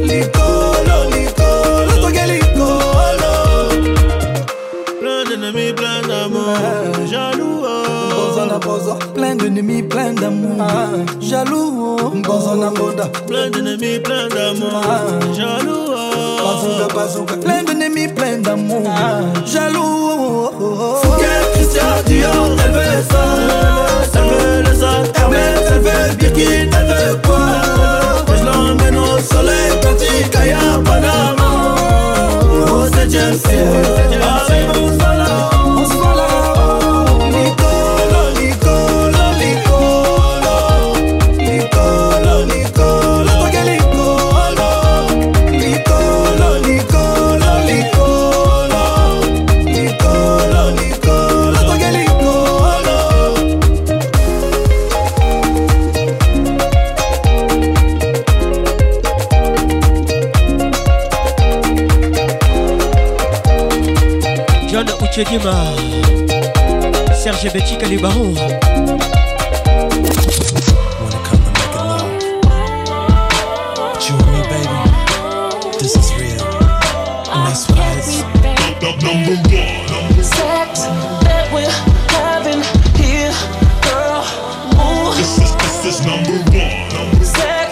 Licolo, licolo, toi qu'elle licolo. Plein d'ennemis, plein d'amour, jaloux. Bozona, bozona, plein d'ennemis, plein d'amour. Jaloux, Bozona Boda, plein d'ennemis, plein d'amour. Jaloux, Bazouga, Bazouga, plein d'ennemis, plein d'amour. Jaloux, Fouquet, Christian Dior, elle veut ça, elle veut le sac Hermès, elle veut le Birkin, elle veut quoi? Moi je l'emmène au soleil, Plati, Kaya, Panama. Au septième ciel, avec mon salaud. Chedima, Serge Betty Calibaron. Wanna come and make it love? You and me, baby. This is real, and that's why it's number one. Sex that we're having here, girl. Ooh. This is this is number one. Sex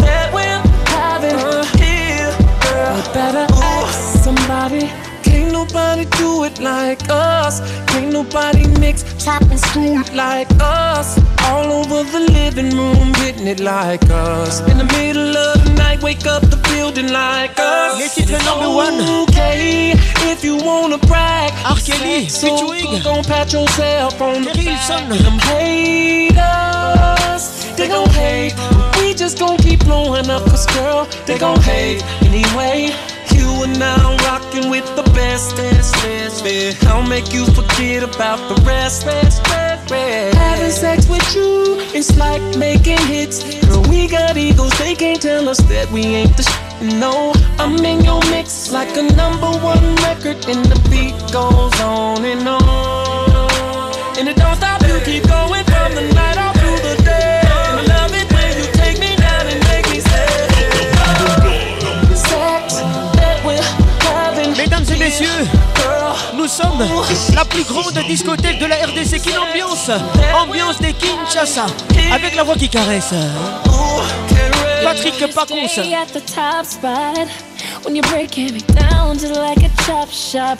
that we're having here, girl. We better ask somebody. Can't nobody do it like us. Can't nobody mix, chop and screw like us. All over the living room, hitting it like us. In the middle of the night, wake up the building like us. Let's hit the number one. Okay, if you wanna brag, Arkeli, so don't pat yourself on the back. Them haters, they gon' hate. We just gon' keep blowing up, cause girl, they gon' hate anyway. You and I are rocking with the best, best, best, best. I'll make you forget about the rest, rest, rest, rest. Having sex with you, it's like making hits. Girl, we got egos, they can't tell us that we ain't the sh- No, I'm in your mix like a number one record. And the beat goes on and on. And it don't stop, you keep going from the night off through the day. Mesdames et messieurs, nous sommes la plus grande discothèque de la R D C, Kin Ambiance, ambiance des Kinshasa, avec la voix qui caresse. Patrick Paconce. When you're breaking me down just like a chop shop.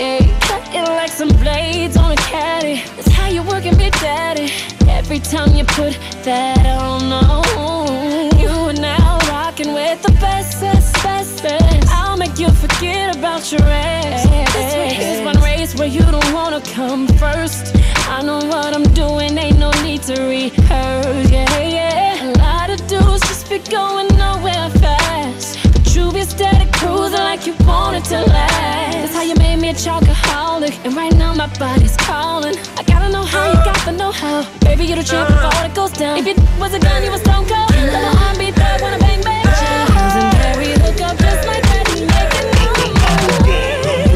ayy. Cutting like some blades on a caddy. That's how you working, big daddy. Every time you put that on, oh, you are now rocking with the bestest, bestest. I'll make you forget about your ass. This week is one race where you don't wanna come first. I know what I'm doing, ain't no need to rehearse, yeah, yeah. A lot of dudes just be going nowhere fast, but you be steady cruising like you wanted to last. That's how you made me a chocoholic, and right now my body's calling. I gotta know how you got the know-how, baby, you the champ before it goes down. If you was a gun, you was stone cold, so the arm beat thug when I bang bang. Legendary, look up just like that and make it normal.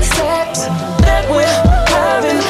Sex that we're having.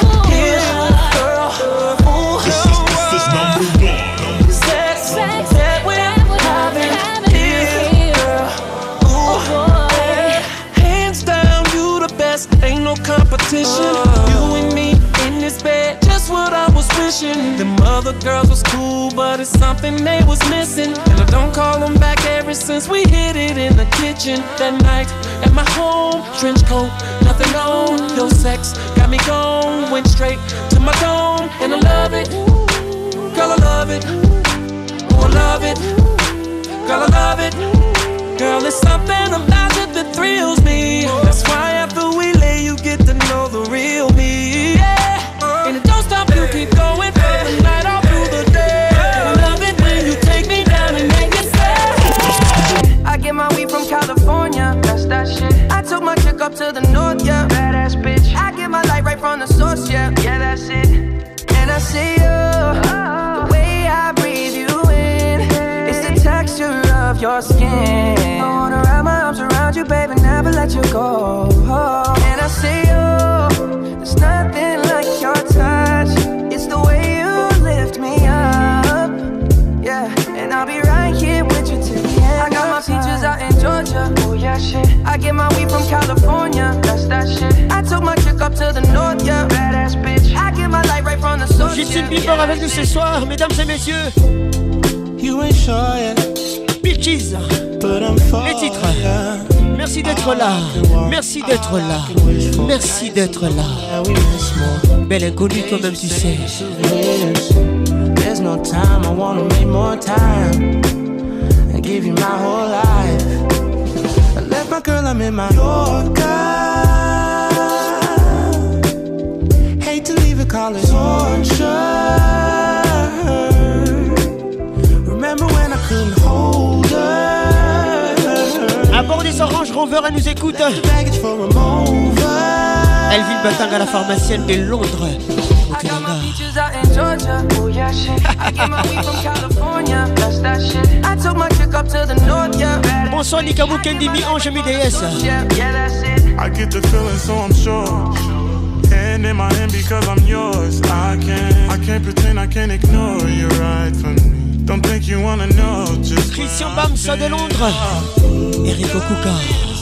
Competition, you and me in this bed, just what I was wishing. Them other girls was cool, but it's something they was missing. And I don't call them back ever since we hit it in the kitchen. That night at my home, trench coat, nothing on. Your sex got me gone, went straight to my dome. And I love it, girl, I love it. Oh, I love it, girl, I love it. Girl, it's something about you that thrills me. That's why after we you get to know the real me, yeah. uh, And it don't stop, you keep going from the night all through the day. I love it when you take me down and make me sad. I get my weed from California, that's that shit. I took my chick up to the north, yeah, badass bitch. I get my light right from the source, yeah, yeah, that's it. And I see you, oh, the way I breathe you in, hey. It's the texture of your skin. I wanna wrap my arms around you, baby, never let you go, oh. I see you, there's nothing like your touch. It's the way you lift me up, yeah. And I'll be right here with you till the end. I got my peaches out in Georgia, oh yeah, shit. I get my weed from California, that's that shit. I took my chick up to the north, yeah, badass bitch. I get my light right from the source. Justin Bieber avec nous ce soir, mesdames et messieurs. You ain't sure yet, bitches. But I'm for les titres. Yeah. Merci d'être là, merci d'être là, merci d'être là. Belle inconnue toi-même tu sais. There's no time, I wanna make more time. I give you my whole life. I left my girl, I'm in my Yorker. Hate to leave it, call it torture. Remember when I couldn't hold her. À bord des oranges, Rover, elle nous écoute. Elvin Batanga, la pharmacienne de Londres. I got my peaches out in Georgia, oh yeah shit. I get my weed from California, that's that shit. I took my chick up to the north, yeah. Bonsoir Nikamou Kendi, mi-ange, mi-déesse. I get the feeling so I'm sure. Hand in my hand because I'm yours. I can't, I can't pretend, I can't ignore you right from me. Don't think you wanna know just Christian Bamsa de Londres. Eric Okouka.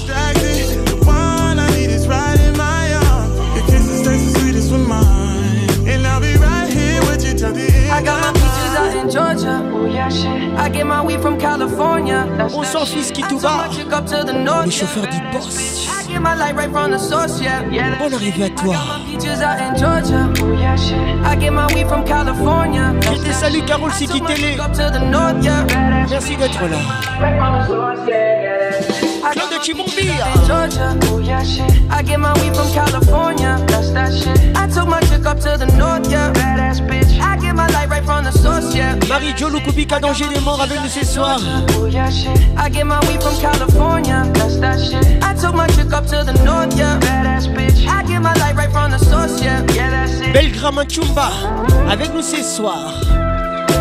The one I need is right in my arms. Your kisses taste the sweetest with mine. And I'll be right here with you till the end. I got my peaches out in Georgia, oh yeah shit. I get my weed from California. On s'en fiche qui tout va. Le chauffeur du boss. I get my light right from the source, yeah. Bonne arrivée à toi. Je te salue Carol Siki Télé. Merci d'être là. Claude de Chimombir. I get my weed from California, that's that shit. I took my chick up to the north, yeah, badass bitch. I get my light right from the source, yeah. Marie-Jo Loukubika d'Angers des Morts avec nous ce soir. I get my weed from California, that's that shit. I took my chick up to the north, yeah, badass bitch. I get my light right from the source, yeah, yeah, that's it. Belgram Chumba avec nous ce soir.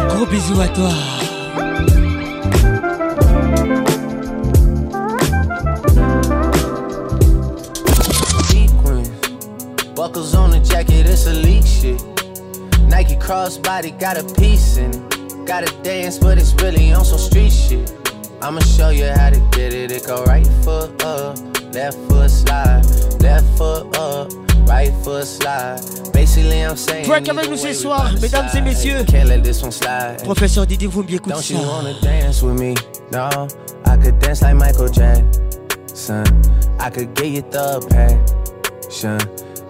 Gros bisous à toi. Buckles on the jacket, it's elite shit. Nike crossbody got a piece in it. Gotta dance, but it's really on some street shit. I'ma show you how to get it. It go right foot up, left foot slide. Left foot up, right foot slide. Basically I'm saying break avec nous ce soir, mesdames et messieurs. Can't let this one slide. Professeur Didier, vous m'écoutez. Don't you wanna dance with me? No, I could dance like Michael Jackson. I could get you the passion.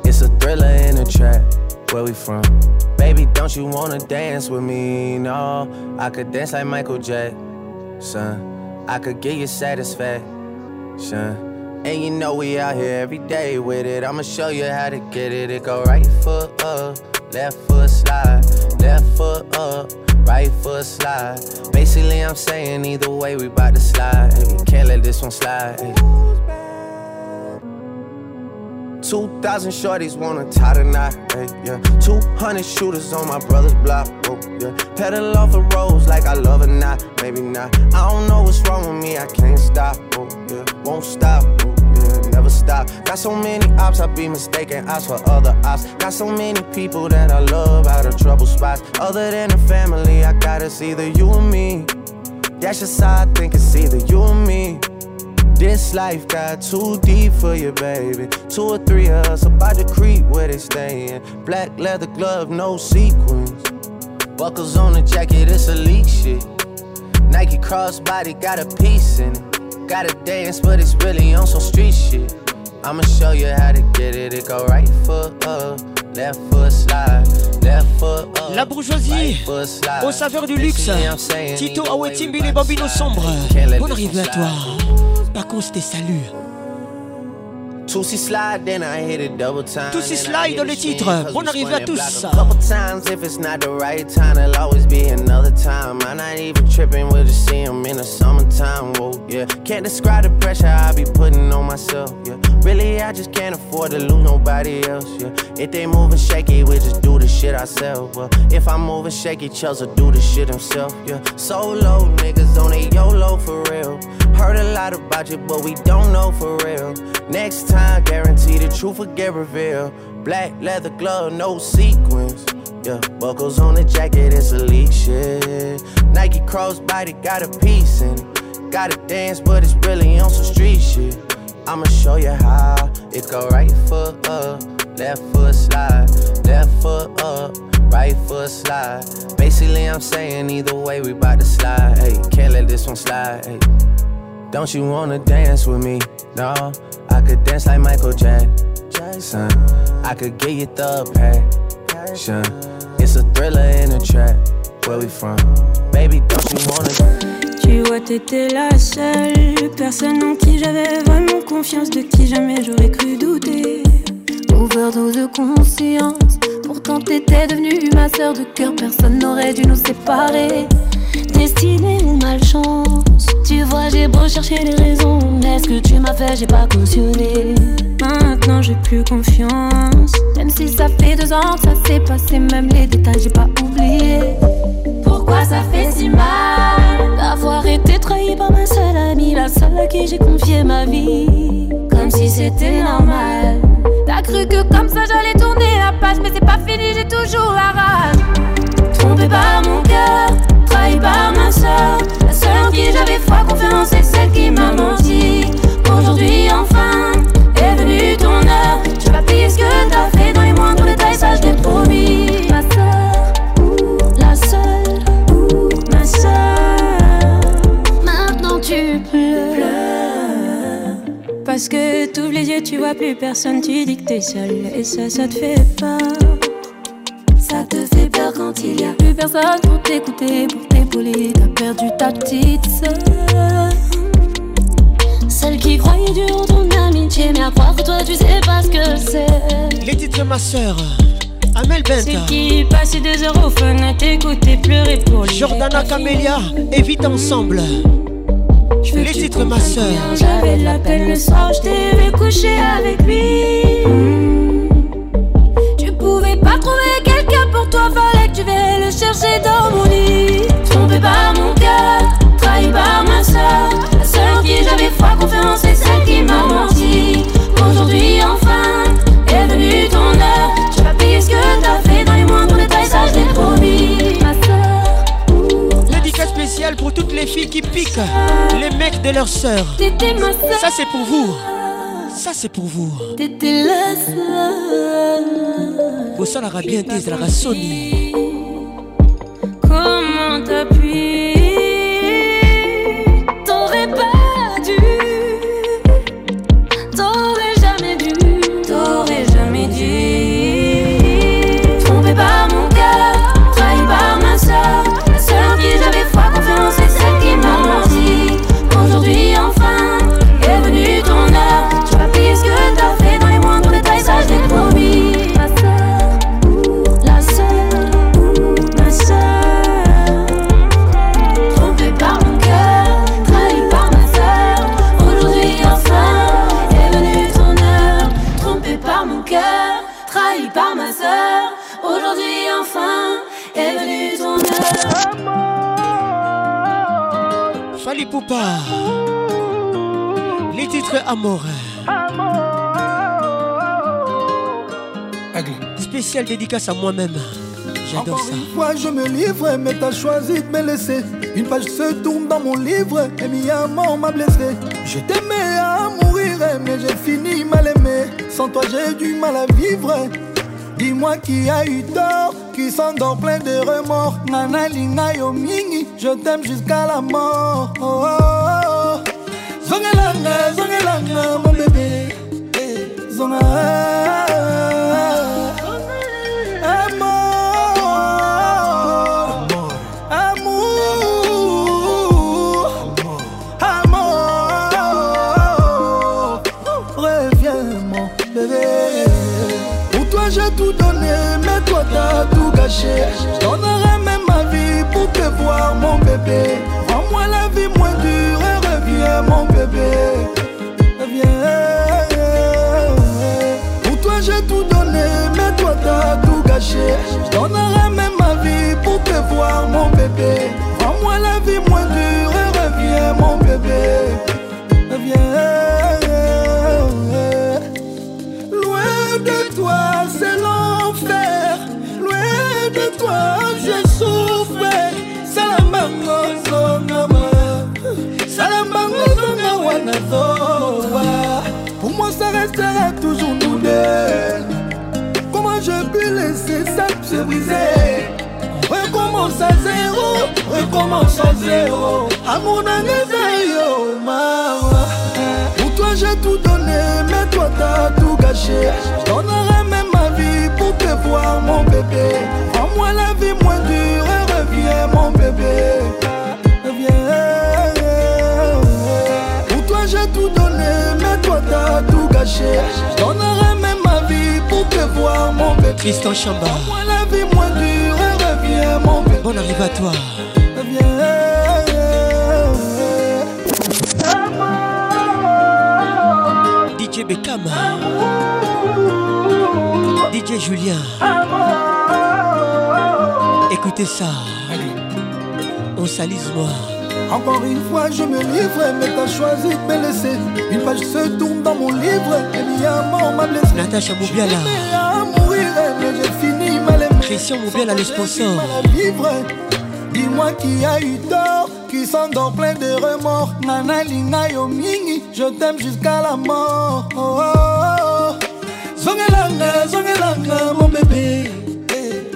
It's a thriller in a trap. Where we from? Baby, don't you wanna dance with me? No, I could dance like Michael Jackson. I could get you satisfaction. And you know we out here every day with it. I'ma show you how to get it. It go right foot up, left foot slide. Left foot up, right foot slide. Basically I'm saying either way we bout to slide. We can't let this one slide. Two thousand shorties wanna tie the knot, hey, yeah. Two hundred shooters on my brother's block, oh, yeah. Pedal off the roads like I love or not, maybe not. I don't know what's wrong with me, I can't stop, oh, yeah. Won't stop, oh, yeah, never stop. Got so many ops, I be mistaken ops for other ops. Got so many people that I love out of trouble spots. Other than the family, I got us either you or me. That's just how I think it's either you or me. This life got too deep for you, baby. Two or three of us about to creep where they stayin'. Black leather glove, no sequins. Buckles on the jacket, it's elite shit. Nike crossbody got a piece in it. Gotta dance, but it's really on some street shit. I'ma show you how to get it. It go right foot up. Left foot slide, left foot up. La bourgeoisie, right aux saveurs du luxe. Tito, Awe, Timbi, les Bambino sombres. Bonne rive à toi. Paconce, tes saluts. Toussie slide, then I hit it double time. Toussie slide dans les titres. Bonne arrivée à tous. Couple times if it's not the right time, it'll always be another time. I'm not even tripping, we'll just see him in the summertime. Whoa, yeah. Can't describe the pressure I be putting on myself, yeah. Really, I just can't afford to lose nobody else, yeah. If they moving shaky, we just do the shit ourselves. Well, if I'm moving shaky, Chelsea do the shit himself, yeah. Solo niggas on a YOLO for real. Heard a lot about you, but we don't know for real. Next time, guarantee the truth will get revealed. Black leather glove, no sequins. Yeah, buckles on the jacket, it's elite shit. Nike crossbody got a piece in it. Gotta dance, but it's really on some street shit. I'ma show you how. It go right foot up, left foot slide. Left foot up, right foot slide. Basically, I'm saying either way we bout to slide. Hey, can't let this one slide. Hey. Don't you wanna dance with me? No, I could dance like Michael Jackson. I could get you the passion. It's a thriller in a trap. Where we from? Baby, don't you wanna? Tu vois, t'étais la seule personne en qui j'avais vraiment confiance, de qui jamais j'aurais cru douter. Overdose de conscience. Pourtant t'étais devenue ma sœur de cœur. Personne n'aurait dû nous séparer. Destinée ou malchance, tu vois, j'ai beau chercher les raisons, mais ce que tu m'as fait, j'ai pas cautionné. Maintenant j'ai plus confiance, même si ça fait deux ans que ça s'est passé, même les détails j'ai pas oublié. Pourquoi ça fait si mal d'avoir été trahi par ma seule amie, la seule à qui j'ai confié ma vie, comme si c'était normal. T'as cru que comme ça j'allais tourner la page, mais c'est pas fini, j'ai toujours la rage. Trompé par mon cœur, trahi par ma soeur, la seule en qui j'avais foi, confiance, c'est celle qui m'a menti. Aujourd'hui enfin est venue ton heure, j'ai pas payé ce que t'as fait dans les moindres détails, ça je l'ai promis. Ma soeur, ou la seule, ou ma soeur, maintenant tu pleures. Parce que t'ouvres les yeux, tu vois plus personne, tu dis que t'es seule, et ça, ça te fait peur. Ça te fait peur quand il y a plus personne pour t'écouter, pour t'épauler. T'as perdu ta petite sœur, celle qui croyait dur en ton amitié, mais à croire que toi tu sais pas ce que c'est. Les titres de ma sœur, Amel Benta. Celle qui passait des heures au fun à t'écouter pleurer pour lui. Jordana Camélia, évite ensemble. J'veux les titres de ma sœur. J'avais de la peine le soir, je t'ai vu coucher avec lui. Tu pouvais pas trouver quelqu'un pour toi, fallait que tu vais le chercher dans mon lit. Trompé par mon cœur, trahi par ma soeur, la seule en qui j'avais foi, confiance, c'est celle qui m'a menti. Aujourd'hui enfin est venue ton heure, j'ai pas payé ce que t'as fait dans les moindres détails, ça je l'ai promis. Ma soeur, dédicace spéciale pour toutes les filles qui piquent soeur, les mecs de leur soeur. T'étais ma soeur, ça c'est pour vous. Ça c'est pour vous. T'étais la seule. Vous ça la rabientez, la rassoni. Comment t'appuyer? T'aurais pas dû. T'aurais jamais dû. T'aurais jamais dû. Fali Poupa, les titres Amour. Spécial dédicace à moi-même. J'adore encore ça. Une fois je me livre, mais t'as choisi de me laisser. Une page se tourne dans mon livre et mi amour m'a blessé. Je t'aimais à mourir, mais j'ai fini mal aimé. Sans toi j'ai du mal à vivre. Dis-moi qui a eu tort, qui s'endort plein de remords. Nana lina yo mingi, je t'aime jusqu'à la mort. Oh, oh, oh. Zongelanga, zongelanga, mon bébé. Zongelanga. Je donnerai même ma vie pour te voir mon bébé. Rends-moi la vie moins dure et reviens mon bébé. Reviens. Pour toi j'ai tout donné mais toi t'as tout gâché. Je donnerai même ma vie pour te voir mon bébé. Rends-moi la vie moins dure et reviens mon bébé. Reviens. Loin de toi c'est l'enfer. J'ai souffert, salamango zonama, salamango zonawana zova. Pour moi ça restera toujours nous deux. Comment je peux laisser ça se briser? Recommence à zéro, recommence à zéro. Amour n'angezayo mawa. Pour toi j'ai tout donné, mais toi t'as tout gâché. J'donnerai même ma vie pour te voir mon bébé. Rends-moi la vie moins dure et reviens mon bébé. Reviens. Pour toi j'ai tout donné mais toi t'as tout gâché. Je donnerai même ma vie pour te voir mon bébé. Tristan Chamba. Rends-moi la vie moins dure et reviens mon bébé. Bon arrive à toi. Reviens. D J Beckham. D J Julien. Écoutez ça, on s'alise moi. Encore une fois je me livre, mais t'as choisi de me laisser. Une page se tourne dans mon livre, et mi amour m'a blessé. Natacha Moubiala. J'étais à mourir, mais j'ai fini mal aimé. Christian Moubiala le sponsor. Dis-moi qui a eu tort, qui s'endort plein de remords. Nana lina yo mingi, je t'aime jusqu'à la mort. Oh, oh, oh. Zongelanga, zongelanga, mon bébé.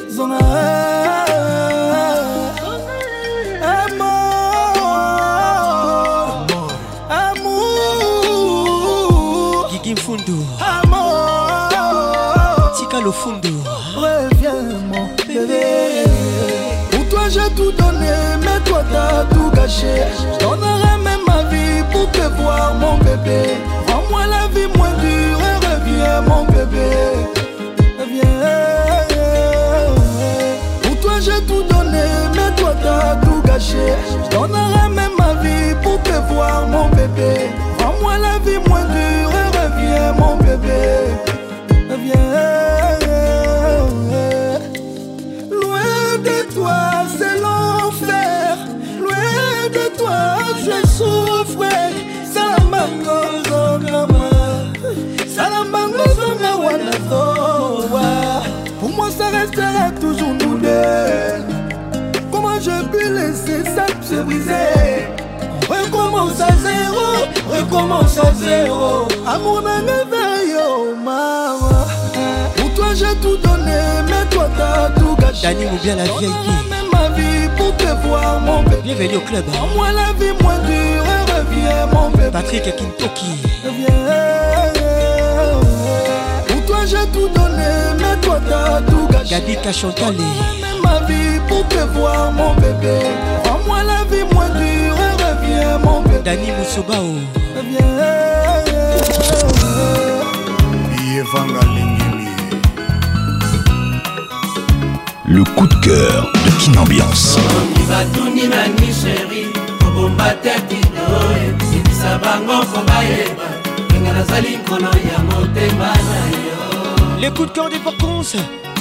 Zona amour, amour, Gigi Mfundu, amour, Tikalo Fundu, reviens mon bébé. Pour toi j'ai tout donné, mais toi t'as tout gâché. Je donnerai même ma vie pour te voir mon bébé. Rends-moi la vie moins dure et reviens mon bébé. J'ai tout donné, mais toi t'as tout gâché. Je donnerai même ma vie pour te voir mon bébé. Rends-moi la vie moins dure et reviens mon bébé. Reviens. Loin de toi c'est l'enfer. Loin de toi je souffre. Salamango zonama, salamango zonawana zowa. Pour moi ça restera toujours nous deux. Comment je peux laisser ça se briser? Recommence à zéro, recommence à zéro. Amour n'angezayo oh, mawa. Pour toi j'ai tout donné, mais toi t'as tout gâché. Dani Moubia la vieille vie. Même ma vie pour te voir mon bébé. Bienvenue au club. Rends-moi la vie moins dure et reviens mon bébé. Patrick et Kintoki. J'ai tout donné, mais toi t'as tout gâché. Gabi Kachantale. Même ma vie pour te voir mon bébé. Rends-moi la vie moins dure et reviens mon bébé. Dani Mousobao. Le coup de cœur de Kin Ambiance. Les coups de cœur des Paconce,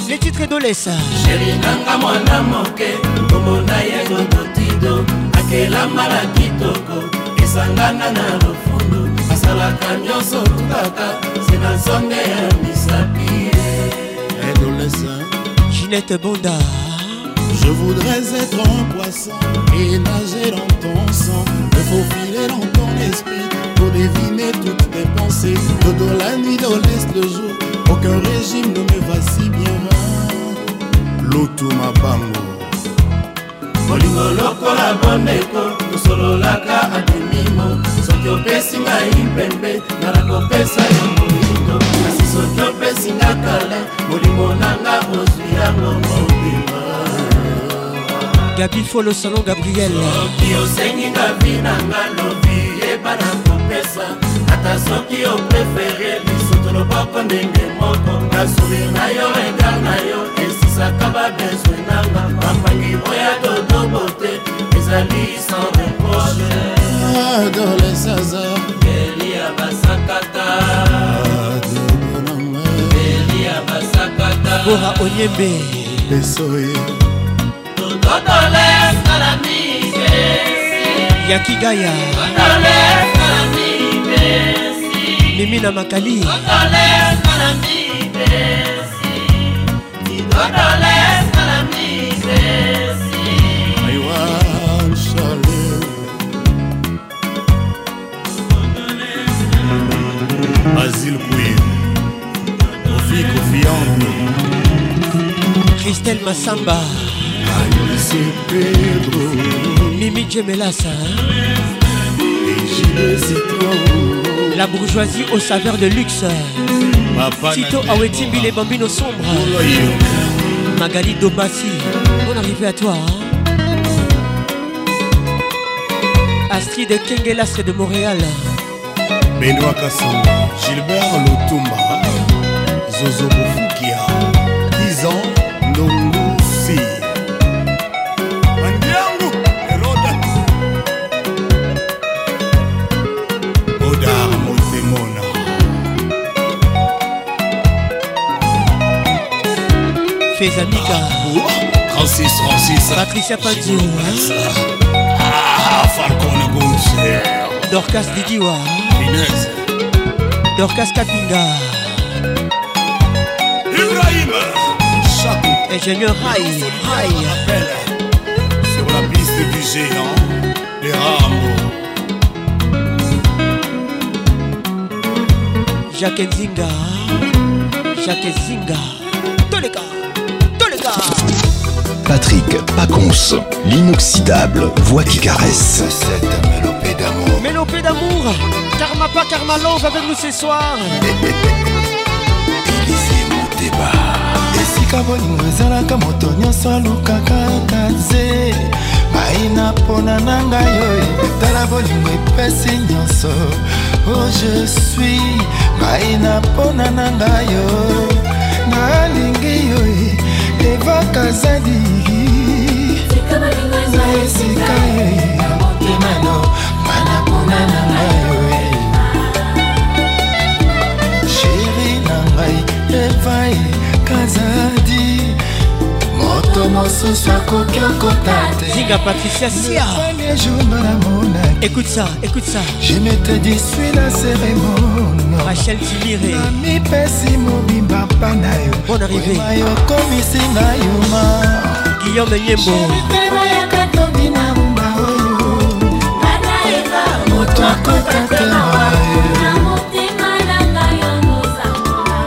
les titres de l'Essa. Chéri nanga mwana moke, komona ye gondotido, akela malaki kitoko esangana na lofundo asala kanyoso tutaka sena songe ya misapi adolescent Ginette de Bonda. Je voudrais être un poisson et nager dans ton sang, me faufiler dans ton esprit pour deviner toutes tes pensées. De dos la nuit, de l'est le jour, aucun régime ne me va si bien. L'auto ma bango Bolingo loko la bonne école, tout solo la ka a demi-mot. Sokyo pesinga impembe, narako pesa yon bolingo. Asi sokyo pesinga kale, bolingo nanga osu yango mobima. Gabi Folo Salon Gabriel. Soki osengi Gabi nanga lovi yeba nako pesa. Ata soki o prefere biso toloboko ndenge moko. Kasuri na yo renga na yo esisaka babezwe nanga. Mapangi moya dodo bote ezali sans reproche. Adolescence Beli abasakata. Beli abasakata. Bora Onyembe Besoye. Yakigaya Mimina Makali Basile Kouy Kofi Kofi Ango Christelle Massamba Mimi Djemelassa. La bourgeoisie aux saveurs de luxe. Tito Awetimbi les bambinos sombres. Magali Dobassi, bonne arrivée à toi. Astrid Kengelas de Montréal. Benoît Kasson, Gilbert Lotumba, Zozo Boufoukia, dix ans, Nongo. Les amis, Francis, Francis, Patricia Pazou, ah, Falcon Goncher, Dorcas Didiwa, Inès, Dorcas Kapinga, Ibrahim, Chaco, ingénieur Rai, Rai, sur la piste du géant, les rameaux, Jacques Zinga, Jacques Zinga, tous les gars. Patrick Paconce, l'inoxydable voix qui caresse. Cette mélopée d'amour. Mélopée d'amour, Karma pas Karma Love avec nous ce soir. Élysée mon débat. Et si Kabolingo ezalaka moto nyonso alukaka kaze. Maina pona na ngai yo. Tala bolingo epesi nyonso. Oh je suis. Maina pona na ngai yo. Nalingi yo. Eva Kazadi, Maesikaye, Emano, Manapuna Nangaye, Chéri Nangaye, Evaye Kazadi, Motomo Suswa Kokyo Kotate, Zinga Patricia Sia. Le premier jour de la monarchie. Écoute ça, écoute ça. Je m'étais dit, suis la cérémonie. Rachel Tiliré Nami Pessi Mobimba Panayo. Bonne arrivée Mayo Komisi Nayuma Guillaume Nyembo Chimipema Yakato Bina Mba Oyo Panaeva Moto Akotate Mayo Namotema Nangayo Muzamba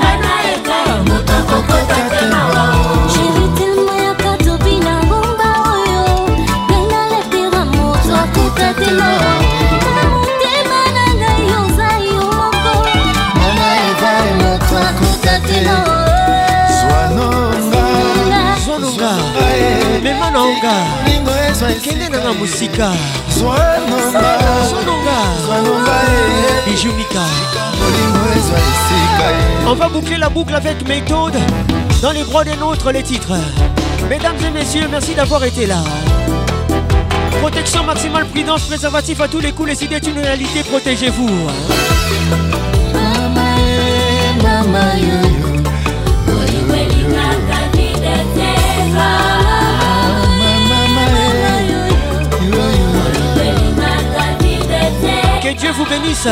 Panaeva Moto Akotate Mayo Chimipema Yakato Bina Mba Oyo Nengale Pira Moto Akotate Mayo Memanonga, Kende na musika, Swanonga, Bijou Mika. On va boucler la boucle avec méthode dans les droits des nôtres, les titres. Mesdames et messieurs, merci d'avoir été là. Protection maximale, prudence, préservatif à tous les coups, les idées d'une réalité, protégez-vous. Mama, Que Dieu vous bénisse.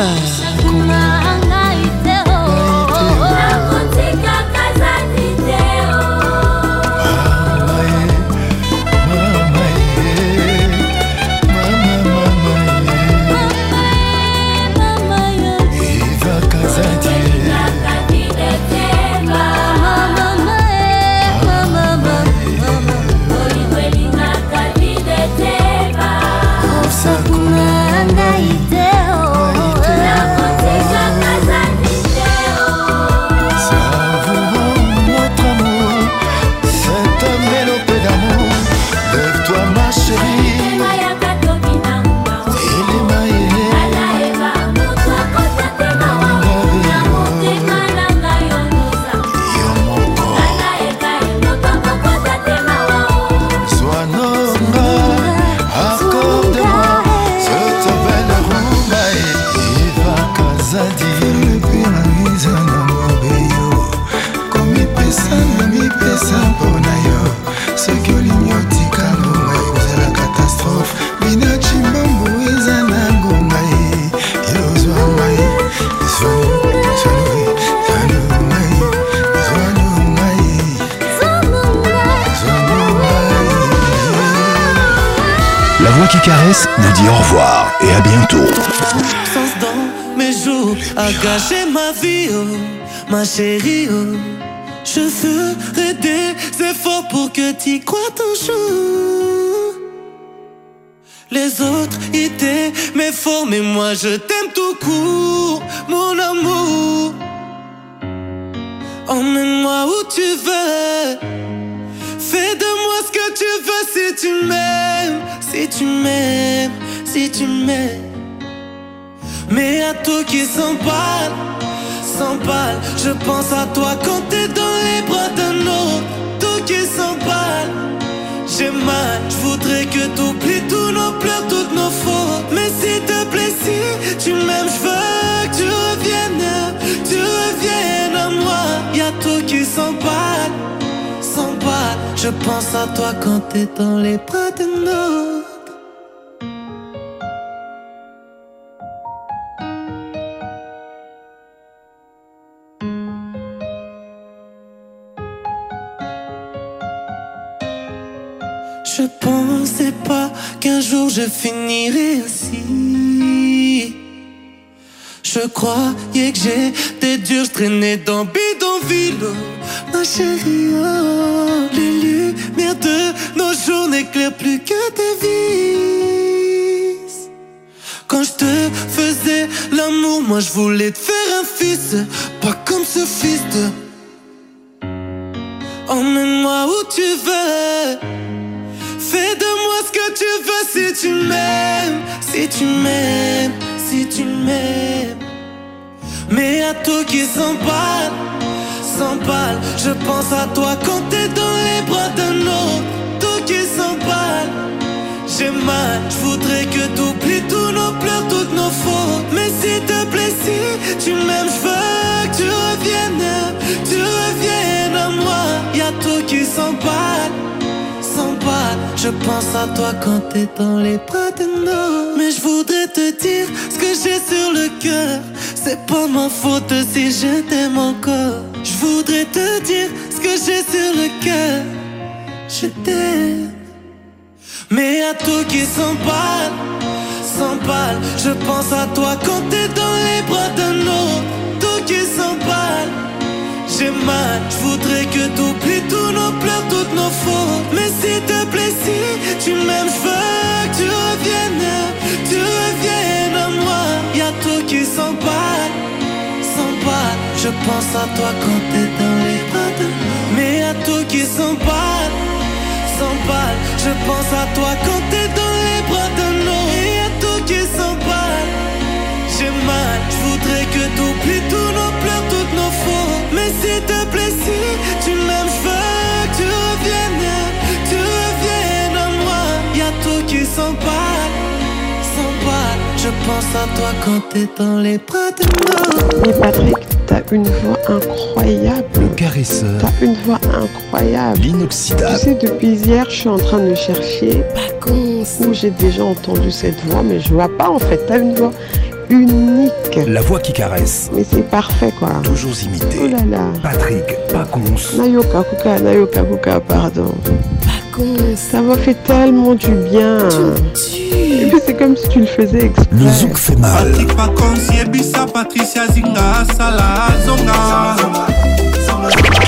Qui caresse vous dit au revoir et à bientôt. L'absence dans mes jours a gâché ma vie, oh, ma chérie. Oh. Je ferai des efforts pour que t'y crois toujours. Les autres idées m'efforcent, mais moi je t'aime tout court, mon amour. Emmène-moi où tu veux, fais de moi ce que tu veux si tu m'aimes. Si tu m'aimes, si tu m'aimes. Mais à toi qui s'emballe, s'emballe. Je pense à toi quand t'es dans les bras d'un autre. Toi qui s'emballe, j'ai mal. Je voudrais que t'oublies tous nos pleurs, toutes nos fautes. Mais s'il te plaît, si tu m'aimes, je veux que tu reviennes, tu reviennes à moi. Y'a toi qui s'emballe, s'emballe. Je pense à toi quand t'es dans les bras d'un autre. Je pensais pas qu'un jour je finirais ainsi. Je croyais que j'étais dur, je traînais dans bidonville. Oh, ma chérie, oh, les lumières de nos jours n'éclairent plus que tes vices. Quand je te faisais l'amour, moi je voulais te faire un fils, pas comme ce fils de. Emmène-moi où tu veux. Fais de moi ce que tu veux si tu m'aimes, si tu m'aimes, si tu m'aimes. Mais à toi qui s'emballe, s'emballe. Je pense à toi quand t'es dans les bras d'un autre. Toi qui s'emballe, j'ai mal. Je voudrais que t'oublies tous nos pleurs, toutes nos fautes. Mais s'il te plaît, si tu m'aimes, je veux que tu reviennes, tu reviennes à moi. Y'a toi qui s'emballe. Je pense à toi quand t'es dans les bras d'un autre. Mais je voudrais te dire ce que j'ai sur le cœur. C'est pas ma faute si je t'aime encore. Je voudrais te dire ce que j'ai sur le cœur. Je t'aime. Mais à toi qui s'emballe, s'emballe. Je pense à toi quand t'es dans les bras d'un autre. Toi qui s'emballe, j'ai mal. Je voudrais que t'oublies tous nos pleurs, toutes nos fautes. Mais s'il te plaît, si tu m'aimes, je veux que tu reviennes, tu reviennes à moi. Y'a toi qui s'emballe, s'emballe. Je pense à toi quand t'es dans les bras de. Mais à toi qui s'emballe, s'emballe. Je pense à toi quand t'es dans les bras de l'eau. Et à toi qui s'emballe, j'ai mal. Je voudrais que t'oublies tous nos pleurs, toutes nos fautes. Mais s'il te plaît, si tu m'aimes, je veux que tu reviennes, tu reviennes à moi. Y'a toi qui s'emballe, s'emballe. Je pense à toi quand t'es dans les bras de moi. Mais Patrick. T'as une voix incroyable. Le caresseur. T'as une voix incroyable. L'inoxydable. Tu sais, depuis hier, je suis en train de chercher Paconce, où j'ai déjà entendu cette voix, mais je vois pas en fait. T'as une voix unique. La voix qui caresse. Mais c'est parfait quoi. Toujours imité. Oh là là. Patrick Paconce. Nayoka Kuka, Nayoka Kuka, pardon. Paconce. Ça m'a fait tellement du bien. Tu Et puis c'est comme si tu le faisais exprès. Le zouk fait mal. Patrick Paconce, Yebisa, Patricia Zinga, Sala, Zonga.